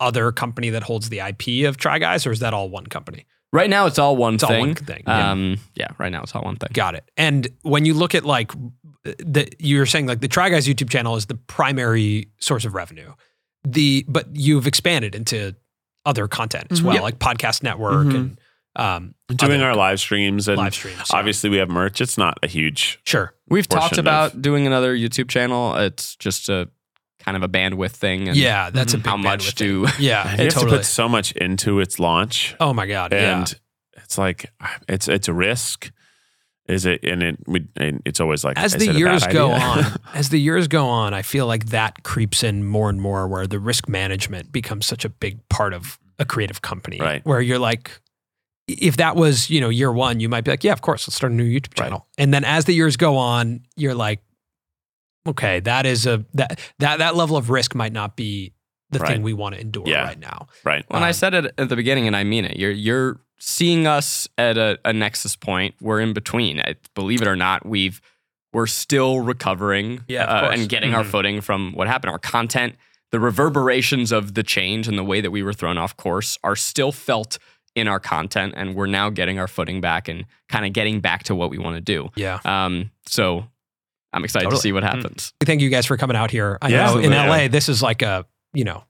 other company that holds the I P of Try Guys, or is that all one company? Right now, it's all one it's thing. All one thing. Yeah. Um, yeah, right now, it's all one thing. Got it. And when you look at like... that you were saying like the Try Guys YouTube channel is the primary source of revenue. The, but you've expanded into other content as mm-hmm. well, yep. like podcast network mm-hmm. and, um, doing our live streams and live streams, obviously yeah. we have merch. It's not a huge, sure. We've talked about of, doing another YouTube channel. It's just a kind of a bandwidth thing. And yeah. That's mm-hmm. a big how much do thing. Yeah. You have totally. to put so much into its launch. Oh my God. And yeah. it's like, it's, it's a risk. Is it, and it, we, and it's always like, as the years go on, as the years go on, I feel like that creeps in more and more where the risk management becomes such a big part of a creative company, right. where you're like, if that was, you know, year one, you might be like, yeah, of course, let's start a new YouTube channel. Right. And then as the years go on, you're like, okay, that is a, that, that, that level of risk might not be the right. thing we want to endure yeah. right now. Right. When um, I said it at the beginning, and I mean it, you're, you're, seeing us at a, a nexus point, we're in between. I, believe it or not, we've we're still recovering yeah, uh, and getting mm-hmm. our footing from what happened. Our content, the reverberations of the change and the way that we were thrown off course, are still felt in our content, and we're now getting our footing back and kind of getting back to what we want to do. Yeah. Um. So I'm excited totally. to see what happens. Mm-hmm. Thank you guys for coming out here. I yeah, know in L A, yeah. this is like a you know.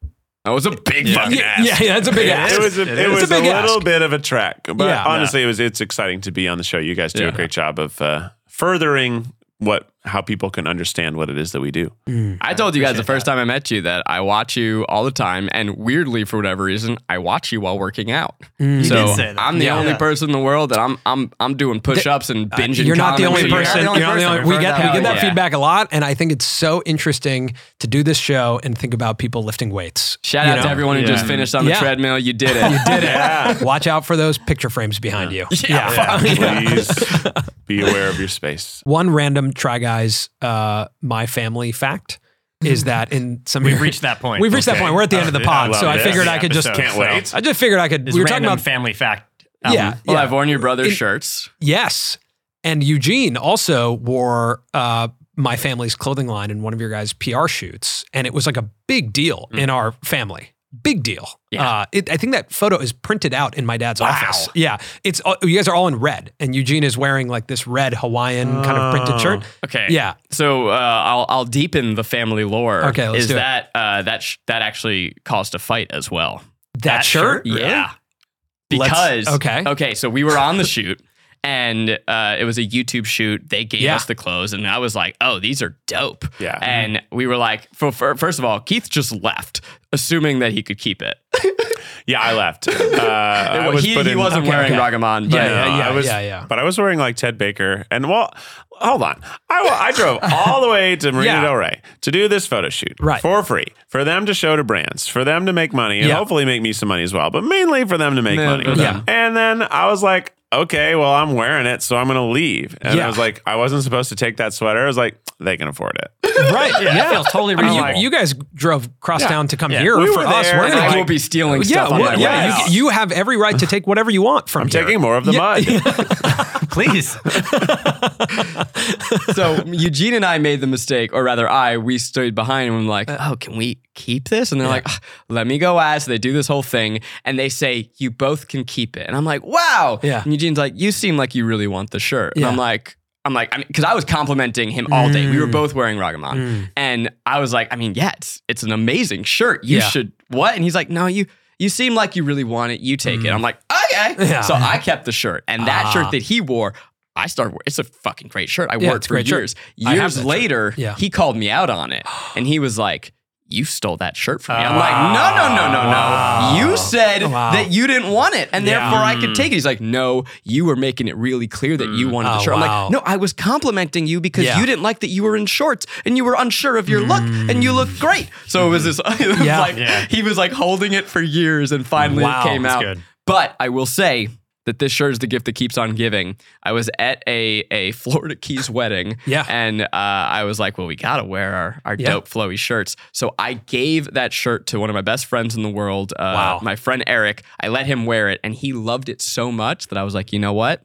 That was a big yeah. fucking ask. Yeah, yeah, that's a big ask. It was a, it it was a, big a little ask. bit of a trek, but yeah, honestly, yeah. it was. It's exciting to be on the show. You guys do yeah. a great job of uh, furthering what how people can understand what it is that we do. Mm, I told I you guys the first that. time I met you that I watch you all the time, and weirdly, for whatever reason, I watch you while working out. Mm. You so did say that. I'm the yeah, only yeah. person in the world that I'm I'm I'm doing push-ups and binging. Uh, you're not the only person. You're not the only. We get we get that yeah. feedback a lot, and I think it's so interesting to do this show and think about people lifting weights. Shout out know? to everyone yeah. who just finished on the yeah. treadmill. You did it. You did it. Yeah. Watch out for those picture frames behind yeah. you. Yeah. yeah. yeah. Please be aware of your space. One random Try Guys, uh, my family fact is that in some we've reached that point. We've reached okay. that point. We're at the uh, end of the pod, I so I figured I could episode. just can't wait. I just figured I could. This we were talking about family fact. Album. Yeah, well, yeah. I've worn your brother's in, shirts. Yes, and Eugene also wore uh, my family's clothing line in one of your guys' P R shoots, and it was like a big deal mm. in our family. Big deal. Yeah. Uh, it, I think that photo is printed out in my dad's wow. office. Yeah. It's uh, you guys are all in red, and Eugene is wearing like this red Hawaiian oh. kind of printed shirt. Okay. Yeah. So uh, I'll I'll deepen the family lore. Okay. Let's is do that it. Uh, that sh- that actually caused a fight as well? That, that shirt? Really? Yeah. Because let's, okay. Okay. So we were on the shoot. And uh, it was a YouTube shoot. They gave yeah. us the clothes, and I was like, "Oh, these are dope." Yeah. And we were like, for, for, "First of all, Keith just left, assuming that he could keep it." yeah, I left. Uh, I was he he in, wasn't okay, wearing okay. Ragamon, but yeah, yeah, uh, yeah, I was, yeah, yeah. But I was wearing like Ted Baker, and well, hold on, I, I drove all the way to Marina yeah. Del Rey to do this photo shoot right. for free for them to show to brands, for them to make money, and yeah. hopefully make me some money as well, but mainly for them to make Man, money. Yeah. And then I was like, okay, well, I'm wearing it, so I'm going to leave. And yeah. I was like, I wasn't supposed to take that sweater. I was like, they can afford it. Right. Yeah. yeah. It feels totally real. I mean, you, you guys drove cross yeah. town to come yeah. here we for us. There, we're like, I will be stealing stuff yeah, on my way yeah. you, you have every right to take whatever you want from I'm here. Taking more of the yeah. mud. Please. So Eugene and I made the mistake, or rather I, we stood behind and we were like, oh, can we keep this? And they're yeah. like, oh, let me go ask. So they do this whole thing and they say, you both can keep it. And I'm like, wow. Yeah. And Eugene's like, you seem like you really want the shirt. Yeah. And I'm like, I'm like, I mean, because I was complimenting him all day. Mm. We were both wearing Ragamon. Mm. And I was like, I mean, yeah, it's, it's an amazing shirt. You yeah. should, what? And he's like, no, you, you seem like you really want it. You take mm. it. I'm like, okay. Yeah. So I kept the shirt. And that ah. shirt that he wore, I started wearing. It's a fucking great shirt. I yeah, wore it for years. Shirt. Years later, yeah. he called me out on it. And he was like, you stole that shirt from me. I'm like, no, no, no, no, no. Wow. You said wow. that you didn't want it, and yeah. therefore I could take it. He's like, no, you were making it really clear that you wanted oh, the shirt. I'm wow. like, no, I was complimenting you because yeah. you didn't like that you were in shorts and you were unsure of your mm. look, and you looked great. So it was this, it was yeah. like, yeah. he was like holding it for years, and finally wow. it came That's out. Good. But I will say that this shirt is the gift that keeps on giving. I was at a a Florida Keys wedding, yeah. and uh, I was like, well, we gotta wear our, our yeah. dope flowy shirts. So I gave that shirt to one of my best friends in the world, uh, wow. my friend Eric. I let him wear it, and he loved it so much that I was like, you know what?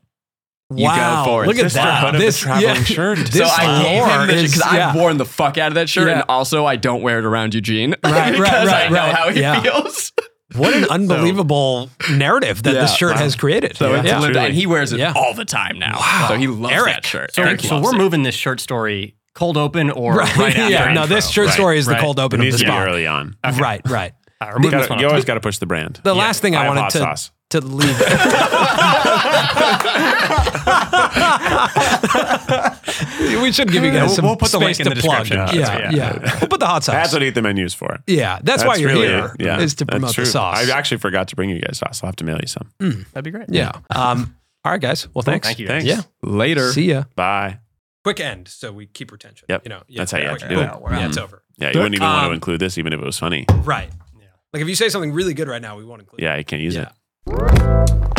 You wow. go for it. Look at Sister that. This traveling yeah. shirt. This so I gave him the shirt because yeah. I've worn the fuck out of that shirt, yeah. and also I don't wear it around Eugene right, because right, right, I know right. how he yeah. feels. What an unbelievable so, narrative that yeah, this shirt wow. has created. So yeah. Yeah. And he wears it yeah. all the time now. Wow. So he loves Eric. that shirt. So, Eric so we're it. moving this shirt story cold open or right, right after yeah. No, this shirt right. story is right. the cold open it of the spot. early on. Okay. Right, right. Uh, you, gotta, you always got to push the brand. The yeah. last thing I, I wanted to... Sauce. To leave. We should give you guys we'll, some we'll put the space link in to the plug. Yeah, yeah, yeah. We'll put the hot sauce. That's what Eat the Menu's for. Yeah, that's, that's why you're really here. It. Yeah, is to promote the sauce. I actually forgot to bring you guys sauce. I'll have to mail you some. Mm. That'd be great. Yeah. Um, all right, guys. Well, thanks. Thank you. Guys. Thanks. Yeah. Later. See ya. Bye. Quick end, so we keep retention. Yep. You know, yeah, that's how you have to do it. Out, yeah, out. It's over. Yeah, you but, wouldn't even um, want to include this, even if it was funny. Right. Yeah. Like if you say something really good right now, we won't include it. Yeah, you can't use it. Thank you.